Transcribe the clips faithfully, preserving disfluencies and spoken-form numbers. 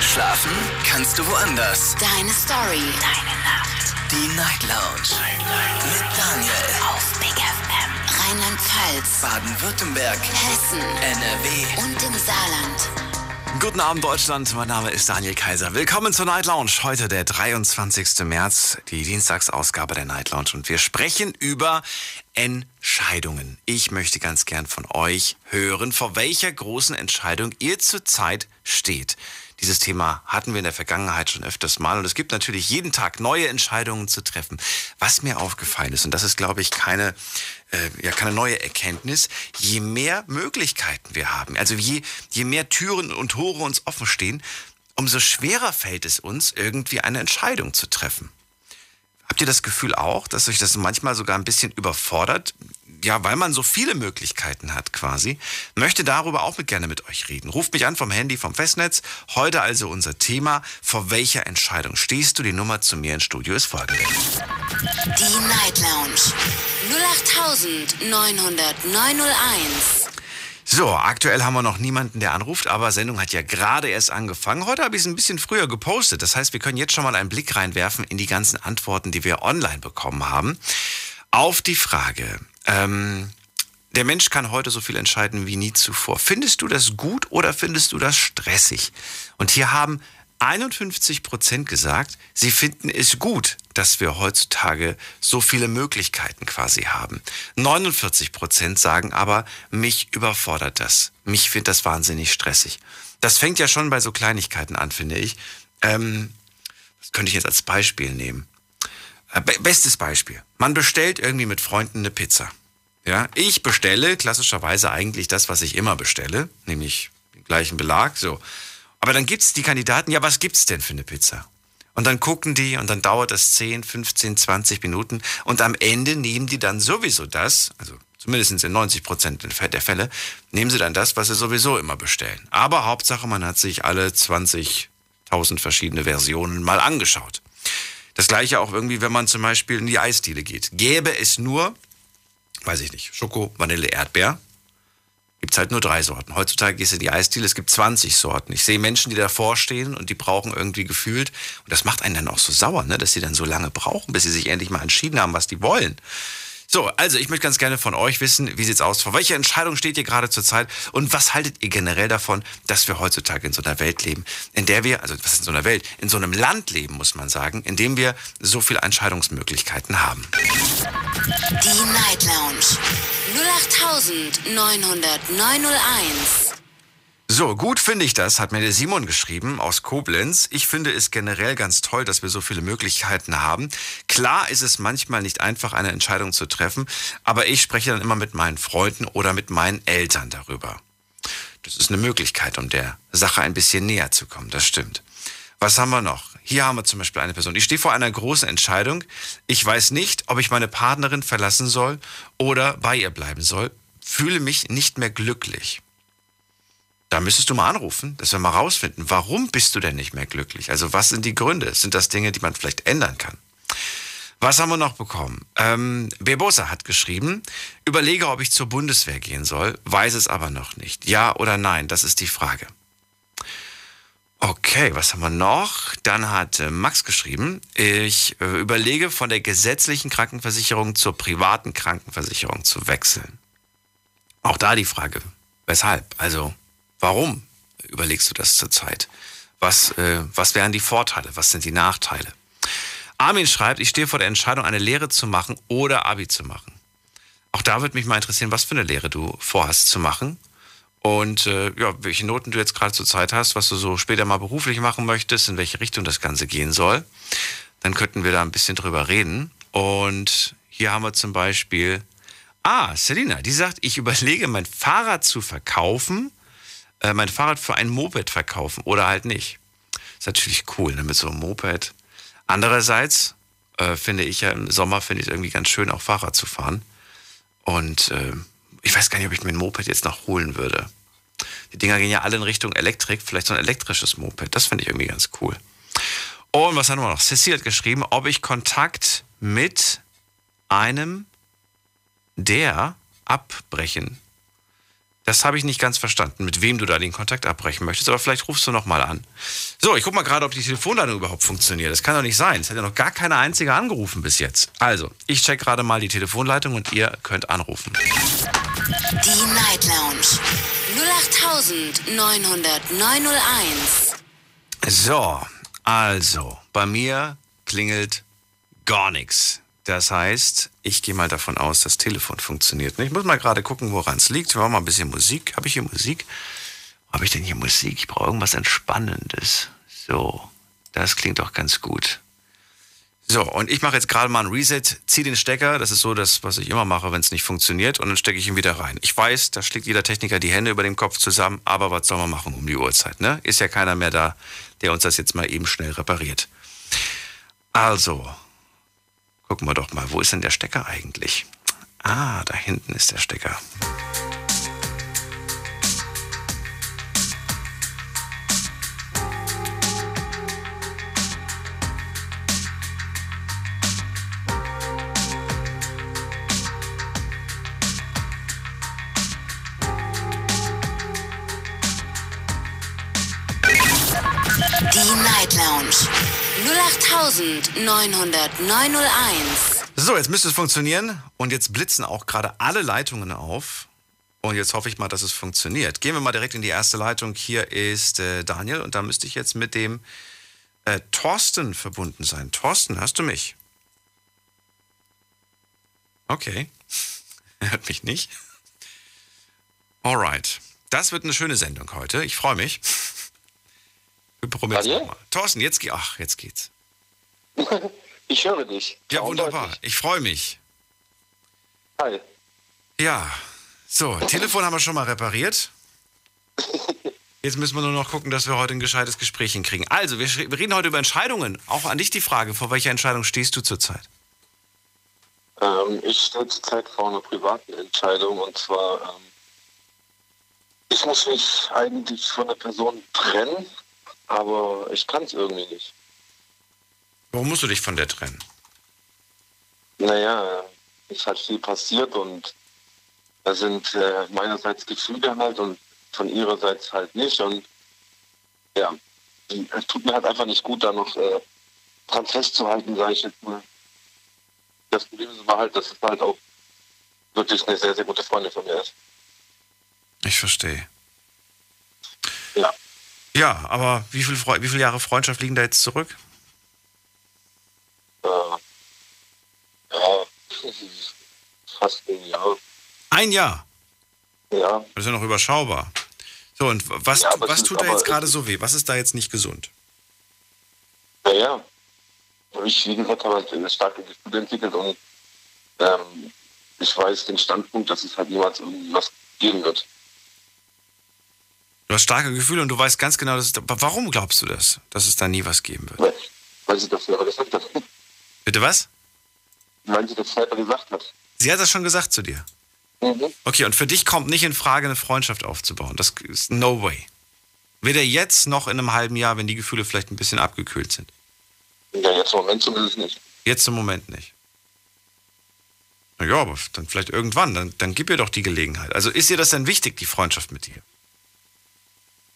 Schlafen kannst du woanders. Deine Story. Deine Nacht. Die Night Lounge. Night, Night. Mit Daniel. Auf Big F M. Rheinland-Pfalz. Baden-Württemberg. Hessen. N R W. Und im Saarland. Guten Abend, Deutschland. Mein Name ist Daniel Kaiser. Willkommen zur Night Lounge. Heute der dreiundzwanzigster März, die Dienstagsausgabe der Night Lounge. Und wir sprechen über Entscheidungen. Ich möchte ganz gern von euch hören, vor welcher großen Entscheidung ihr zurzeit steht. Dieses Thema hatten wir in der Vergangenheit schon öfters mal und es gibt natürlich jeden Tag neue Entscheidungen zu treffen. Was mir aufgefallen ist, und das ist, glaube ich, keine, äh, ja, keine neue Erkenntnis, je mehr Möglichkeiten wir haben, also je, je mehr Türen und Tore uns offen stehen, umso schwerer fällt es uns, irgendwie eine Entscheidung zu treffen. Habt ihr das Gefühl auch, dass euch das manchmal sogar ein bisschen überfordert? Ja, weil man so viele Möglichkeiten hat quasi. Möchte darüber auch mit gerne mit euch reden. Ruft mich an vom Handy, vom Festnetz. Heute also unser Thema, vor welcher Entscheidung stehst du? Die Nummer zu mir ins Studio ist folgende. Die Night Lounge null acht neun null neun null eins. So, aktuell haben wir noch niemanden, der anruft, aber Sendung hat ja gerade erst angefangen. Heute habe ich es ein bisschen früher gepostet. Das heißt, wir können jetzt schon mal einen Blick reinwerfen in die ganzen Antworten, die wir online bekommen haben. Auf die Frage, ähm, der Mensch kann heute so viel entscheiden wie nie zuvor. Findest du das gut oder findest du das stressig? Und hier haben einundfünfzig Prozent gesagt, sie finden es gut, dass wir heutzutage so viele Möglichkeiten quasi haben. neunundvierzig Prozent sagen aber, mich überfordert das. Mich findet das wahnsinnig stressig. Das fängt ja schon bei so Kleinigkeiten an, finde ich. Ähm, das könnte ich jetzt als Beispiel nehmen. Bestes Beispiel. Man bestellt irgendwie mit Freunden eine Pizza. Ja, ich bestelle klassischerweise eigentlich das, was ich immer bestelle, nämlich den gleichen Belag. So. Aber dann gibt's die Kandidaten, ja, was gibt's denn für eine Pizza? Und dann gucken die und dann dauert das zehn, fünfzehn, zwanzig Minuten und am Ende nehmen die dann sowieso das, also zumindest in neunzig Prozent der Fälle, nehmen sie dann das, was sie sowieso immer bestellen. Aber Hauptsache, man hat sich alle zwanzigtausend verschiedene Versionen mal angeschaut. Das gleiche auch irgendwie, wenn man zum Beispiel in die Eisdiele geht. Gäbe es nur, weiß ich nicht, Schoko, Vanille, Erdbeer, gibt es halt nur drei Sorten. Heutzutage gehst du in die Eisdiele, es gibt zwanzig Sorten. Ich sehe Menschen, die davor stehen und die brauchen irgendwie gefühlt, und das macht einen dann auch so sauer, ne, dass sie dann so lange brauchen, bis sie sich endlich mal entschieden haben, was die wollen. So, also ich möchte ganz gerne von euch wissen, wie sieht's aus? Vor welcher Entscheidung steht ihr gerade zurzeit? Und was haltet ihr generell davon, dass wir heutzutage in so einer Welt leben, in der wir, also was ist in so einer Welt, in so einem Land leben, muss man sagen, in dem wir so viele Entscheidungsmöglichkeiten haben? Die Night Lounge null acht neun null neun null eins. So, gut finde ich das, hat mir der Simon geschrieben aus Koblenz. Ich finde es generell ganz toll, dass wir so viele Möglichkeiten haben. Klar ist es manchmal nicht einfach, eine Entscheidung zu treffen, aber ich spreche dann immer mit meinen Freunden oder mit meinen Eltern darüber. Das ist eine Möglichkeit, um der Sache ein bisschen näher zu kommen, das stimmt. Was haben wir noch? Hier haben wir zum Beispiel eine Person. Ich stehe vor einer großen Entscheidung. Ich weiß nicht, ob ich meine Partnerin verlassen soll oder bei ihr bleiben soll. Fühle mich nicht mehr glücklich. Da müsstest du mal anrufen, dass wir mal rausfinden, warum bist du denn nicht mehr glücklich? Also was sind die Gründe? Sind das Dinge, die man vielleicht ändern kann? Was haben wir noch bekommen? Ähm, Bebosa hat geschrieben, überlege, ob ich zur Bundeswehr gehen soll, weiß es aber noch nicht. Ja oder nein, das ist die Frage. Okay, was haben wir noch? Dann hat äh, Max geschrieben, ich äh, überlege, von der gesetzlichen Krankenversicherung zur privaten Krankenversicherung zu wechseln. Auch da die Frage, weshalb? Also warum überlegst du das zurzeit? Was, äh, was wären die Vorteile? Was sind die Nachteile? Armin schreibt, ich stehe vor der Entscheidung, eine Lehre zu machen oder Abi zu machen. Auch da würde mich mal interessieren, was für eine Lehre du vorhast zu machen und äh, ja, welche Noten du jetzt gerade zurzeit hast, was du so später mal beruflich machen möchtest, in welche Richtung das Ganze gehen soll. Dann könnten wir da ein bisschen drüber reden. Und hier haben wir zum Beispiel, ah, Selina, die sagt, ich überlege, mein Fahrrad zu verkaufen, mein Fahrrad für ein Moped verkaufen oder halt nicht. Ist natürlich cool, ne, mit so einem Moped. Andererseits äh, finde ich ja im Sommer, finde ich es irgendwie ganz schön, auch Fahrrad zu fahren. Und äh, ich weiß gar nicht, ob ich mir ein Moped jetzt noch holen würde. Die Dinger gehen ja alle in Richtung Elektrik, vielleicht so ein elektrisches Moped. Das finde ich irgendwie ganz cool. Und was haben wir noch? Cecil hat geschrieben, ob ich Kontakt mit einem der abbrechen Das habe ich nicht ganz verstanden, mit wem du da den Kontakt abbrechen möchtest, aber vielleicht rufst du nochmal an. So, ich gucke mal gerade, ob die Telefonleitung überhaupt funktioniert. Das kann doch nicht sein. Es hat ja noch gar keine einzige angerufen bis jetzt. Also, ich check gerade mal die Telefonleitung und ihr könnt anrufen. Die Night Lounge null acht neun null null neun null eins. So, also, bei mir klingelt gar nichts. Das heißt, ich gehe mal davon aus, das Telefon funktioniert. Ich muss mal gerade gucken, woran es liegt. Wir machen mal ein bisschen Musik. Habe ich hier Musik? Habe ich denn hier Musik? Ich brauche irgendwas Entspannendes. So, das klingt doch ganz gut. So, und ich mache jetzt gerade mal ein Reset, ziehe den Stecker. Das ist so das, was ich immer mache, wenn es nicht funktioniert. Und dann stecke ich ihn wieder rein. Ich weiß, da schlägt jeder Techniker die Hände über dem Kopf zusammen. Aber was soll man machen um die Uhrzeit, ne? Ist ja keiner mehr da, der uns das jetzt mal eben schnell repariert. Also... gucken wir doch mal, wo ist denn der Stecker eigentlich? Ah, da hinten ist der Stecker. Die Night Lounge. null acht neun null null neun null eins. So, jetzt müsste es funktionieren. Und jetzt blitzen auch gerade alle Leitungen auf. Und jetzt hoffe ich mal, dass es funktioniert. Gehen wir mal direkt in die erste Leitung. Hier ist äh, Daniel. Und da müsste ich jetzt mit dem äh, Thorsten verbunden sein. Thorsten, hörst du mich? Okay. Er hört mich nicht. Alright. Das wird eine schöne Sendung heute. Ich freue mich. Wir probieren es nochmal. Thorsten, jetzt, ge- Ach, jetzt geht's. Ich höre dich. Ja, wunderbar. Deutlich. Ich freue mich. Hi. Ja, so, Telefon haben wir schon mal repariert. Jetzt müssen wir nur noch gucken, dass wir heute ein gescheites Gespräch hinkriegen. Also, wir, sch- wir reden heute über Entscheidungen. Auch an dich die Frage, vor welcher Entscheidung stehst du zurzeit? Ähm, ich stehe zurzeit vor einer privaten Entscheidung und zwar, ähm, ich muss mich eigentlich von der Person trennen. Aber ich kann es irgendwie nicht. Warum musst du dich von der trennen? Naja, es hat viel passiert und da sind äh, meinerseits Gefühle halt und von ihrerseits halt nicht. Und ja, es tut mir halt einfach nicht gut, da noch äh, dran festzuhalten, sage ich jetzt mal. Das Problem war halt, dass es halt auch wirklich eine sehr, sehr gute Freundin von mir ist. Ich verstehe. Ja. Ja, aber wie viel Fre- wie viele Jahre Freundschaft liegen da jetzt zurück? Ja, ja. Fast ein Jahr. Ein Jahr? Ja. Das ist ja noch überschaubar. So, und was, ja, was tut da jetzt gerade so weh? Was ist da jetzt nicht gesund? Naja, ich, wie gesagt, habe halt eine starke Gefühle entwickelt und ähm, ich weiß den Standpunkt, dass es halt niemals irgendwas geben wird. Du hast starke Gefühle und du weißt ganz genau, dass es da, warum glaubst du das, dass es da nie was geben wird? Weil sie das selber gesagt hat. Bitte was? Weil sie das selber gesagt hat. Sie hat das schon gesagt zu dir? Mhm. Okay, und für dich kommt nicht in Frage, eine Freundschaft aufzubauen. Das ist no way. Weder jetzt noch in einem halben Jahr, wenn die Gefühle vielleicht ein bisschen abgekühlt sind. Ja, jetzt im Moment zumindest nicht. Jetzt im Moment nicht. Na ja, aber dann vielleicht irgendwann. Dann, dann gib ihr doch die Gelegenheit. Also ist dir das denn wichtig, die Freundschaft mit dir?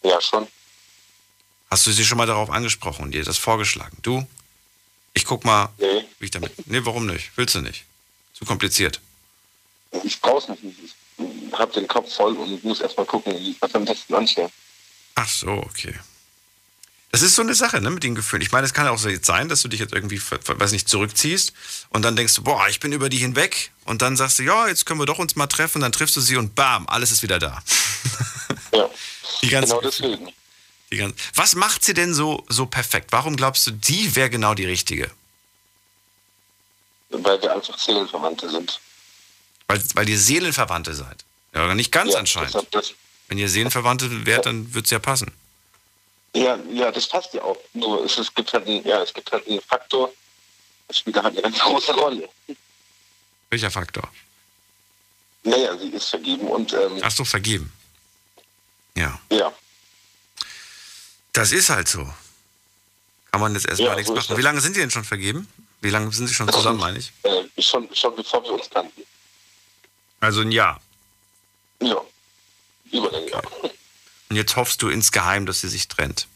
Ja, schon. Hast du sie schon mal darauf angesprochen und ihr das vorgeschlagen? Du? Ich guck mal, nee. Wie ich damit... Nee, warum nicht? Willst du nicht? Zu kompliziert. Ich brauch's nicht. Ich hab den Kopf voll und muss erstmal gucken, wie ich das am besten anstelle. Ach so, okay. Das ist so eine Sache, ne, mit den Gefühlen. Ich meine, es kann auch so jetzt sein, dass du dich jetzt irgendwie, weiß nicht, zurückziehst und dann denkst du, boah, ich bin über die hinweg und dann sagst du, ja, jetzt können wir doch uns mal treffen, dann triffst du sie und bam, alles ist wieder da. Ja, die ganze, genau deswegen. Die ganze, was macht sie denn so, so perfekt? Warum glaubst du, die wäre genau die Richtige? Weil wir einfach Seelenverwandte sind. Weil, weil ihr Seelenverwandte seid? Ja, nicht ganz ja, anscheinend. Das das. Wenn ihr Seelenverwandte wärt, dann würde es ja passen. Ja, ja, das passt ja auch. Nur es, es, gibt halt einen, ja, es gibt halt einen Faktor, das spielt halt eine ganz große Rolle. Welcher Faktor? Naja, sie ist vergeben und... Ähm, Ach so, vergeben. Ja. Ja. Das ist halt so. Kann man jetzt erstmal ja, nichts so machen. Wie lange sind Sie denn schon vergeben? Wie lange sind Sie schon zusammen, meine ich? Äh, schon, schon bevor wir uns kannten. Also ein Jahr. Ja. über ein Jahr. Und jetzt hoffst du insgeheim, dass sie sich trennt?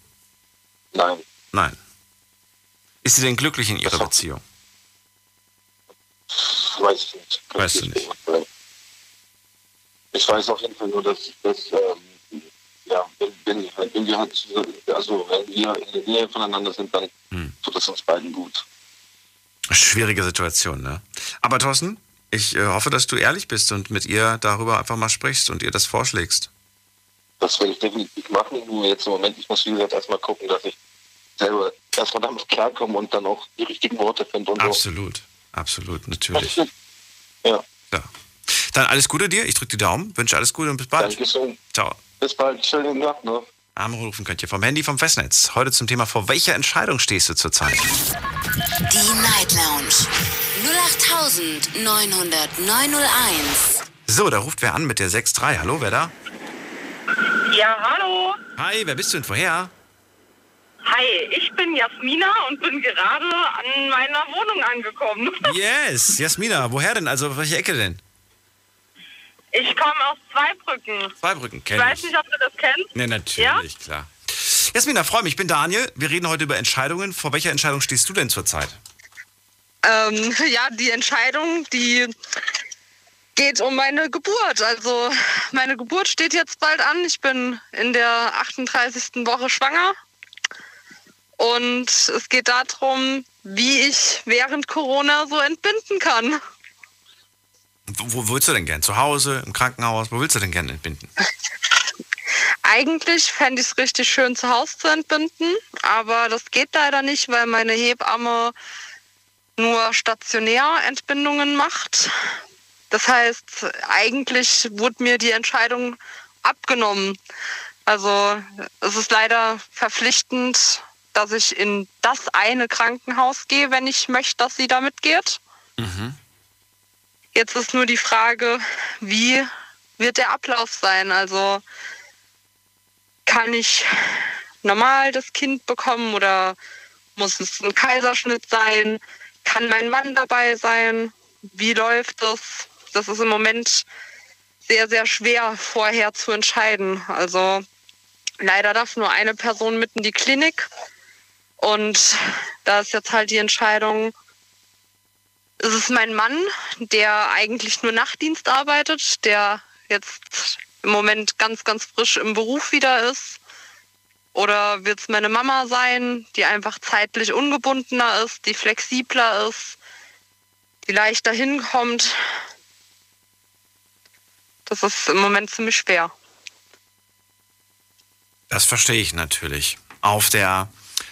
Nein. Nein. Ist sie denn glücklich in ihrer Beziehung? Weiß ich nicht. Weißt du nicht? Ich weiß auf jeden Fall nur, dass, dass ähm, ja, wenn, wenn, wenn wir halt, also wenn wir in der Nähe voneinander sind, dann hm. tut es uns beiden gut. Schwierige Situation, ne? Aber Thorsten, ich äh, hoffe, dass du ehrlich bist und mit ihr darüber einfach mal sprichst und ihr das vorschlägst. Das will ich definitiv machen, nur jetzt im Moment, ich muss wie gesagt erstmal gucken, dass ich selber erstmal damit klarkomme und dann auch die richtigen Worte finde. Und absolut, auch. absolut, natürlich. Ja. ja. Dann alles Gute dir, ich drücke die Daumen, wünsche alles Gute und bis bald. Dankeschön. Ciao. Bis bald, schönen Tag noch. Anrufen könnt ihr vom Handy, vom Festnetz. Heute zum Thema, vor welcher Entscheidung stehst du zurzeit? Die Night Lounge null acht neun null null neun null eins. So, da ruft wer an mit der sechs drei. Hallo, wer da? Ja, hallo. Hi, wer bist du und woher? Hi, ich bin Jasmina und bin gerade an meiner Wohnung angekommen. Yes, Jasmina, woher denn? Also aus welcher Ecke denn? Ich komme aus Zweibrücken. Zweibrücken, kenn ich. Ich weiß nicht, ob du das kennst. Ne, natürlich, ja? Klar. Jasmina, freue mich, ich bin Daniel. Wir reden heute über Entscheidungen. Vor welcher Entscheidung stehst du denn zurzeit? Ähm, ja, die Entscheidung, die geht um meine Geburt. Also meine Geburt steht jetzt bald an. Ich bin in der achtunddreißigsten Woche schwanger. Und es geht darum, wie ich während Corona so entbinden kann. Wo willst du denn gern? Zu Hause, im Krankenhaus? Wo willst du denn gern entbinden? Eigentlich fände ich es richtig schön, zu Hause zu entbinden. Aber das geht leider nicht, weil meine Hebamme nur stationär Entbindungen macht. Das heißt, eigentlich wurde mir die Entscheidung abgenommen. Also es ist leider verpflichtend, dass ich in das eine Krankenhaus gehe, wenn ich möchte, dass sie da mitgeht. Mhm. Jetzt ist nur die Frage, wie wird der Ablauf sein? Also kann ich normal das Kind bekommen oder muss es ein Kaiserschnitt sein? Kann mein Mann dabei sein? Wie läuft das? Das ist im Moment sehr, sehr schwer vorher zu entscheiden. Also leider darf nur eine Person mit in die Klinik. Und da ist jetzt halt die Entscheidung, es ist mein Mann, der eigentlich nur Nachtdienst arbeitet, der jetzt im Moment ganz, ganz frisch im Beruf wieder ist. Oder wird es meine Mama sein, die einfach zeitlich ungebundener ist, die flexibler ist, die leichter hinkommt. Das ist im Moment ziemlich schwer. Das verstehe ich natürlich. Auf der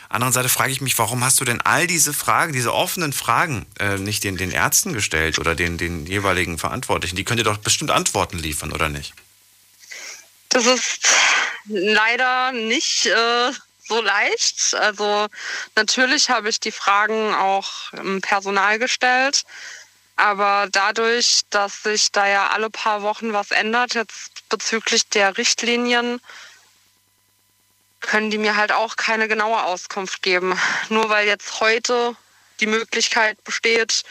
anderen Seite frage ich mich, warum hast du denn all diese Fragen, diese offenen Fragen äh, nicht den, den Ärzten gestellt oder den, den jeweiligen Verantwortlichen? Die könnt ihr doch bestimmt Antworten liefern, oder nicht? Das ist leider nicht äh, so leicht. Also natürlich habe ich die Fragen auch im Personal gestellt, aber dadurch, dass sich da ja alle paar Wochen was ändert, jetzt bezüglich der Richtlinien, können die mir halt auch keine genaue Auskunft geben. Nur weil jetzt heute die Möglichkeit besteht,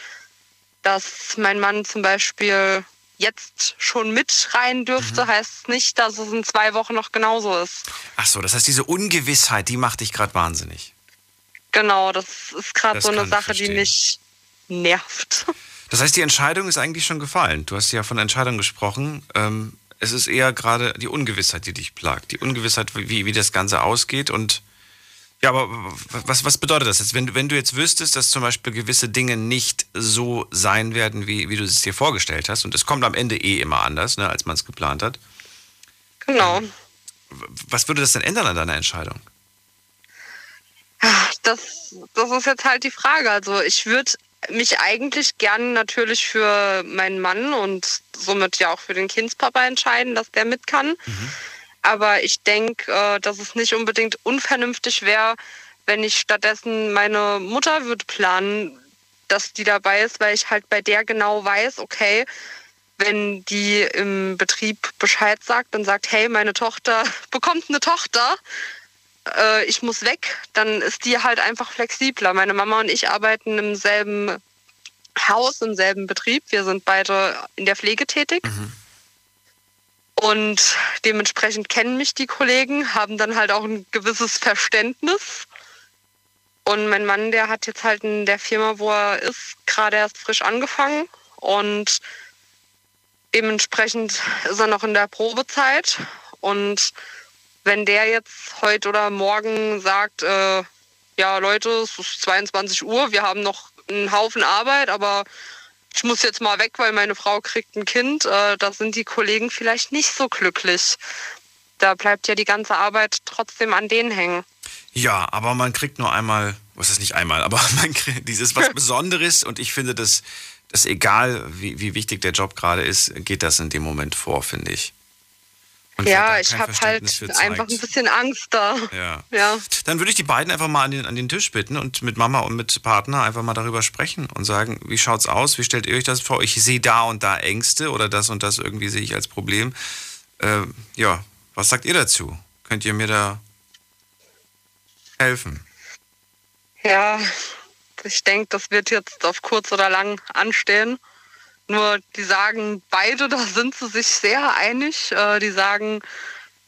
dass mein Mann zum Beispiel jetzt schon mit rein dürfte, mhm. heißt es nicht, dass es in zwei Wochen noch genauso ist. Ach so, das heißt, diese Ungewissheit, die macht dich gerade wahnsinnig. Genau, das ist gerade so eine Sache, die mich nervt. Das heißt, die Entscheidung ist eigentlich schon gefallen. Du hast ja von Entscheidung gesprochen. Ähm Es ist eher gerade die Ungewissheit, die dich plagt. Die Ungewissheit, wie, wie das Ganze ausgeht. Und ja, aber was, was bedeutet das jetzt? Wenn, wenn du jetzt wüsstest, dass zum Beispiel gewisse Dinge nicht so sein werden, wie, wie du es dir vorgestellt hast, und es kommt am Ende eh immer anders, ne, als man es geplant hat. Genau. Was würde das denn ändern an deiner Entscheidung? Das, das ist jetzt halt die Frage. Also ich würde mich eigentlich gern natürlich für meinen Mann und somit ja auch für den Kindspapa entscheiden, dass der mit kann. Mhm. Aber ich denke, dass es nicht unbedingt unvernünftig wäre, wenn ich stattdessen meine Mutter würde planen, dass die dabei ist, weil ich halt bei der genau weiß, okay, wenn die im Betrieb Bescheid sagt und sagt, hey, meine Tochter bekommt eine Tochter, ich muss weg, dann ist die halt einfach flexibler. Meine Mama und ich arbeiten im selben Haus, im selben Betrieb. Wir sind beide in der Pflege tätig. Mhm. Und dementsprechend kennen mich die Kollegen, haben dann halt auch ein gewisses Verständnis. Und mein Mann, der hat jetzt halt in der Firma, wo er ist, gerade erst frisch angefangen. Und dementsprechend ist er noch in der Probezeit. Und wenn der jetzt heute oder morgen sagt, äh, ja Leute, es ist zweiundzwanzig Uhr, wir haben noch einen Haufen Arbeit, aber ich muss jetzt mal weg, weil meine Frau kriegt ein Kind, äh, da sind die Kollegen vielleicht nicht so glücklich. Da bleibt ja die ganze Arbeit trotzdem an denen hängen. Ja, aber man kriegt nur einmal, was ist nicht einmal, aber man kriegt, dieses was Besonderes und ich finde, dass das egal, wie, wie wichtig der Job gerade ist, geht das in dem Moment vor, finde ich. Und ja, ich habe halt einfach ein bisschen Angst da. Ja. Ja. Dann würde ich die beiden einfach mal an den, an den Tisch bitten und mit Mama und mit Partner einfach mal darüber sprechen und sagen, wie schaut's aus, wie stellt ihr euch das vor? Ich sehe da und da Ängste oder das und das irgendwie sehe ich als Problem. Äh, ja, was sagt ihr dazu? Könnt ihr mir da helfen? Ja, ich denke, das wird jetzt auf kurz oder lang anstehen. Nur die sagen beide, da sind sie sich sehr einig. Äh, die sagen,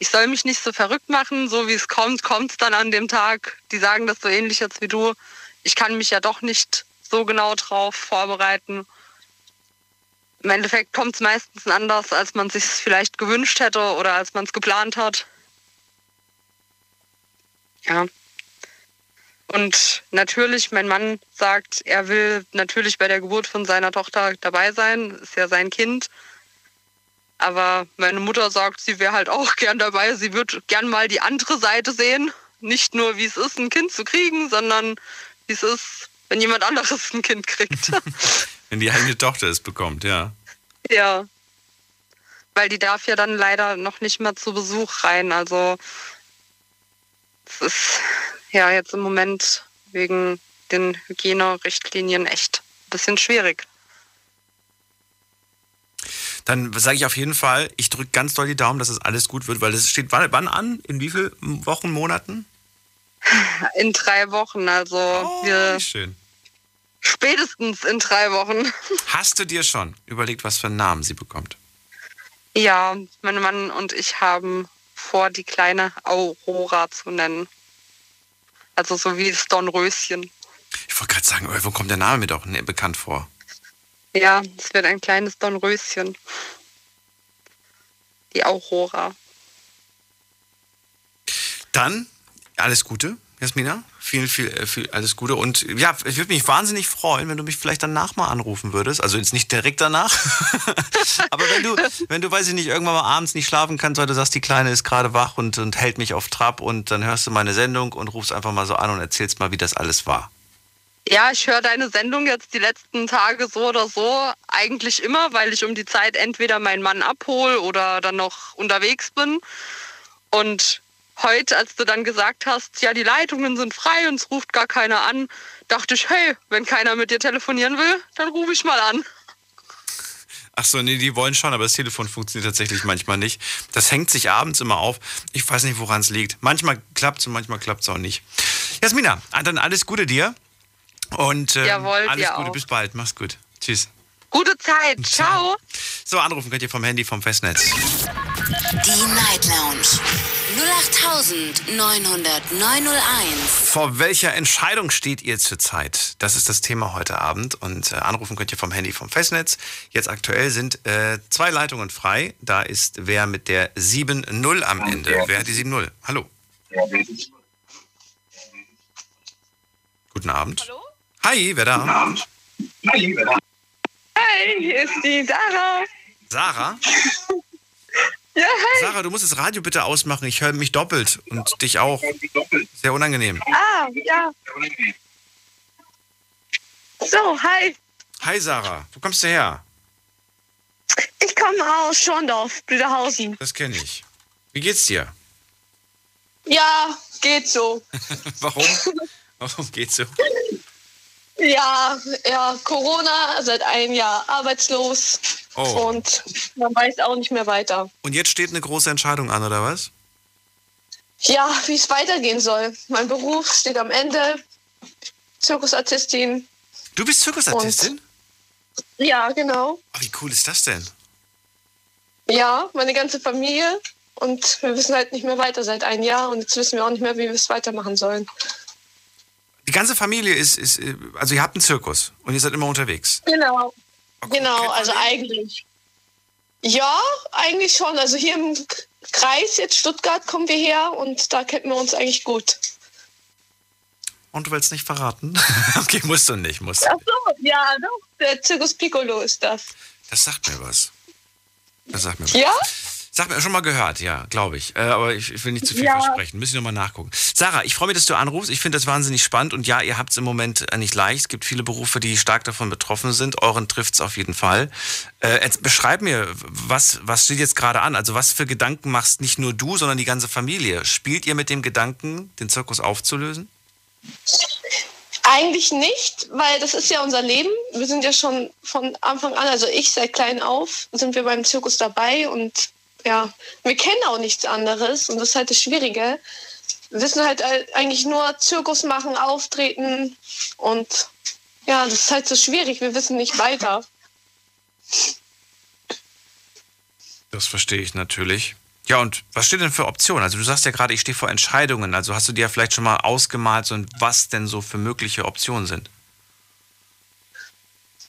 ich soll mich nicht so verrückt machen, so wie es kommt, kommt es dann an dem Tag. Die sagen das so ähnlich jetzt wie du. Ich kann mich ja doch nicht so genau drauf vorbereiten. Im Endeffekt kommt es meistens anders, als man es sich vielleicht gewünscht hätte oder als man es geplant hat. Ja. Und natürlich, mein Mann sagt, er will natürlich bei der Geburt von seiner Tochter dabei sein, ist ja sein Kind. Aber meine Mutter sagt, sie wäre halt auch gern dabei, sie würde gern mal die andere Seite sehen. Nicht nur, wie es ist, ein Kind zu kriegen, sondern wie es ist, wenn jemand anderes ein Kind kriegt. Wenn die eigene Tochter es bekommt, ja. Ja, weil die darf ja dann leider noch nicht mal zu Besuch rein, also es ist... Ja, jetzt im Moment wegen den Hygienerichtlinien echt ein bisschen schwierig. Dann sage ich auf jeden Fall, ich drücke ganz doll die Daumen, dass es das alles gut wird, weil das steht wann an? In wie vielen Wochen, Monaten? In drei Wochen, also oh, wir schön. Spätestens in drei Wochen. Hast du dir schon überlegt, was für einen Namen sie bekommt? Ja, mein Mann und ich haben vor, die kleine Aurora zu nennen. Also so wie das Dornröschen. Ich wollte gerade sagen, wo kommt der Name mir doch bekannt vor? Ja, es wird ein kleines Dornröschen. Die Aurora. Dann alles Gute, Jasmina. Viel, viel, viel alles Gute. Und ja, ich würde mich wahnsinnig freuen, wenn du mich vielleicht danach mal anrufen würdest. Also jetzt nicht direkt danach. Aber wenn du, wenn du, weiß ich nicht, irgendwann mal abends nicht schlafen kannst, weil du sagst, die Kleine ist gerade wach und, und hält mich auf Trab und dann hörst du meine Sendung und rufst einfach mal so an und erzählst mal, wie das alles war. Ja, ich höre deine Sendung jetzt die letzten Tage so oder so eigentlich immer, weil ich um die Zeit entweder meinen Mann abhole oder dann noch unterwegs bin. Und heute, als du dann gesagt hast, ja, die Leitungen sind frei und es ruft gar keiner an, dachte ich, hey, wenn keiner mit dir telefonieren will, dann rufe ich mal an. Ach so, nee, die wollen schon, aber das Telefon funktioniert tatsächlich manchmal nicht. Das hängt sich abends immer auf. Ich weiß nicht, woran es liegt. Manchmal klappt es und manchmal klappt es auch nicht. Jasmina, dann alles Gute dir. Und ähm, Jawohl, alles Gute, auch. Bis bald. Mach's gut. Tschüss. Gute Zeit. Ciao. Ciao. So, anrufen könnt ihr vom Handy, vom Festnetz. Die Night Lounge. null acht neun null null neun null eins. Vor welcher Entscheidung steht ihr zurzeit? Das ist das Thema heute Abend. Und äh, anrufen könnt ihr vom Handy, vom Festnetz. Jetzt aktuell sind äh, zwei Leitungen frei. Da ist wer mit der sieben null am Ende. Ja. Wer hat die sieben null? Hallo. Ja, guten Abend. Hallo? Hi, wer da? Guten Abend. Hi, wer da? Hi, hier ist die Sarah. Sarah? Ja, hi. Sarah, du musst das Radio bitte ausmachen. Ich höre mich doppelt und dich auch. Sehr unangenehm. Ah, ja. So, hi. Hi, Sarah. Wo kommst du her? Ich komme aus Schorndorf, Blüderhausen. Das kenne ich. Wie geht's dir? Ja, geht so. Warum? Warum geht's so? Ja, ja, Corona, seit einem Jahr arbeitslos. Oh. Und man weiß auch nicht mehr weiter. Und jetzt steht eine große Entscheidung an, oder was? Ja, wie es weitergehen soll. Mein Beruf steht am Ende. Zirkusartistin. Du bist Zirkusartistin? Und ja, genau. Oh, wie cool ist das denn? Ja, meine ganze Familie. Und wir wissen halt nicht mehr weiter seit einem Jahr. Und jetzt wissen wir auch nicht mehr, wie wir es weitermachen sollen. Die ganze Familie ist, ist, also ihr habt einen Zirkus und ihr seid immer unterwegs. Genau, okay. Genau, also eigentlich. Ja, eigentlich schon. Also hier im Kreis, jetzt Stuttgart, kommen wir her und da kennen wir uns eigentlich gut. Und du willst nicht verraten? Okay, musst du nicht. Musst du. Ach so, ja, doch. Der Circus Piccolo ist das. Das sagt mir was. Das sagt mir was. Ja? Sag mir, schon mal gehört, ja, glaube ich. Äh, aber ich, ich will nicht zu viel ja. versprechen. Müssen wir nochmal nachgucken. Sarah, ich freue mich, dass du anrufst. Ich finde das wahnsinnig spannend. Und ja, ihr habt es im Moment nicht leicht. Es gibt viele Berufe, die stark davon betroffen sind. Euren trifft es auf jeden Fall. Äh, jetzt beschreib mir, was, was steht jetzt gerade an? Also was für Gedanken machst nicht nur du, sondern die ganze Familie? Spielt ihr mit dem Gedanken, den Zirkus aufzulösen? Eigentlich nicht, weil das ist ja unser Leben. Wir sind ja schon von Anfang an, also ich seit klein auf, sind wir beim Zirkus dabei und ja, wir kennen auch nichts anderes und das ist halt das Schwierige. Wir wissen halt eigentlich nur Zirkus machen, auftreten und ja, das ist halt so schwierig. Wir wissen nicht weiter. Das verstehe ich natürlich. Ja, und was steht denn für Optionen? Also du sagst ja gerade, ich stehe vor Entscheidungen. Also hast du dir ja vielleicht schon mal ausgemalt, so, was denn so für mögliche Optionen sind?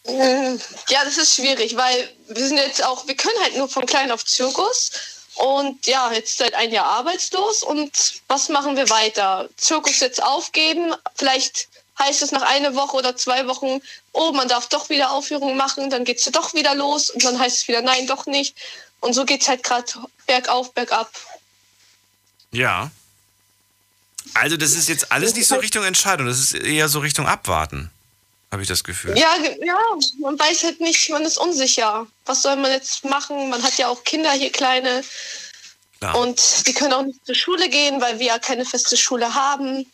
Ja, das ist schwierig, weil wir sind jetzt auch, wir können halt nur von klein auf Zirkus und ja, jetzt seit ein Jahr arbeitslos und was machen wir weiter? Zirkus jetzt aufgeben, vielleicht heißt es nach einer Woche oder zwei Wochen, oh, man darf doch wieder Aufführungen machen, dann geht es doch wieder los und dann heißt es wieder, nein, doch nicht und so geht es halt gerade bergauf, bergab. Ja, also das ist jetzt alles nicht so Richtung Entscheidung, das ist eher so Richtung Abwarten. Habe ich das Gefühl. Ja, ja, man weiß halt nicht, man ist unsicher. Was soll man jetzt machen? Man hat ja auch Kinder hier, kleine. Klar. Und die können auch nicht zur Schule gehen, weil wir ja keine feste Schule haben.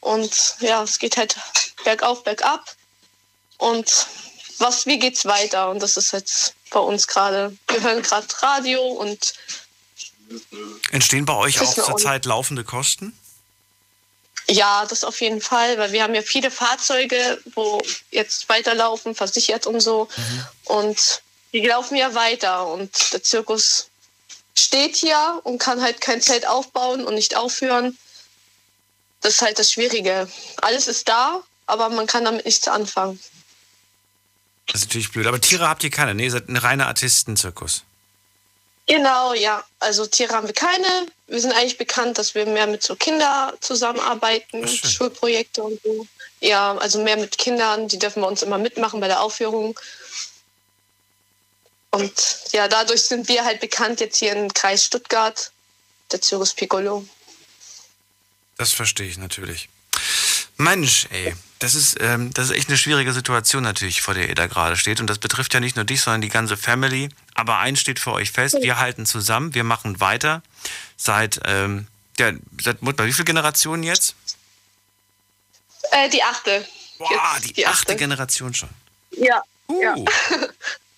Und ja, es geht halt bergauf, bergab. Und was, wie geht's weiter? Und das ist jetzt bei uns gerade. Wir hören gerade Radio und... Entstehen bei euch auch zurzeit laufende Kosten? Ja, das auf jeden Fall, weil wir haben ja viele Fahrzeuge, wo jetzt weiterlaufen, versichert und so. Mhm. Und die laufen ja weiter. Und der Zirkus steht hier und kann halt kein Zelt aufbauen und nicht aufhören. Das ist halt das Schwierige. Alles ist da, aber man kann damit nichts anfangen. Das ist natürlich blöd. Aber Tiere habt ihr keine, ne? Ihr seid ein reiner Artistenzirkus. Genau, ja. Also Tiere haben wir keine. Wir sind eigentlich bekannt, dass wir mehr mit so Kindern zusammenarbeiten, Schulprojekte und so. Ja, also mehr mit Kindern, die dürfen bei uns immer mitmachen bei der Aufführung. Und ja, dadurch sind wir halt bekannt jetzt hier im Kreis Stuttgart, der Circus Piccolo. Das verstehe ich natürlich. Mensch, ey, das ist, ähm, das ist echt eine schwierige Situation natürlich, vor der ihr da gerade steht. Und das betrifft ja nicht nur dich, sondern die ganze Family. Aber eins steht für euch fest, wir halten zusammen, wir machen weiter. Seit, ähm, ja, seit Mutter, wie viele Generationen jetzt? Äh, die achte. Boah, jetzt die, die achte. achte Generation schon. Ja. Uh, ja.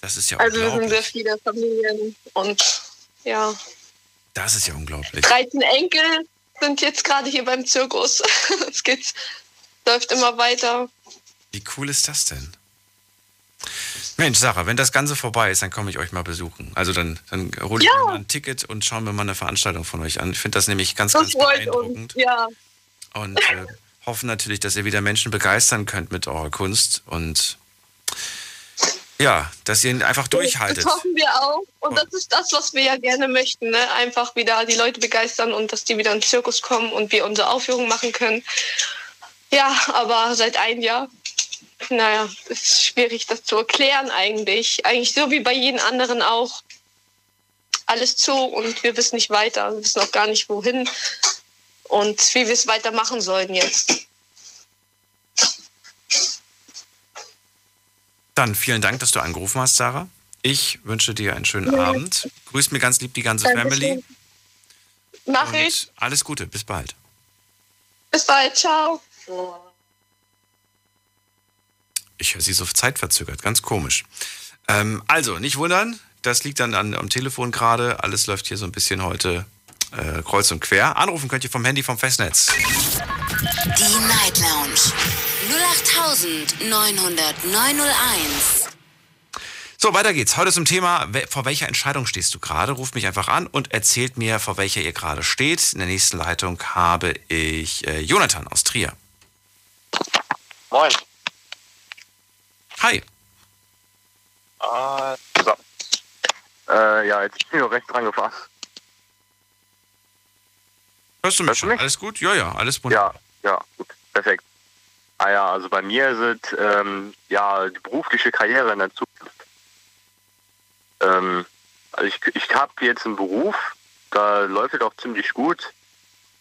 Das ist ja also unglaublich. Also wir sind sehr viele Familien und ja. Das ist ja unglaublich. dreizehn Enkel sind jetzt gerade hier beim Zirkus. Es geht, läuft immer weiter. Wie cool ist das denn? Mensch, Sarah, wenn das Ganze vorbei ist, dann komme ich euch mal besuchen. Also dann, dann hole ich ja. mir mal ein Ticket und schauen wir mal eine Veranstaltung von euch an. Ich finde das nämlich ganz, ganz das beeindruckend. Und, ja. und äh, hoffen natürlich, dass ihr wieder Menschen begeistern könnt mit eurer Kunst. Und ja, dass ihr ihn einfach durchhaltet. Das hoffen wir auch. Und das ist das, was wir ja gerne möchten. Ne? Einfach wieder die Leute begeistern und dass die wieder in den Zirkus kommen und wir unsere Aufführungen machen können. Ja, aber seit einem Jahr... Naja, es ist schwierig, das zu erklären eigentlich. Eigentlich so wie bei jedem anderen auch. Alles zu und wir wissen nicht weiter. Wir wissen auch gar nicht, wohin und wie wir es weitermachen sollen jetzt. Dann vielen Dank, dass du angerufen hast, Sarah. Ich wünsche dir einen schönen ja. Abend. Grüß mir ganz lieb die ganze Dankeschön. Family. Mach und ich. Alles Gute, bis bald. Bis bald, ciao. Ich höre sie so zeitverzögert, ganz komisch. Ähm, also, nicht wundern, das liegt dann an, am Telefon gerade. Alles läuft hier so ein bisschen heute äh, kreuz und quer. Anrufen könnt ihr vom Handy, vom Festnetz. Die Night Lounge null acht neun null null neun null eins. So, weiter geht's. Heute zum Thema, vor welcher Entscheidung stehst du gerade? Ruft mich einfach an und erzählt mir, vor welcher ihr gerade steht. In der nächsten Leitung habe ich äh, Jonathan aus Trier. Moin. Hi. Uh, so. Äh, ja, jetzt bin ich nur rechts rangefahren. Hörst du mich? Hörst du mich? Alles gut? Ja, ja, alles wunderbar. Ja, ja, gut, perfekt. Ah ja, also bei mir sind ähm, ja die berufliche Karriere in der Zukunft. Ähm, also ich, ich habe jetzt einen Beruf, da läuft es auch ziemlich gut.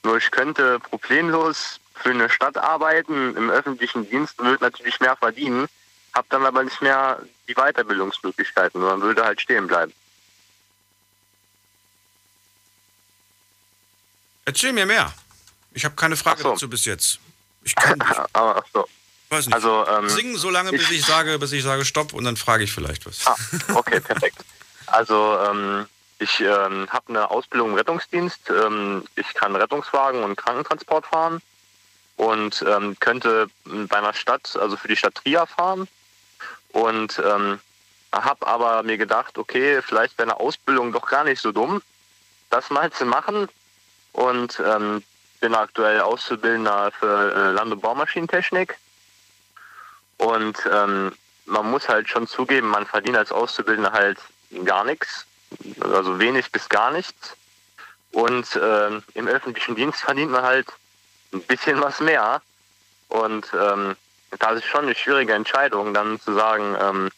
Nur ich könnte problemlos für eine Stadt arbeiten, im öffentlichen Dienst würde natürlich mehr verdienen, habe dann aber nicht mehr die Weiterbildungsmöglichkeiten, sondern würde halt stehen bleiben. Erzähl mir mehr. Ich habe keine Frage dazu bis jetzt. Ich kann nicht. Ach so. Weiß nicht. Also, ähm, singen so lange, bis ich, ich sage, bis ich sage Stopp und dann frage ich vielleicht was. Ah, okay, perfekt. Also ähm, ich ähm, habe eine Ausbildung im Rettungsdienst. Ähm, ich kann Rettungswagen und Krankentransport fahren und ähm, könnte bei einer Stadt, also für die Stadt Trier fahren. Und ähm, habe aber mir gedacht, okay, vielleicht wäre eine Ausbildung doch gar nicht so dumm, das mal zu machen. Und ähm, bin aktuell Auszubildender für äh, Land- und Baumaschinentechnik. Und ähm, man muss halt schon zugeben, man verdient als Auszubildender halt gar nichts, also wenig bis gar nichts. Und ähm, im öffentlichen Dienst verdient man halt ein bisschen was mehr. Und ähm, das ist schon eine schwierige Entscheidung, dann zu sagen, ähm,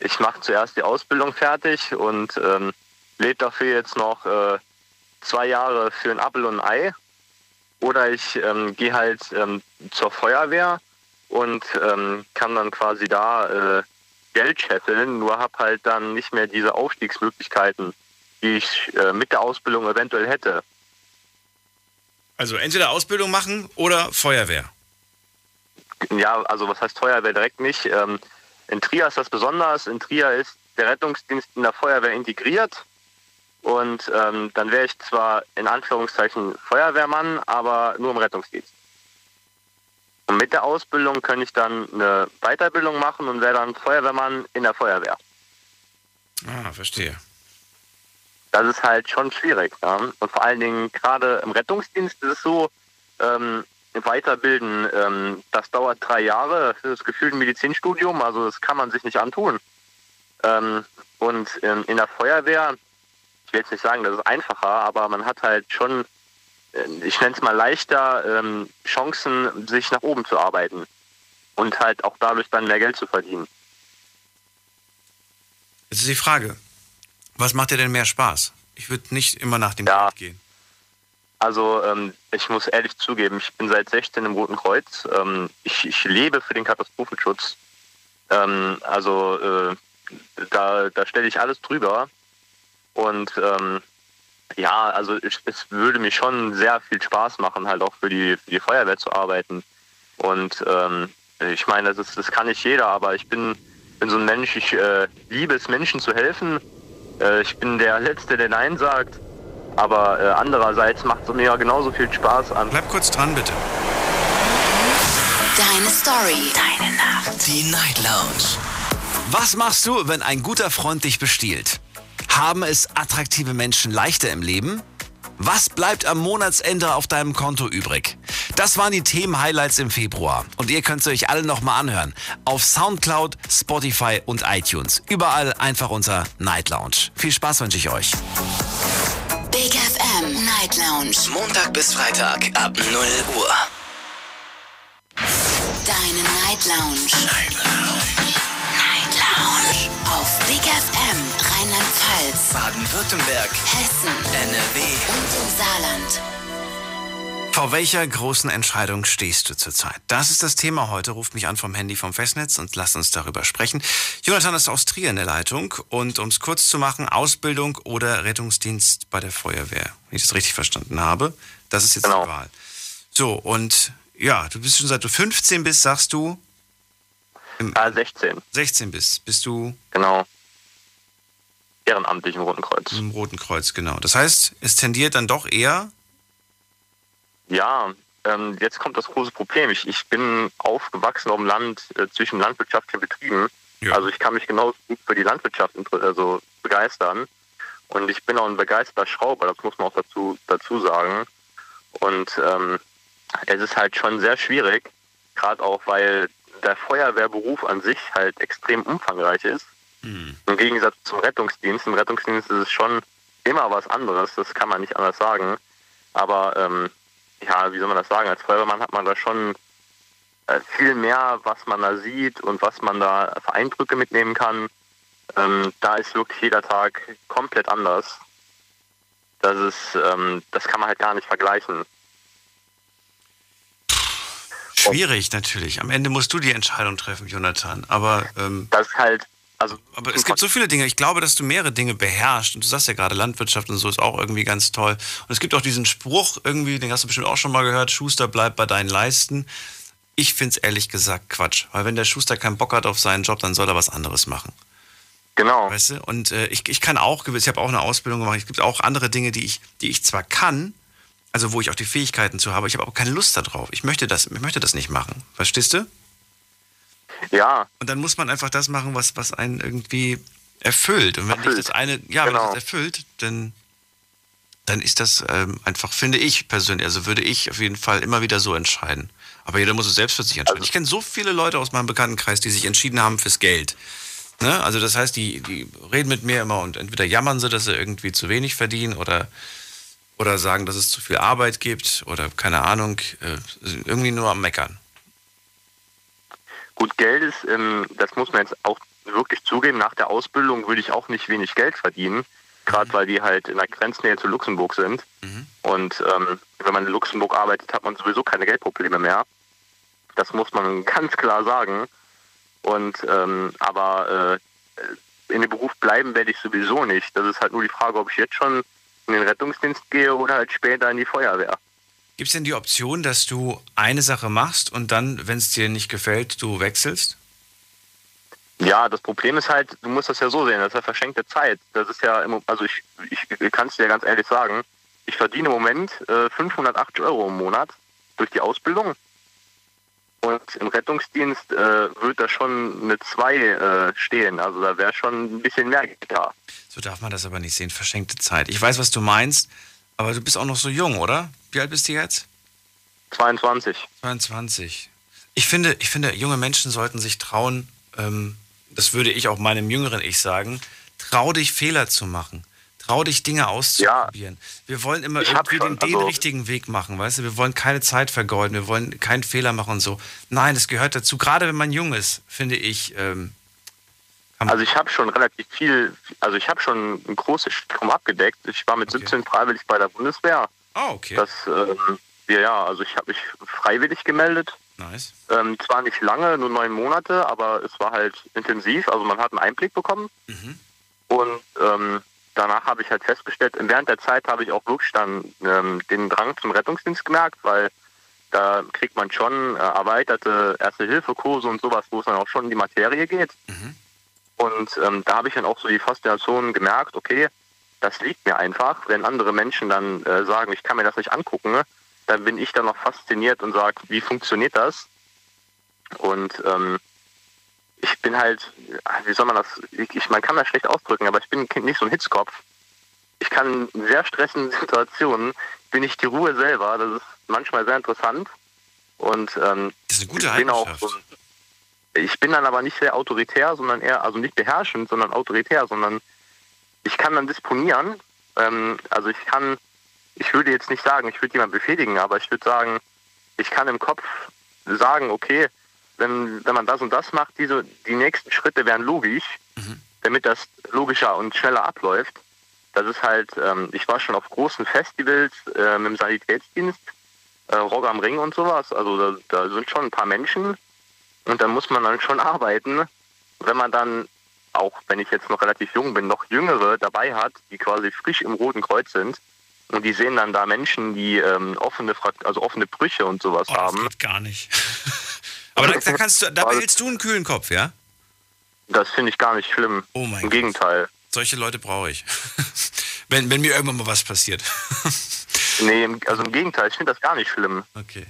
ich mache zuerst die Ausbildung fertig und ähm, lebe dafür jetzt noch äh, zwei Jahre für ein Appel und ein Ei, oder ich ähm, gehe halt ähm, zur Feuerwehr und ähm, kann dann quasi da äh, Geld scheffeln, nur habe halt dann nicht mehr diese Aufstiegsmöglichkeiten, die ich äh, mit der Ausbildung eventuell hätte. Also entweder Ausbildung machen oder Feuerwehr. Ja, also was heißt Feuerwehr direkt nicht? Ähm, in Trier ist das besonders. In Trier ist der Rettungsdienst in der Feuerwehr integriert. Und ähm, dann wäre ich zwar in Anführungszeichen Feuerwehrmann, aber nur im Rettungsdienst. Und mit der Ausbildung könnte ich dann eine Weiterbildung machen und wäre dann Feuerwehrmann in der Feuerwehr. Ah, verstehe. Das ist halt schon schwierig. Ne? Und vor allen Dingen gerade im Rettungsdienst ist es so, ähm, weiterbilden, ähm, das dauert drei Jahre, das ist gefühlt ein Medizinstudium, also das kann man sich nicht antun. Ähm, und in, in der Feuerwehr, ich will jetzt nicht sagen, das ist einfacher, aber man hat halt schon, ich nenne es mal leichter, ähm, Chancen, sich nach oben zu arbeiten und halt auch dadurch dann mehr Geld zu verdienen. Jetzt ist die Frage, was macht dir denn mehr Spaß? Ich würde nicht immer nach dem ja. Geld gehen. Also ähm, ich muss ehrlich zugeben, ich bin seit sechzehn im Roten Kreuz. Ähm, ich, ich lebe für den Katastrophenschutz. Ähm, also äh, da, da stelle ich alles drüber. Und ähm, ja, also ich, es würde mir schon sehr viel Spaß machen, halt auch für die, für die Feuerwehr zu arbeiten. Und ähm, ich meine, das, ist, das kann nicht jeder, aber ich bin, bin so ein Mensch, ich äh, liebe es, Menschen zu helfen. Äh, ich bin der Letzte, der Nein sagt. Aber äh, andererseits macht es mir ja genauso viel Spaß an. Bleib kurz dran, bitte. Deine Story, deine Nacht. Die Night Lounge. Was machst du, wenn ein guter Freund dich bestiehlt? Haben es attraktive Menschen leichter im Leben? Was bleibt am Monatsende auf deinem Konto übrig? Das waren die Themen-Highlights im Februar. Und ihr könnt sie euch alle nochmal anhören. Auf Soundcloud, Spotify und iTunes. Überall einfach unter Night Lounge. Viel Spaß wünsche ich euch. Big F M Night Lounge. Montag bis Freitag ab null Uhr. Deine Night Lounge. Night Lounge. Night Lounge. Auf Big F M Rheinland-Pfalz, Baden-Württemberg, Hessen, N R W und im Saarland. Vor welcher großen Entscheidung stehst du zurzeit? Das ist das Thema heute. Ruft mich an vom Handy vom Festnetz und lasst uns darüber sprechen. Jonathan ist aus Trier in der Leitung und um es kurz zu machen, Ausbildung oder Rettungsdienst bei der Feuerwehr, wenn ich das richtig verstanden habe. Das ist jetzt genau die Wahl. So, und ja, du bist schon seit du fünfzehn bist, sagst du? Ah, sechzehn. sechzehn bist, bist du? Genau. Ehrenamtlich im Roten Kreuz. Im Roten Kreuz, genau. Das heißt, es tendiert dann doch eher? Ja, ähm, jetzt kommt das große Problem. Ich, ich bin aufgewachsen auf dem Land, äh, zwischen landwirtschaftlichen Betrieben. Ja. Also ich kann mich genau für die Landwirtschaft also begeistern. Und ich bin auch ein begeisterter Schrauber, das muss man auch dazu, dazu sagen. Und ähm, es ist halt schon sehr schwierig, gerade auch, weil der Feuerwehrberuf an sich halt extrem umfangreich ist. Mhm. Im Gegensatz zum Rettungsdienst. Im Rettungsdienst ist es schon immer was anderes, das kann man nicht anders sagen. Aber ähm, ja, wie soll man das sagen? Als Feuerwehrmann hat man da schon äh, viel mehr, was man da sieht und was man da für Eindrücke mitnehmen kann. Ähm, da ist wirklich jeder Tag komplett anders. Das ist, ähm, das kann man halt gar nicht vergleichen. Schwierig natürlich. Am Ende musst du die Entscheidung treffen, Jonathan. Aber ähm, das ist halt, also aber es gibt so viele Dinge. Ich glaube, dass du mehrere Dinge beherrschst. Und du sagst ja gerade, Landwirtschaft und so ist auch irgendwie ganz toll. Und es gibt auch diesen Spruch irgendwie, den hast du bestimmt auch schon mal gehört: Schuster, bleib bei deinen Leisten. Ich find's ehrlich gesagt Quatsch, weil wenn der Schuster keinen Bock hat auf seinen Job, dann soll er was anderes machen. Genau. Weißt du? Und äh, ich, ich kann auch, ich habe auch eine Ausbildung gemacht. Es gibt auch andere Dinge, die ich, die ich zwar kann, also wo ich auch die Fähigkeiten zu habe, ich habe auch keine Lust darauf. Ich möchte das, ich möchte das nicht machen. Verstehst du? Ja. Und dann muss man einfach das machen, was, was einen irgendwie erfüllt. Und wenn dich das eine, ja, genau. wenn das erfüllt, dann, dann ist das ähm, einfach, finde ich persönlich, also würde ich auf jeden Fall immer wieder so entscheiden. Aber jeder muss es selbst für sich entscheiden. Also. Ich kenne so viele Leute aus meinem Bekanntenkreis, die sich entschieden haben fürs Geld. Ne? Also das heißt, die, die reden mit mir immer und entweder jammern sie, dass sie irgendwie zu wenig verdienen oder, oder sagen, dass es zu viel Arbeit gibt oder keine Ahnung, irgendwie nur am Meckern. Gut, Geld ist, das muss man jetzt auch wirklich zugeben, nach der Ausbildung würde ich auch nicht wenig Geld verdienen, gerade mhm. weil die halt in der Grenznähe zu Luxemburg sind. Mhm. Und ähm, wenn man in Luxemburg arbeitet, hat man sowieso keine Geldprobleme mehr. Das muss man ganz klar sagen. Und ähm, aber äh, in dem Beruf bleiben werde ich sowieso nicht. Das ist halt nur die Frage, ob ich jetzt schon in den Rettungsdienst gehe oder halt später in die Feuerwehr. Gibt es denn die Option, dass du eine Sache machst und dann, wenn es dir nicht gefällt, du wechselst? Ja, das Problem ist halt, du musst das ja so sehen, das ist ja verschenkte Zeit. Das ist ja, im, also ich, ich kann es dir ganz ehrlich sagen, ich verdiene im Moment äh, fünfhundertachtzig Euro im Monat durch die Ausbildung. Und im Rettungsdienst äh, wird da schon eine zwei äh, stehen. Also da wäre schon ein bisschen mehr da. So darf man das aber nicht sehen. Verschenkte Zeit. Ich weiß, was du meinst, aber du bist auch noch so jung, oder? Wie alt bist du jetzt? zweiundzwanzig. zweiundzwanzig. Ich finde, ich finde junge Menschen sollten sich trauen, ähm, das würde ich auch meinem jüngeren Ich sagen, trau dich, Fehler zu machen. Trau dich, Dinge auszuprobieren. Ja, wir wollen immer irgendwie schon, den, den also, richtigen Weg machen, weißt du? Wir wollen keine Zeit vergeuden, wir wollen keinen Fehler machen und so. Nein, das gehört dazu. Gerade wenn man jung ist, finde ich. Ähm, also ich habe schon relativ viel, also ich habe schon ein großes Spektrum abgedeckt. Ich war mit okay. siebzehn freiwillig bei der Bundeswehr. Ah, oh, okay. Das, ähm, ja, ja, also ich habe mich freiwillig gemeldet. Nice. Ähm, zwar nicht lange, nur neun Monate, aber es war halt intensiv. Also man hat einen Einblick bekommen. Mhm. Und ähm, danach habe ich halt festgestellt, während der Zeit habe ich auch wirklich dann ähm, den Drang zum Rettungsdienst gemerkt, weil da kriegt man schon äh, erweiterte Erste-Hilfe-Kurse und sowas, wo es dann auch schon in die Materie geht. Mhm. Und ähm, da habe ich dann auch so die Faszination gemerkt, okay, das liegt mir einfach. Wenn andere Menschen dann äh, sagen, ich kann mir das nicht angucken, dann bin ich dann noch fasziniert und sage, wie funktioniert das? Und ähm, ich bin halt, wie soll man das, ich, man kann das schlecht ausdrücken, aber ich bin nicht so ein Hitzkopf. Ich kann in sehr stressenden Situationen, bin ich die Ruhe selber, das ist manchmal sehr interessant. Und ähm, das ist eine gute ich bin auch, ich bin dann aber nicht sehr autoritär, sondern eher, also nicht beherrschend, sondern autoritär, sondern ich kann dann disponieren. Ähm, also ich kann, ich würde jetzt nicht sagen, ich würde jemanden befehligen, aber ich würde sagen, ich kann im Kopf sagen, okay, Wenn, wenn man das und das macht, diese, die nächsten Schritte wären logisch, mhm. damit das logischer und schneller abläuft. Das ist halt, ähm, ich war schon auf großen Festivals äh, mit dem Sanitätsdienst, äh, Rock am Ring und sowas, also da, da sind schon ein paar Menschen und da muss man dann schon arbeiten. Wenn man dann, auch wenn ich jetzt noch relativ jung bin, noch Jüngere dabei hat, die quasi frisch im Roten Kreuz sind und die sehen dann da Menschen, die ähm, offene, Frakt- also offene Brüche und sowas oh, das haben. Das geht gar nicht. Aber da, da kannst du, da behältst du einen kühlen Kopf, ja? Das finde ich gar nicht schlimm. Oh mein Gott. Im Gegenteil. Solche Leute brauche ich. wenn, wenn mir irgendwann mal was passiert. Nee, also im Gegenteil. Ich finde das gar nicht schlimm. Okay.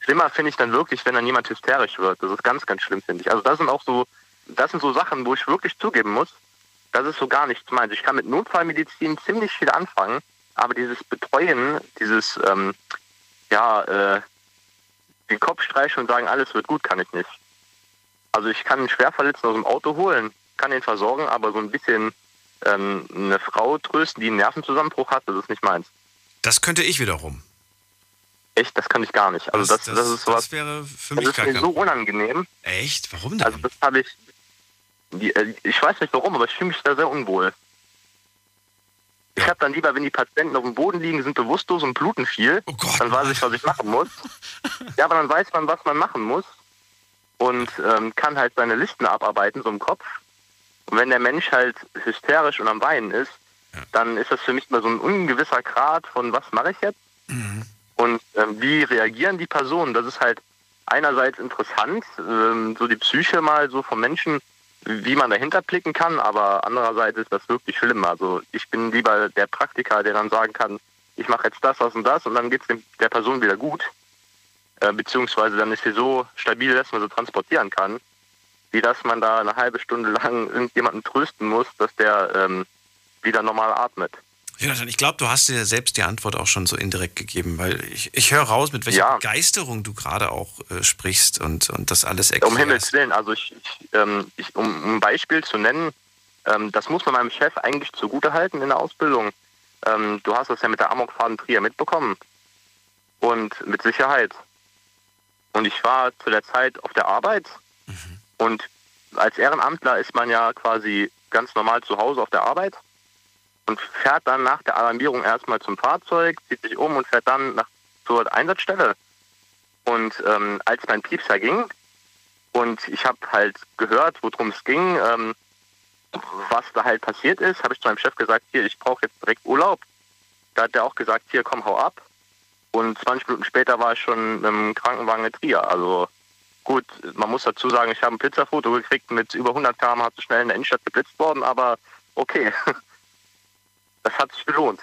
Schlimmer finde ich dann wirklich, wenn dann jemand hysterisch wird. Das ist ganz, ganz schlimm, finde ich. Also das sind auch so das sind so Sachen, wo ich wirklich zugeben muss, das ist so gar nichts meins. Ich kann mit Notfallmedizin ziemlich viel anfangen, aber dieses Betreuen, dieses, ähm, ja, äh, den Kopf streichen und sagen, alles wird gut, kann ich nicht. Also ich kann einen Schwerverletzten aus dem Auto holen, kann ihn versorgen, aber so ein bisschen ähm, eine Frau trösten, die einen Nervenzusammenbruch hat, das ist nicht meins. Das könnte ich wiederum. Echt? Das kann ich gar nicht. Also das, das, das, das ist was, das wäre für mich das ist mir so unangenehm. Echt? Warum denn? Also das habe ich, die, ich weiß nicht warum, aber ich fühle mich da sehr unwohl. Ich habe dann lieber, wenn die Patienten auf dem Boden liegen, sind bewusstlos und bluten viel, oh Gott, dann weiß ich, was ich machen muss. Ja, aber dann weiß man, was man machen muss und ähm, kann halt seine Listen abarbeiten, so im Kopf. Und wenn der Mensch halt hysterisch und am Weinen ist, ja, dann ist das für mich mal so ein ungewisser Grad von, was mache ich jetzt? Mhm. Und ähm, wie reagieren die Personen? Das ist halt einerseits interessant, ähm, so die Psyche mal so vom Menschen, wie man dahinter blicken kann, aber andererseits ist das wirklich schlimm. Also ich bin lieber der Praktiker, der dann sagen kann, ich mache jetzt das, das und das und dann geht es der Person wieder gut. Äh, beziehungsweise dann ist sie so stabil, dass man sie transportieren kann, wie dass man da eine halbe Stunde lang irgendjemanden trösten muss, dass der ähm, wieder normal atmet. Jonathan, ich glaube, du hast dir selbst die Antwort auch schon so indirekt gegeben, weil ich, ich höre raus, mit welcher ja. Begeisterung du gerade auch äh, sprichst und, und das alles erklärst. Um Himmels Willen, also ich, ich, ähm, ich, um ein Beispiel zu nennen, ähm, das muss man meinem Chef eigentlich zugutehalten in der Ausbildung. Ähm, du hast das ja mit der Amokfahrt in Trier mitbekommen und mit Sicherheit. Und ich war zu der Zeit auf der Arbeit mhm. und als Ehrenamtler ist man ja quasi ganz normal zu Hause auf der Arbeit. Und fährt dann nach der Alarmierung erstmal zum Fahrzeug, zieht sich um und fährt dann nach, zur Einsatzstelle. Und ähm, als mein Piepser ging und ich habe halt gehört, worum es ging, ähm, was da halt passiert ist, habe ich zu meinem Chef gesagt, hier, ich brauche jetzt direkt Urlaub. Da hat der auch gesagt, hier, komm, hau ab. Und zwanzig Minuten später war ich schon im Krankenwagen in Trier. Also gut, man muss dazu sagen, ich habe ein Pizzafoto gekriegt mit über hundert Kilometer pro Stunde zu schnell in der Innenstadt geblitzt worden, aber okay. Das hat sich gelohnt.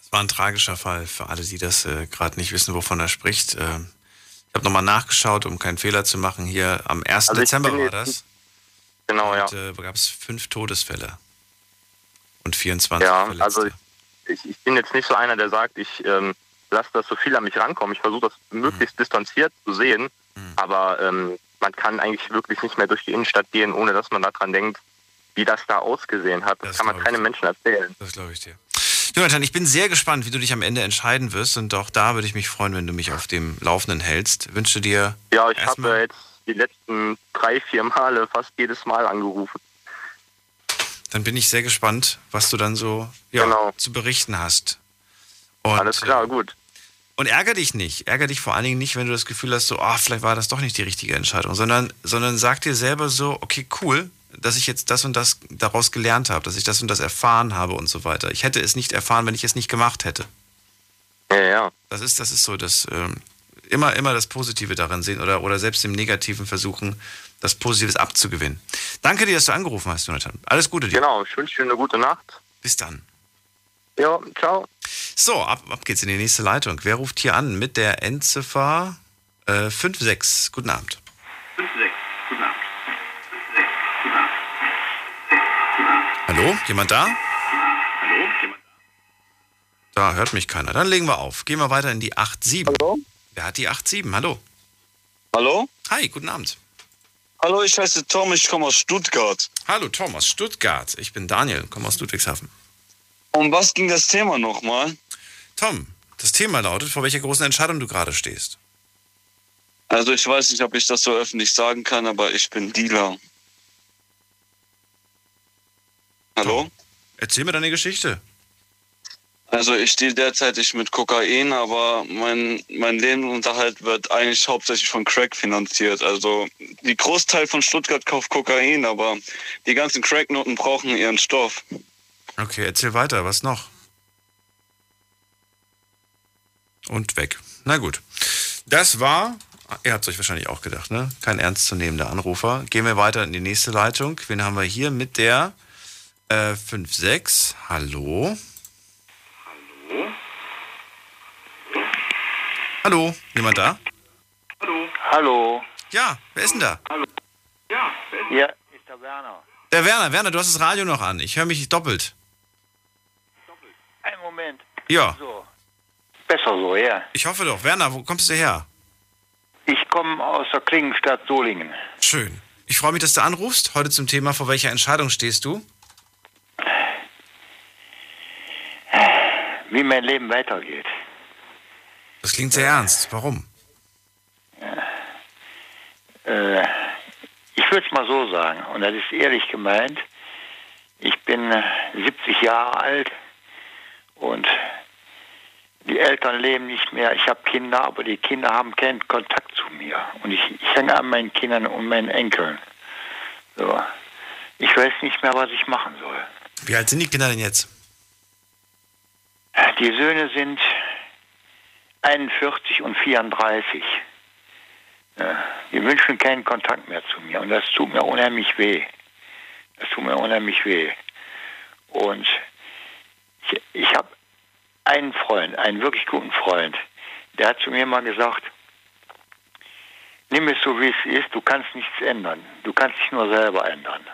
Das war ein tragischer Fall für alle, die das äh, gerade nicht wissen, wovon er spricht. Äh, ich habe nochmal nachgeschaut, um keinen Fehler zu machen. Hier am ersten also Dezember war das. Genau, und, ja. Und äh, gab es fünf Todesfälle und vierundzwanzig ja, Verletzte. Also ich, ich bin jetzt nicht so einer, der sagt, ich ähm, lasse das so viel an mich rankommen. Ich versuche das möglichst mhm. distanziert zu sehen. Mhm. Aber ähm, man kann eigentlich wirklich nicht mehr durch die Innenstadt gehen, ohne dass man daran denkt, wie das da ausgesehen hat. Das, das kann man keinem Menschen erzählen. Das glaube ich dir. Jonathan, ich bin sehr gespannt, wie du dich am Ende entscheiden wirst. Und auch da würde ich mich freuen, wenn du mich auf dem Laufenden hältst. Wünsche dir... Ja, ich habe jetzt die letzten drei, vier Male fast jedes Mal angerufen. Dann bin ich sehr gespannt, was du dann so ja, genau. zu berichten hast. Und, alles klar, gut. Und ärgere dich nicht. Ärgere dich vor allen Dingen nicht, wenn du das Gefühl hast, so, ah, vielleicht war das doch nicht die richtige Entscheidung. Sondern, sondern sag dir selber so, okay, cool, dass ich jetzt das und das daraus gelernt habe, dass ich das und das erfahren habe und so weiter. Ich hätte es nicht erfahren, wenn ich es nicht gemacht hätte. Ja, ja. Das ist, das ist so, dass ähm, immer, immer das Positive daran sehen oder, oder selbst im Negativen versuchen, das Positives abzugewinnen. Danke dir, dass du angerufen hast, Jonathan. Alles Gute dir. Genau, ich wünsche dir eine gute Nacht. Bis dann. Ja, ciao. So, ab, ab geht's in die nächste Leitung. Wer ruft hier an mit der Endziffer äh, fünf sechs? Guten Abend. fünf sechs, guten Abend. Hallo, jemand da? Hallo, jemand da? Da hört mich keiner. Dann legen wir auf. Gehen wir weiter in die acht sieben. Hallo? Wer hat die acht sieben? Hallo. Hallo? Hi, guten Abend. Hallo, ich heiße Tom, ich komme aus Stuttgart. Hallo Tom aus Stuttgart. Ich bin Daniel, komme aus Ludwigshafen. Um was ging das Thema nochmal? Tom, das Thema lautet, vor welcher großen Entscheidung du gerade stehst. Also ich weiß nicht, ob ich das so öffentlich sagen kann, aber ich bin Dealer. Hallo? Erzähl mir deine Geschichte. Also ich stehe derzeitig mit Kokain, aber mein, mein Lebensunterhalt wird eigentlich hauptsächlich von Crack finanziert. Also die Großteil von Stuttgart kauft Kokain, aber die ganzen Cracknoten brauchen ihren Stoff. Okay, erzähl weiter, was noch? Und weg. Na gut. Das war, ihr habt es euch wahrscheinlich auch gedacht, ne? Kein ernstzunehmender Anrufer. Gehen wir weiter in die nächste Leitung. Wen haben wir hier mit der... Äh, fünf sechs, hallo. Hallo. Hallo, jemand da? Hallo. Hallo. Ja, wer ist denn da? Hallo. Ja, Hier ist der Werner. Der Werner, Werner, du hast das Radio noch an. Ich höre mich doppelt. Doppelt? Einen Moment. Ja. So. Besser so, ja. Ich hoffe doch. Werner, wo kommst du her? Ich komme aus der Klingenstadt Solingen. Schön. Ich freue mich, dass du anrufst. Heute zum Thema, vor welcher Entscheidung stehst du? Wie mein Leben weitergeht. Das klingt sehr ernst. Warum? Äh, ich würde es mal so sagen, und das ist ehrlich gemeint. Ich bin siebzig Jahre alt und die Eltern leben nicht mehr. Ich habe Kinder, aber die Kinder haben keinen Kontakt zu mir. Und ich, ich hänge an meinen Kindern und meinen Enkeln. So. Ich weiß nicht mehr, was ich machen soll. Wie alt sind die Kinder denn jetzt? Die Söhne sind einundvierzig und vierunddreißig. Ja, die wünschen keinen Kontakt mehr zu mir. Und das tut mir unheimlich weh. Das tut mir unheimlich weh. Und ich, ich habe einen Freund, einen wirklich guten Freund, der hat zu mir mal gesagt, nimm es so, wie es ist, du kannst nichts ändern. Du kannst dich nur selber ändern.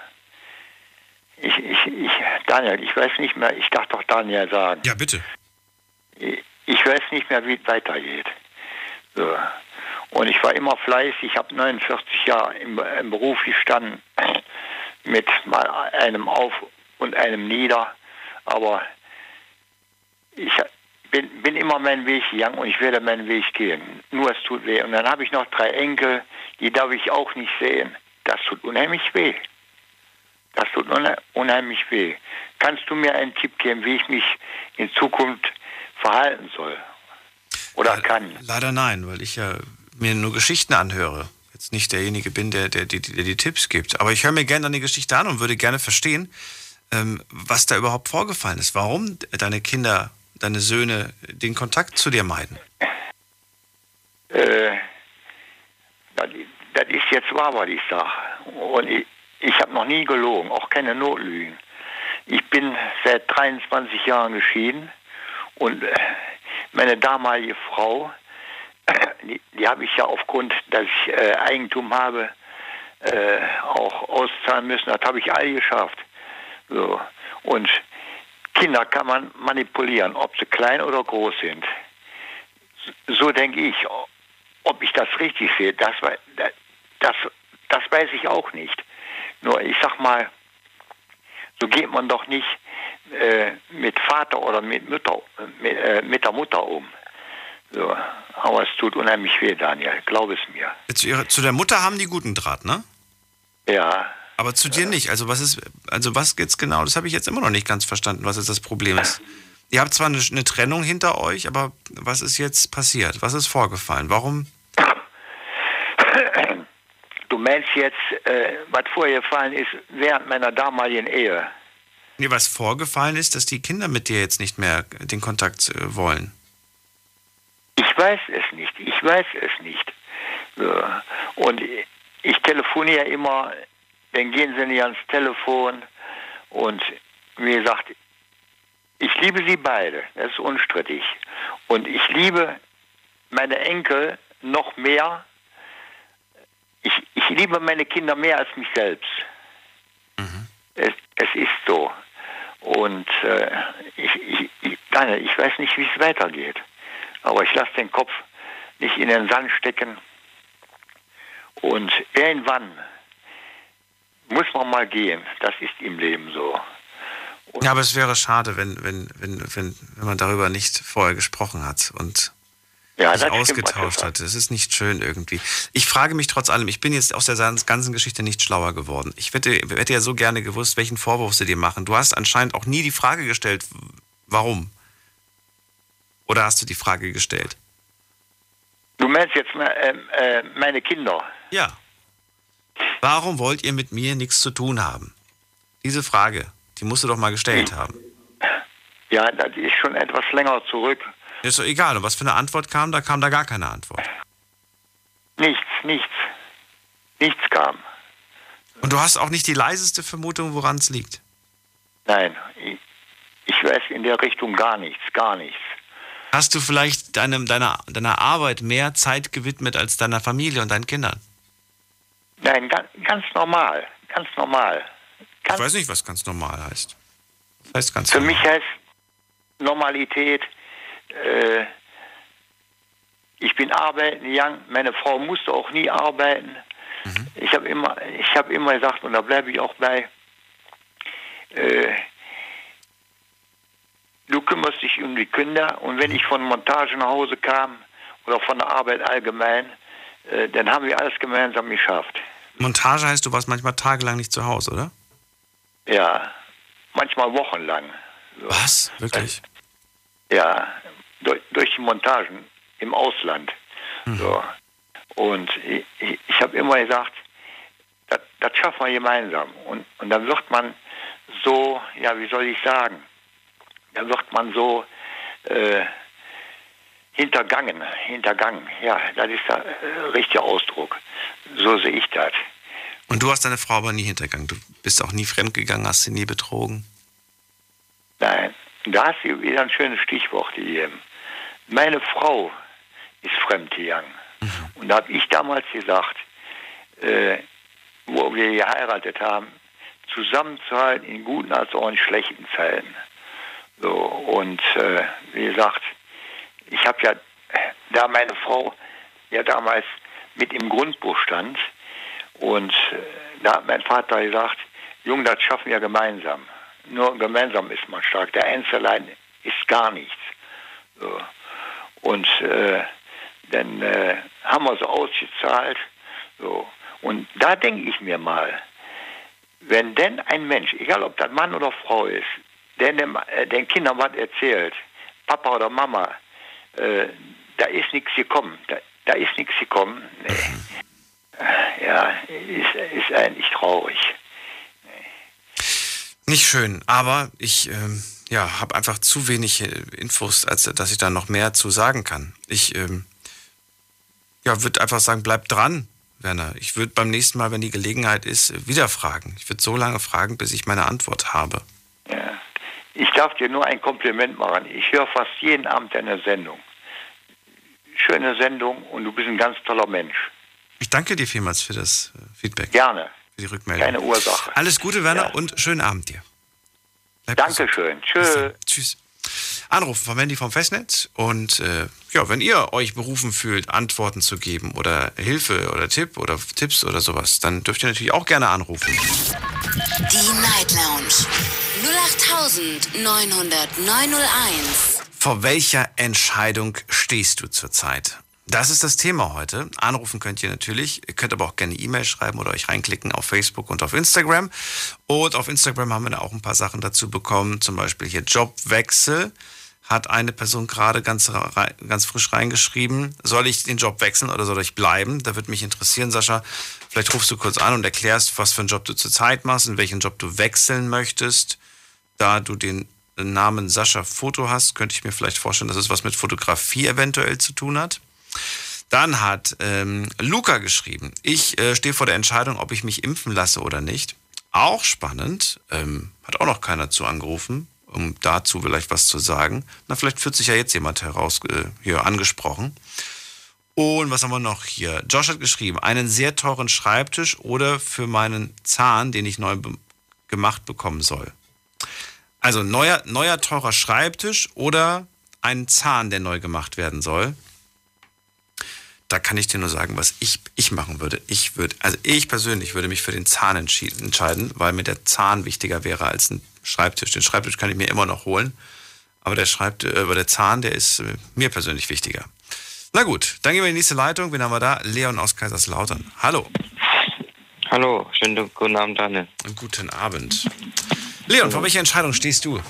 Ich, ich, ich, Daniel, ich weiß nicht mehr, ich darf doch Daniel sagen. Ja, bitte. Ich, ich weiß nicht mehr, wie es weitergeht. So. Und ich war immer fleißig, ich habe neunundvierzig Jahre im, im Beruf gestanden, mit mal einem Auf und einem Nieder, aber ich bin, bin immer meinen Weg gegangen und ich werde meinen Weg gehen. Nur es tut weh. Und dann habe ich noch drei Enkel, die darf ich auch nicht sehen. Das tut unheimlich weh. Das tut unheimlich weh. Kannst du mir einen Tipp geben, wie ich mich in Zukunft verhalten soll? Oder Le- kann? Leider nein, weil ich ja mir nur Geschichten anhöre. Jetzt nicht derjenige bin, der, der, der, der die Tipps gibt. Aber ich höre mir gerne deine Geschichte an und würde gerne verstehen, ähm, was da überhaupt vorgefallen ist. Warum deine Kinder, deine Söhne den Kontakt zu dir meiden? Äh, das, das ist jetzt wahr, was ich sage. Und ich, ich habe noch nie gelogen, auch keine Notlügen. Ich bin seit dreiundzwanzig Jahren geschieden und meine damalige Frau, die, die habe ich ja aufgrund, dass ich äh, Eigentum habe, äh, auch auszahlen müssen. Das habe ich all geschafft. So. Und Kinder kann man manipulieren, ob sie klein oder groß sind. So, so denke ich. Ob ich das richtig sehe, das, das, das, das weiß ich auch nicht. Nur ich sag mal, so geht man doch nicht äh, mit Vater oder mit, Mütter, mit, äh, mit der Mutter um. So. Aber es tut unheimlich weh, Daniel. Glaub es mir. Zu, ihrer, zu der Mutter haben die guten Draht, ne? Ja. Aber zu dir ja. nicht. Also was ist, also was geht's genau? Das habe ich jetzt immer noch nicht ganz verstanden, was jetzt das Problem ist. Ihr habt zwar eine, eine Trennung hinter euch, aber was ist jetzt passiert? Was ist vorgefallen? Warum? Du meinst jetzt, äh, was vorgefallen ist während meiner damaligen Ehe? Nee, was vorgefallen ist, dass die Kinder mit dir jetzt nicht mehr den Kontakt äh, wollen. Ich weiß es nicht, ich weiß es nicht. So. Und ich telefoniere immer, dann gehen sie nicht ans Telefon. Und wie gesagt, ich liebe sie beide, das ist unstrittig. Und ich liebe meine Enkel noch mehr. Ich, ich liebe meine Kinder mehr als mich selbst. Mhm. Es, es ist so. Und äh, ich, ich, ich, Daniel, ich weiß nicht, wie es weitergeht. Aber ich lasse den Kopf nicht in den Sand stecken. Und irgendwann muss man mal gehen. Das ist im Leben so. Und ja, aber es wäre schade, wenn, wenn, wenn, wenn, wenn man darüber nicht vorher gesprochen hat und ja, sich ausgetauscht hat. Das ist nicht schön irgendwie. Ich frage mich trotz allem, ich bin jetzt aus der ganzen Geschichte nicht schlauer geworden. Ich hätte, hätte ja so gerne gewusst, welchen Vorwurf sie dir machen. Du hast anscheinend auch nie die Frage gestellt, warum? Oder hast du die Frage gestellt? Du meinst jetzt äh, äh, meine Kinder? Ja. Warum wollt ihr mit mir nichts zu tun haben? Diese Frage, die musst du doch mal gestellt hm. haben. Ja, das ist schon etwas länger zurück. Ist doch egal. Und was für eine Antwort kam? Da kam da gar keine Antwort. Nichts, nichts. Nichts kam. Und du hast auch nicht die leiseste Vermutung, woran es liegt? Nein, ich, ich weiß in der Richtung gar nichts, gar nichts. Hast du vielleicht deinem, deiner, deiner Arbeit mehr Zeit gewidmet als deiner Familie und deinen Kindern? Nein, ganz normal. ganz normal. Ganz ich weiß nicht, was ganz normal heißt. Das heißt ganz für normal. Mich heißt Normalität, äh, ich bin arbeiten gegangen, meine Frau musste auch nie arbeiten. Mhm. Ich habe immer, ich habe immer gesagt, und da bleibe ich auch bei, äh, du kümmerst dich um die Kinder, und wenn ich von Montage nach Hause kam oder von der Arbeit allgemein, äh, dann haben wir alles gemeinsam geschafft. Montage heißt, du warst manchmal tagelang nicht zu Hause, oder? Ja, manchmal wochenlang. So. Was? Wirklich? Ja, durch, durch die Montagen im Ausland. Mhm. So. Und ich, ich habe immer gesagt, das, das schaffen wir gemeinsam. Und, und dann wird man so, ja, wie soll ich sagen, dann wird man so äh, hintergangen, hintergangen. Ja, das ist der äh, richtige Ausdruck. So sehe ich das. Und du hast deine Frau aber nie hintergangen? Du bist auch nie fremdgegangen, hast sie nie betrogen? Nein, da hast du wieder ein schönes Stichwort gegeben. Meine Frau ist fremdgegangen. Mhm. Und da habe ich damals gesagt, äh, wo wir geheiratet haben, zusammenzuhalten in guten als auch in schlechten Zeiten. So, und äh, wie gesagt, ich habe ja, da meine Frau ja damals mit im Grundbuch stand, und äh, da hat mein Vater gesagt, Junge, das schaffen wir gemeinsam. Nur gemeinsam ist man stark. Der Einzelne ist gar nichts. So. Und äh, dann äh, haben wir so ausgezahlt. So. Und da denke ich mir mal, wenn denn ein Mensch, egal ob das Mann oder Frau ist, der dem, äh, den Kindern was erzählt, Papa oder Mama, äh, da ist nichts gekommen. Da, da ist nichts gekommen. Nee. Ja, ist, ist eigentlich traurig. Nicht schön, aber ich ähm, ja, habe einfach zu wenig Infos, als dass ich da noch mehr zu sagen kann. Ich ähm, ja, würde einfach sagen, bleib dran, Werner. Ich würde beim nächsten Mal, wenn die Gelegenheit ist, wieder fragen. Ich würde so lange fragen, bis ich meine Antwort habe. Ja. Ich darf dir nur ein Kompliment machen. Ich höre fast jeden Abend deine Sendung. Schöne Sendung, und du bist ein ganz toller Mensch. Ich danke dir vielmals für das Feedback. Gerne. Für die Rückmeldung. Keine Ursache. Alles Gute, Werner, ja, und schönen Abend dir. Bleib Dankeschön. Tschüss. Tschüss. Anrufen von Mandy vom Festnetz. Und äh, ja, wenn ihr euch berufen fühlt, Antworten zu geben oder Hilfe oder Tipp oder Tipps oder sowas, dann dürft ihr natürlich auch gerne anrufen. Die Night Lounge null acht neun null null neun null eins. Vor welcher Entscheidung stehst du zurzeit? Das ist das Thema heute. Anrufen könnt ihr natürlich. Ihr könnt aber auch gerne E-Mail schreiben oder euch reinklicken auf Facebook und auf Instagram. Und auf Instagram haben wir da auch ein paar Sachen dazu bekommen. Zum Beispiel hier Jobwechsel. Hat eine Person gerade ganz, ganz frisch reingeschrieben. Soll ich den Job wechseln oder soll ich bleiben? Da würde mich interessieren, Sascha. Vielleicht rufst du kurz an und erklärst, was für einen Job du zurzeit machst und welchen Job du wechseln möchtest. Da du den Namen Sascha Foto hast, könnte ich mir vielleicht vorstellen, dass es was mit Fotografie eventuell zu tun hat. Dann hat ähm, Luca geschrieben, ich äh, stehe vor der Entscheidung, ob ich mich impfen lasse oder nicht. Auch spannend, ähm, hat auch noch keiner zu angerufen, um dazu vielleicht was zu sagen. Na, vielleicht fühlt sich ja jetzt jemand heraus äh, hier angesprochen. Und was haben wir noch hier? Josh hat geschrieben, einen sehr teuren Schreibtisch oder für meinen Zahn, den ich neu be- gemacht bekommen soll. Also neuer, neuer teurer Schreibtisch oder einen Zahn, der neu gemacht werden soll. Da kann ich dir nur sagen, was ich, ich machen würde. Ich würde, also ich persönlich würde mich für den Zahn entscheiden, weil mir der Zahn wichtiger wäre als ein Schreibtisch. Den Schreibtisch kann ich mir immer noch holen, aber der, Schreibtisch, äh, der Zahn, der ist äh, mir persönlich wichtiger. Na gut, dann gehen wir in die nächste Leitung. Wen haben wir da? Leon aus Kaiserslautern. Hallo. Hallo, schönen guten Abend, Daniel. Guten Abend. Leon, vor welcher Entscheidung stehst du?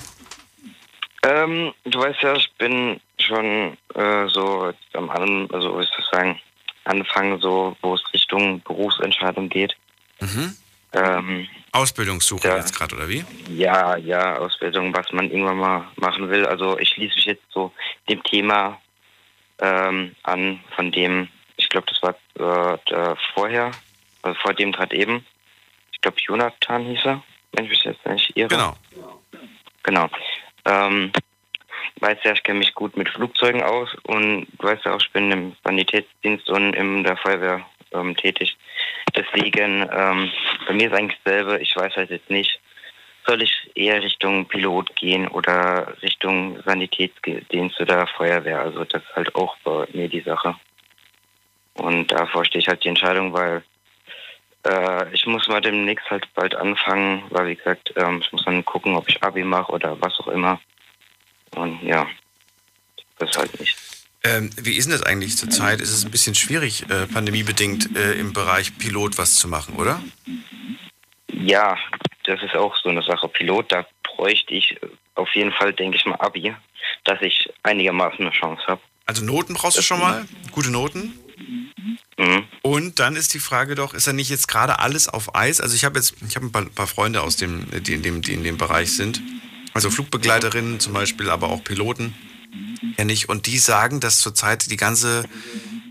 Ähm, du weißt ja, ich bin schon äh, so am anderen, also wie soll ich sagen, anfangen, so wo es Richtung Berufsentscheidung geht. Mhm. Ähm, Ausbildungssuche ja, jetzt gerade, oder wie? Ja, ja, Ausbildung, was man irgendwann mal machen will. Also ich schließe mich jetzt so dem Thema ähm, an, von dem, ich glaube, das war äh, vorher, also vor dem gerade eben. Ich glaube, Jonathan hieß er, wenn ich mich jetzt nicht irre. Genau. Genau. Ähm, weißt ja, ich kenne mich gut mit Flugzeugen aus, und du weißt ja auch, ich bin im Sanitätsdienst und in der Feuerwehr ähm, tätig. Deswegen, ähm, bei mir ist eigentlich dasselbe. Ich weiß halt jetzt nicht, soll ich eher Richtung Pilot gehen oder Richtung Sanitätsdienst oder Feuerwehr. Also das ist halt auch bei mir die Sache. Und davor stehe ich halt die Entscheidung, weil äh, ich muss mal demnächst halt bald anfangen, weil wie gesagt, ähm, ich muss dann gucken, ob ich Abi mache oder was auch immer. Und ja, das halt nicht. Ähm, wie ist denn das eigentlich zurzeit? Ist es ein bisschen schwierig, äh, pandemiebedingt äh, im Bereich Pilot was zu machen, oder? Ja, das ist auch so eine Sache. Pilot, da bräuchte ich auf jeden Fall, denke ich mal, Abi, dass ich einigermaßen eine Chance habe. Also Noten brauchst das du schon mal? Gute Noten? Mhm. Und dann ist die Frage doch, ist da nicht jetzt gerade alles auf Eis? Also ich habe jetzt, ich habe ein paar, paar Freunde aus dem, die in dem, die in dem Bereich sind. Also Flugbegleiterinnen zum Beispiel, aber auch Piloten. Ja, nicht. Und die sagen, dass zurzeit die ganze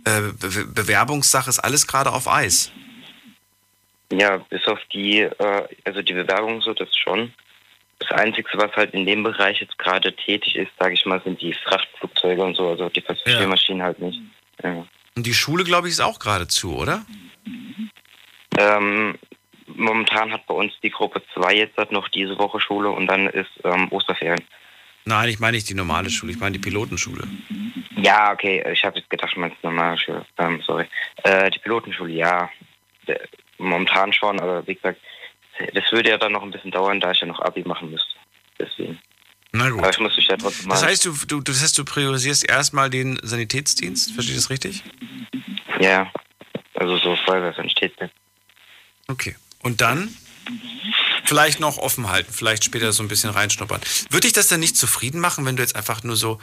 äh, Be- Bewerbungssache ist alles gerade auf Eis. Ja, bis auf die, äh, also die Bewerbung so, das schon. Das Einzige, was halt in dem Bereich jetzt gerade tätig ist, sage ich mal, sind die Frachtflugzeuge und so, also die Passagiermaschinen ja. halt nicht. Ja. Und die Schule, glaube ich, ist auch gerade zu, oder? Ähm, momentan hat bei uns die Gruppe zwei jetzt hat noch diese Woche Schule und dann ist ähm, Osterferien. Nein, ich meine nicht die normale Schule, ich meine die Pilotenschule. Ja, okay, ich habe jetzt gedacht, ich meine die normale Schule, ähm, sorry. Äh, die Pilotenschule, ja, momentan schon, aber wie gesagt, das würde ja dann noch ein bisschen dauern, da ich ja noch Abi machen müsste, deswegen. Na gut. Aber ich muss mich ja trotzdem mal... Das heißt, du, du, das heißt, du priorisierst erstmal den Sanitätsdienst, verstehe ich das richtig? Ja, also so Feuerwehr, Sanitätsdienst. Okay, und dann... Vielleicht noch offen halten, vielleicht später so ein bisschen reinschnuppern. Würde dich das denn nicht zufrieden machen, wenn du jetzt einfach nur so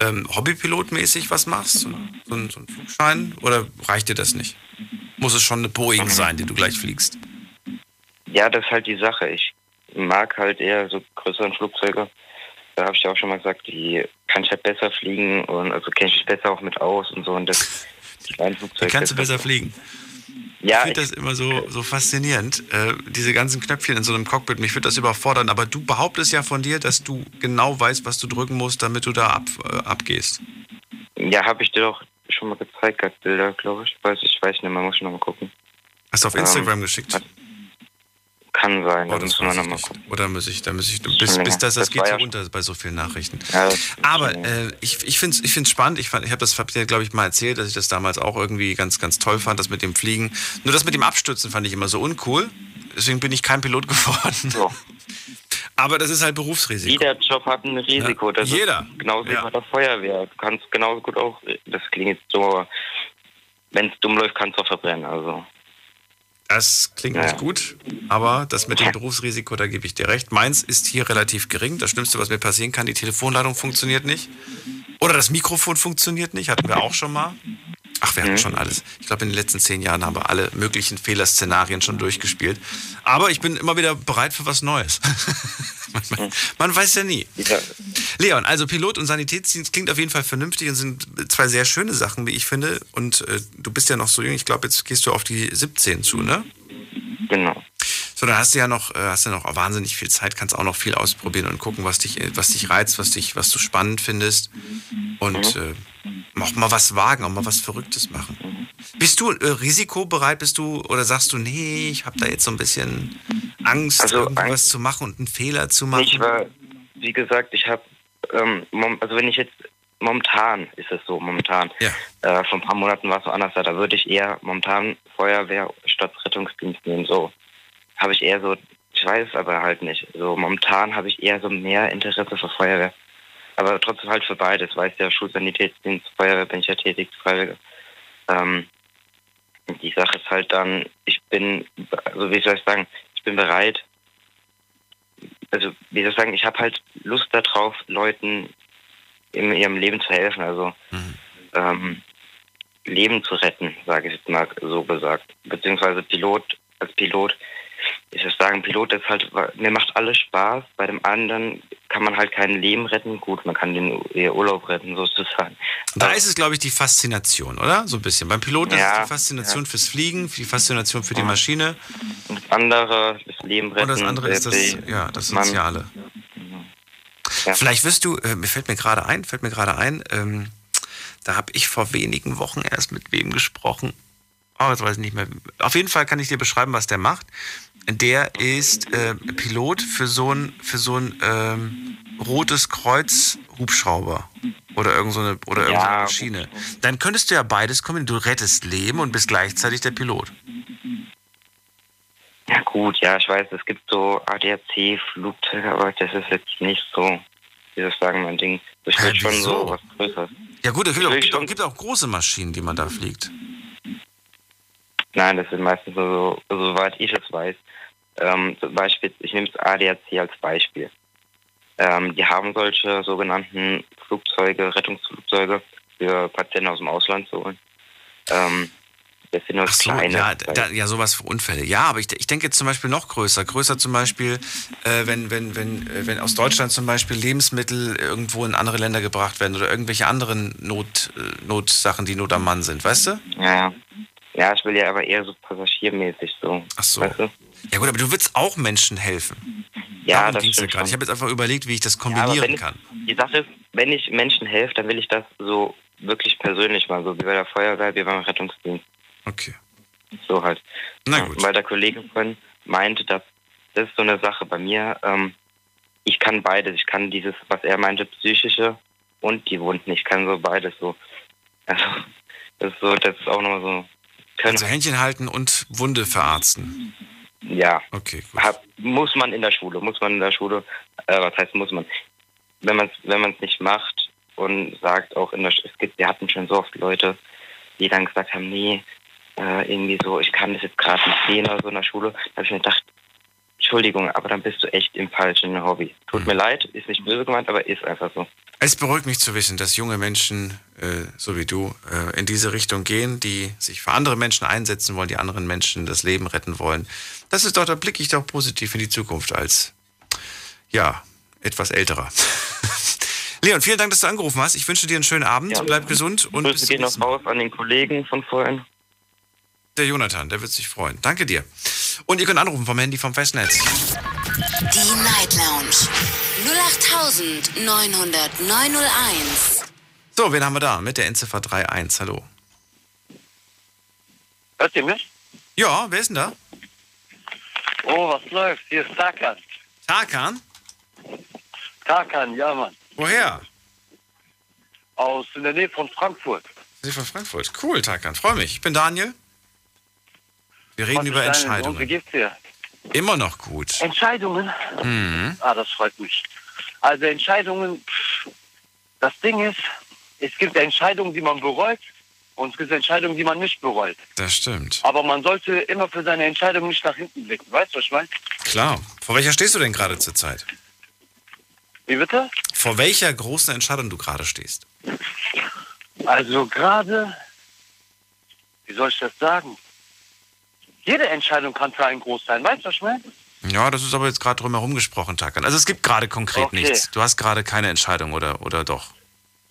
ähm, hobbypilotmäßig was machst? So, so einen Flugschein? Oder reicht dir das nicht? Muss es schon eine Boeing sein, die du gleich fliegst? Ja, das ist halt die Sache. Ich mag halt eher so größeren Flugzeuge. Da habe ich ja auch schon mal gesagt, die kann ich halt besser fliegen und also kenne ich mich besser auch mit aus und so. Und das, die kleinen Flugzeuge. Die kannst du besser fliegen. Ja, ich finde das immer so, so faszinierend, äh, diese ganzen Knöpfchen in so einem Cockpit. Mich würde das überfordern, aber du behauptest ja von dir, dass du genau weißt, was du drücken musst, damit du da ab, äh, abgehst. Ja, habe ich dir doch schon mal gezeigt, gerade Bilder, glaube ich. Weiß, ich weiß nicht, man muss schon noch mal gucken. Hast du auf Instagram ähm, geschickt? Kann sein, oh, das muss man nochmal gucken. Oder muss ich, da muss ich, bis, bis, bis das, das, das geht so ja runter bei so vielen Nachrichten. Ja, aber äh, ich, ich finde es ich find's spannend, ich, fand, ich habe das, hab dir, glaube ich, mal erzählt, dass ich das damals auch irgendwie ganz, ganz toll fand, das mit dem Fliegen. Nur das mit dem Abstürzen fand ich immer so uncool, deswegen bin ich kein Pilot geworden. So. Aber das ist halt Berufsrisiko. Jeder Job hat ein Risiko. Ja. Das Jeder. Ist genauso wie ja. bei der Feuerwehr. Du kannst genauso gut auch, das klingt jetzt so, aber wenn es dumm läuft, kannst du auch verbrennen, also... Das klingt nicht gut, aber das mit dem Berufsrisiko, da gebe ich dir recht. Meins ist hier relativ gering. Das Schlimmste, was mir passieren kann, die Telefonleitung funktioniert nicht. Oder das Mikrofon funktioniert nicht, hatten wir auch schon mal. Ach, wir hatten schon alles. Ich glaube, in den letzten zehn Jahren haben wir alle möglichen Fehlerszenarien schon durchgespielt. Aber ich bin immer wieder bereit für was Neues. man, man weiß ja nie. Leon, also Pilot und Sanitätsdienst klingt auf jeden Fall vernünftig und sind zwei sehr schöne Sachen, wie ich finde. Und äh, du bist ja noch so jung, ich glaube, jetzt gehst du auf die siebzehn zu, ne? Genau. So, dann hast du ja noch, hast ja noch wahnsinnig viel Zeit, kannst auch noch viel ausprobieren und gucken, was dich, was dich reizt, was dich, was du spannend findest. Und äh, auch mal was wagen, auch mal was Verrücktes machen. Bist du äh, risikobereit, bist du, oder sagst du, nee, ich habe da jetzt so ein bisschen Angst, also irgendwas zu machen und einen Fehler zu machen? Ich war, wie gesagt, ich habe, ähm, also wenn ich jetzt, momentan ist es so, momentan, ja. äh, vor ein paar Monaten war es so anders, da würde ich eher momentan Feuerwehr statt Rettungsdienst nehmen, so. Habe ich eher so, ich weiß es aber halt nicht. So momentan habe ich eher so mehr Interesse für Feuerwehr. Aber trotzdem halt für beides, weißt ja, Schulsanitätsdienst, Feuerwehr bin ich ja tätig, Freiwillige. Ähm, die Sache ist halt dann, ich bin, also wie soll ich sagen, ich bin bereit, also wie soll ich sagen, ich habe halt Lust darauf, Leuten in ihrem Leben zu helfen, also mhm. ähm, Leben zu retten, sage ich jetzt mal so gesagt. Beziehungsweise Pilot, als Pilot, ich würde sagen, Pilot ist halt, mir macht alles Spaß. Bei dem anderen kann man halt kein Leben retten. Gut, man kann den Urlaub retten, sozusagen. Da ist es, glaube ich, die Faszination, oder? So ein bisschen. Beim Piloten ja, ist es die Faszination ja. fürs Fliegen, die Faszination für die Maschine. Und das andere, das Leben retten. Und das andere ist das, ja, das Soziale. Ja. Vielleicht wirst du, äh, mir fällt mir gerade ein, fällt mir gerade ein, ähm, da habe ich vor wenigen Wochen erst mit wem gesprochen. Oh, jetzt weiß ich nicht mehr. Auf jeden Fall kann ich dir beschreiben, was der macht. Der ist äh, Pilot für so ein für so ein ähm, rotes Kreuz Hubschrauber oder irgend so eine oder irgend so eine Maschine. Dann könntest du ja beides kommen. Du rettest Leben und bist gleichzeitig der Pilot. Ja gut, ja, ich weiß, es gibt so A D A C-Flugzeuge, aber das ist jetzt nicht so, wie soll ich sagen, mein Ding. Ich will ja, schon so was Größeres. Ja gut, es gibt, gibt, schon... gibt auch große Maschinen, die man da fliegt. Nein, das sind meistens so, soweit ich es weiß. Ähm, zum Beispiel, ich nehme das A D A C als Beispiel. Ähm, die haben solche sogenannten Flugzeuge, Rettungsflugzeuge für Patienten aus dem Ausland zu holen. Ähm, Das sind nur so, kleine. Ja, da, ja, sowas für Unfälle. Ja, aber ich, ich denke jetzt zum Beispiel noch größer. Größer zum Beispiel, äh, wenn, wenn, wenn, wenn aus Deutschland zum Beispiel Lebensmittel irgendwo in andere Länder gebracht werden oder irgendwelche anderen Not, Notsachen, die Not am Mann sind, weißt du? Ja, ja, ich will ja aber eher so passagiermäßig so. Ach so. Weißt du? Ja gut, aber du willst auch Menschen helfen. Ja, darum das stimmt. Ich habe jetzt einfach überlegt, wie ich das kombinieren ja, kann. Ich, die Sache ist, wenn ich Menschen helfe, dann will ich das so wirklich persönlich machen, so wie bei der Feuerwehr, wie beim Rettungsdienst. Okay. So halt. Na gut. Weil der Kollege von meinte, dass das ist so eine Sache bei mir. Ähm, ich kann beides. Ich kann dieses, was er meinte, psychische und die Wunden. Ich kann so beides so. Also das ist so, das ist auch nochmal so. Also Händchen halten und Wunde verarzten. Ja. Okay. Gut. Hab, muss man in der Schule, muss man in der Schule. Äh, was heißt muss man? Wenn man es, wenn man es nicht macht und sagt auch in der Schule, es gibt, wir hatten schon so oft Leute, die dann gesagt haben, nee. Äh, irgendwie so, ich kann das jetzt gerade nicht sehen oder so in der Schule, da habe ich mir gedacht, Entschuldigung, aber dann bist du echt im falschen Hobby. Tut mhm. mir leid, ist nicht böse gemeint, aber ist einfach so. Es beruhigt mich zu wissen, dass junge Menschen, äh, so wie du, äh, in diese Richtung gehen, die sich für andere Menschen einsetzen wollen, die anderen Menschen das Leben retten wollen. Das ist doch, da blicke ich doch positiv in die Zukunft als, ja, etwas älterer. Leon, vielen Dank, dass du angerufen hast. Ich wünsche dir einen schönen Abend, ja, bleib gesund. Und bis gehen noch raus an den Kollegen von vorhin. Der Jonathan, der wird sich freuen. Danke dir. Und ihr könnt anrufen vom Handy vom Festnetz. Die Night Lounge null acht neun null neun null eins. So, wen haben wir da? Mit der Endziffer drei eins. Hallo. Hört ihr mich? Ja, wer ist denn da? Oh, was läuft? Hier ist Tarkan. Tarkan? Tarkan, ja, Mann. Woher? Aus in der Nähe von Frankfurt. In der Nähe von Frankfurt. Cool, Tarkan. Freue mich. Ich bin Daniel. Wir reden über Entscheidungen. Wie geht's dir? Immer noch gut. Entscheidungen? Mhm. Ah, das freut mich. Also Entscheidungen, pff, das Ding ist, es gibt Entscheidungen, die man bereut und es gibt Entscheidungen, die man nicht bereut. Das stimmt. Aber man sollte immer für seine Entscheidung nicht nach hinten blicken. Weißt du, was ich meine? Klar. Vor welcher stehst du denn gerade zur Zeit? Wie bitte? Vor welcher großen Entscheidung du gerade stehst? Also gerade, wie soll ich das sagen? Jede Entscheidung kann für einen groß sein. Weißt du, was ich meine? Ja, das ist aber jetzt gerade drumherum gesprochen, Tarkan. Also es gibt gerade konkret okay. nichts. Du hast gerade keine Entscheidung, oder, oder doch?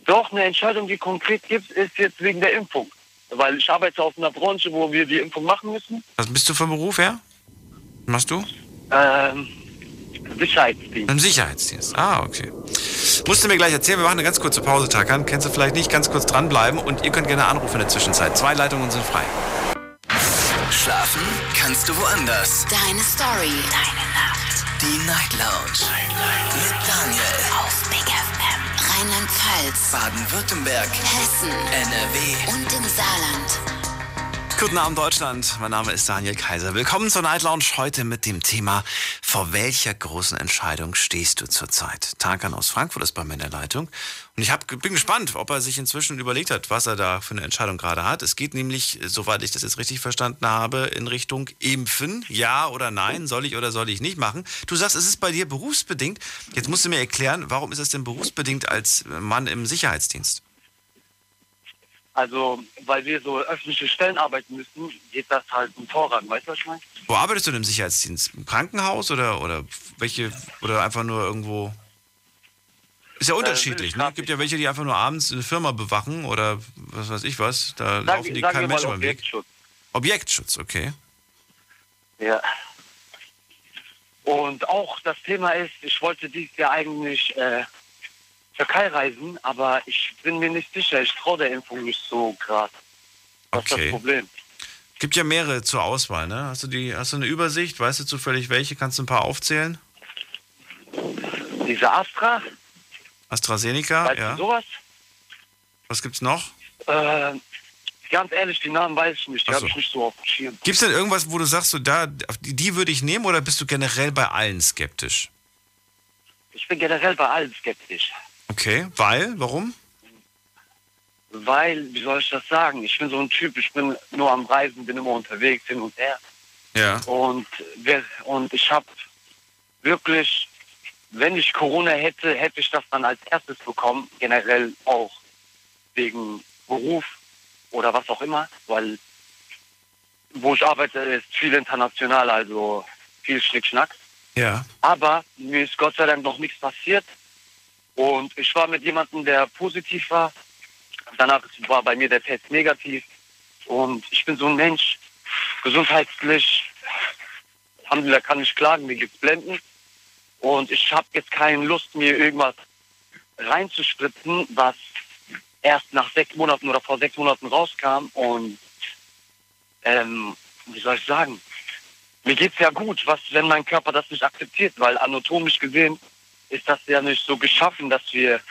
Doch, eine Entscheidung, die konkret gibt, ist jetzt wegen der Impfung. Weil ich arbeite auf einer Branche, wo wir die Impfung machen müssen. Was bist du für ein Beruf, ja? Was machst du? Ähm, Sicherheitsdienst. Im Sicherheitsdienst. Ah, okay. Musst du mir gleich erzählen. Wir machen eine ganz kurze Pause, Tarkan. Kennst du vielleicht nicht? Ganz kurz dranbleiben. Und ihr könnt gerne anrufen in der Zwischenzeit. Zwei Leitungen sind frei. Schlafen kannst du woanders. Deine Story. Deine Nacht. Die Night Lounge. Night, Night. Mit Daniel. Auf Big F M. Rheinland-Pfalz. Baden-Württemberg. Hessen. N R W. Und im Saarland. Guten Abend, Deutschland. Mein Name ist Daniel Kaiser. Willkommen zur Night Lounge. Heute mit dem Thema, vor welcher großen Entscheidung stehst du zurzeit? Tarkan aus Frankfurt ist bei mir in der Leitung. Und ich hab, bin gespannt, ob er sich inzwischen überlegt hat, was er da für eine Entscheidung gerade hat. Es geht nämlich, soweit ich das jetzt richtig verstanden habe, in Richtung Impfen. Ja oder nein, soll ich oder soll ich nicht machen? Du sagst, es ist bei dir berufsbedingt. Jetzt musst du mir erklären, warum ist es denn berufsbedingt als Mann im Sicherheitsdienst? Also, weil wir so öffentliche Stellen arbeiten müssen, geht das halt im Vorrang. Weißt du, was ich meine? Wo arbeitest du denn im Sicherheitsdienst? Im Krankenhaus oder, oder welche, oder einfach nur irgendwo... Ist ja unterschiedlich, äh, ne? Es gibt ja welche, die einfach nur abends eine Firma bewachen oder was weiß ich was. Da sag, laufen die kein Mensch beim Weg. Objektschutz, okay. Ja. Und auch das Thema ist, ich wollte dieses Jahr eigentlich äh, Türkei reisen, aber ich bin mir nicht sicher. Ich traue der Impfung nicht so gerade. Das okay. ist das Problem. Gibt ja mehrere zur Auswahl, ne? Hast du die, hast du eine Übersicht? Weißt du zufällig welche? Kannst du ein paar aufzählen? Diese Astra. AstraZeneca, weißt ja. Sowas? Was gibt's noch? Äh, ganz ehrlich, die Namen weiß ich nicht. Die habe ich nicht so auf dem Schirm. Gibt's denn irgendwas, wo du sagst, so da, die, die würde ich nehmen, oder bist du generell bei allen skeptisch? Ich bin generell bei allen skeptisch. Okay, weil? Warum? Weil, wie soll ich das sagen? Ich bin so ein Typ, ich bin nur am Reisen, bin immer unterwegs, hin und her. Ja. Und, und ich habe wirklich, wenn ich Corona hätte, hätte ich das dann als erstes bekommen, generell auch wegen Beruf oder was auch immer, weil wo ich arbeite, ist viel international, also viel Schnickschnack. Ja. Aber mir ist Gott sei Dank noch nichts passiert und ich war mit jemandem, der positiv war. Danach war bei mir der Test negativ und ich bin so ein Mensch, gesundheitlich, Alhamdulillah, kann ich klagen, mir gibt's Blenden und ich habe jetzt keine Lust, mir irgendwas reinzuspritzen, was erst nach sechs Monaten oder vor sechs Monaten rauskam und ähm, wie soll ich sagen, mir geht's ja gut, was, wenn mein Körper das nicht akzeptiert, weil anatomisch gesehen ist das ja nicht so geschaffen, dass wir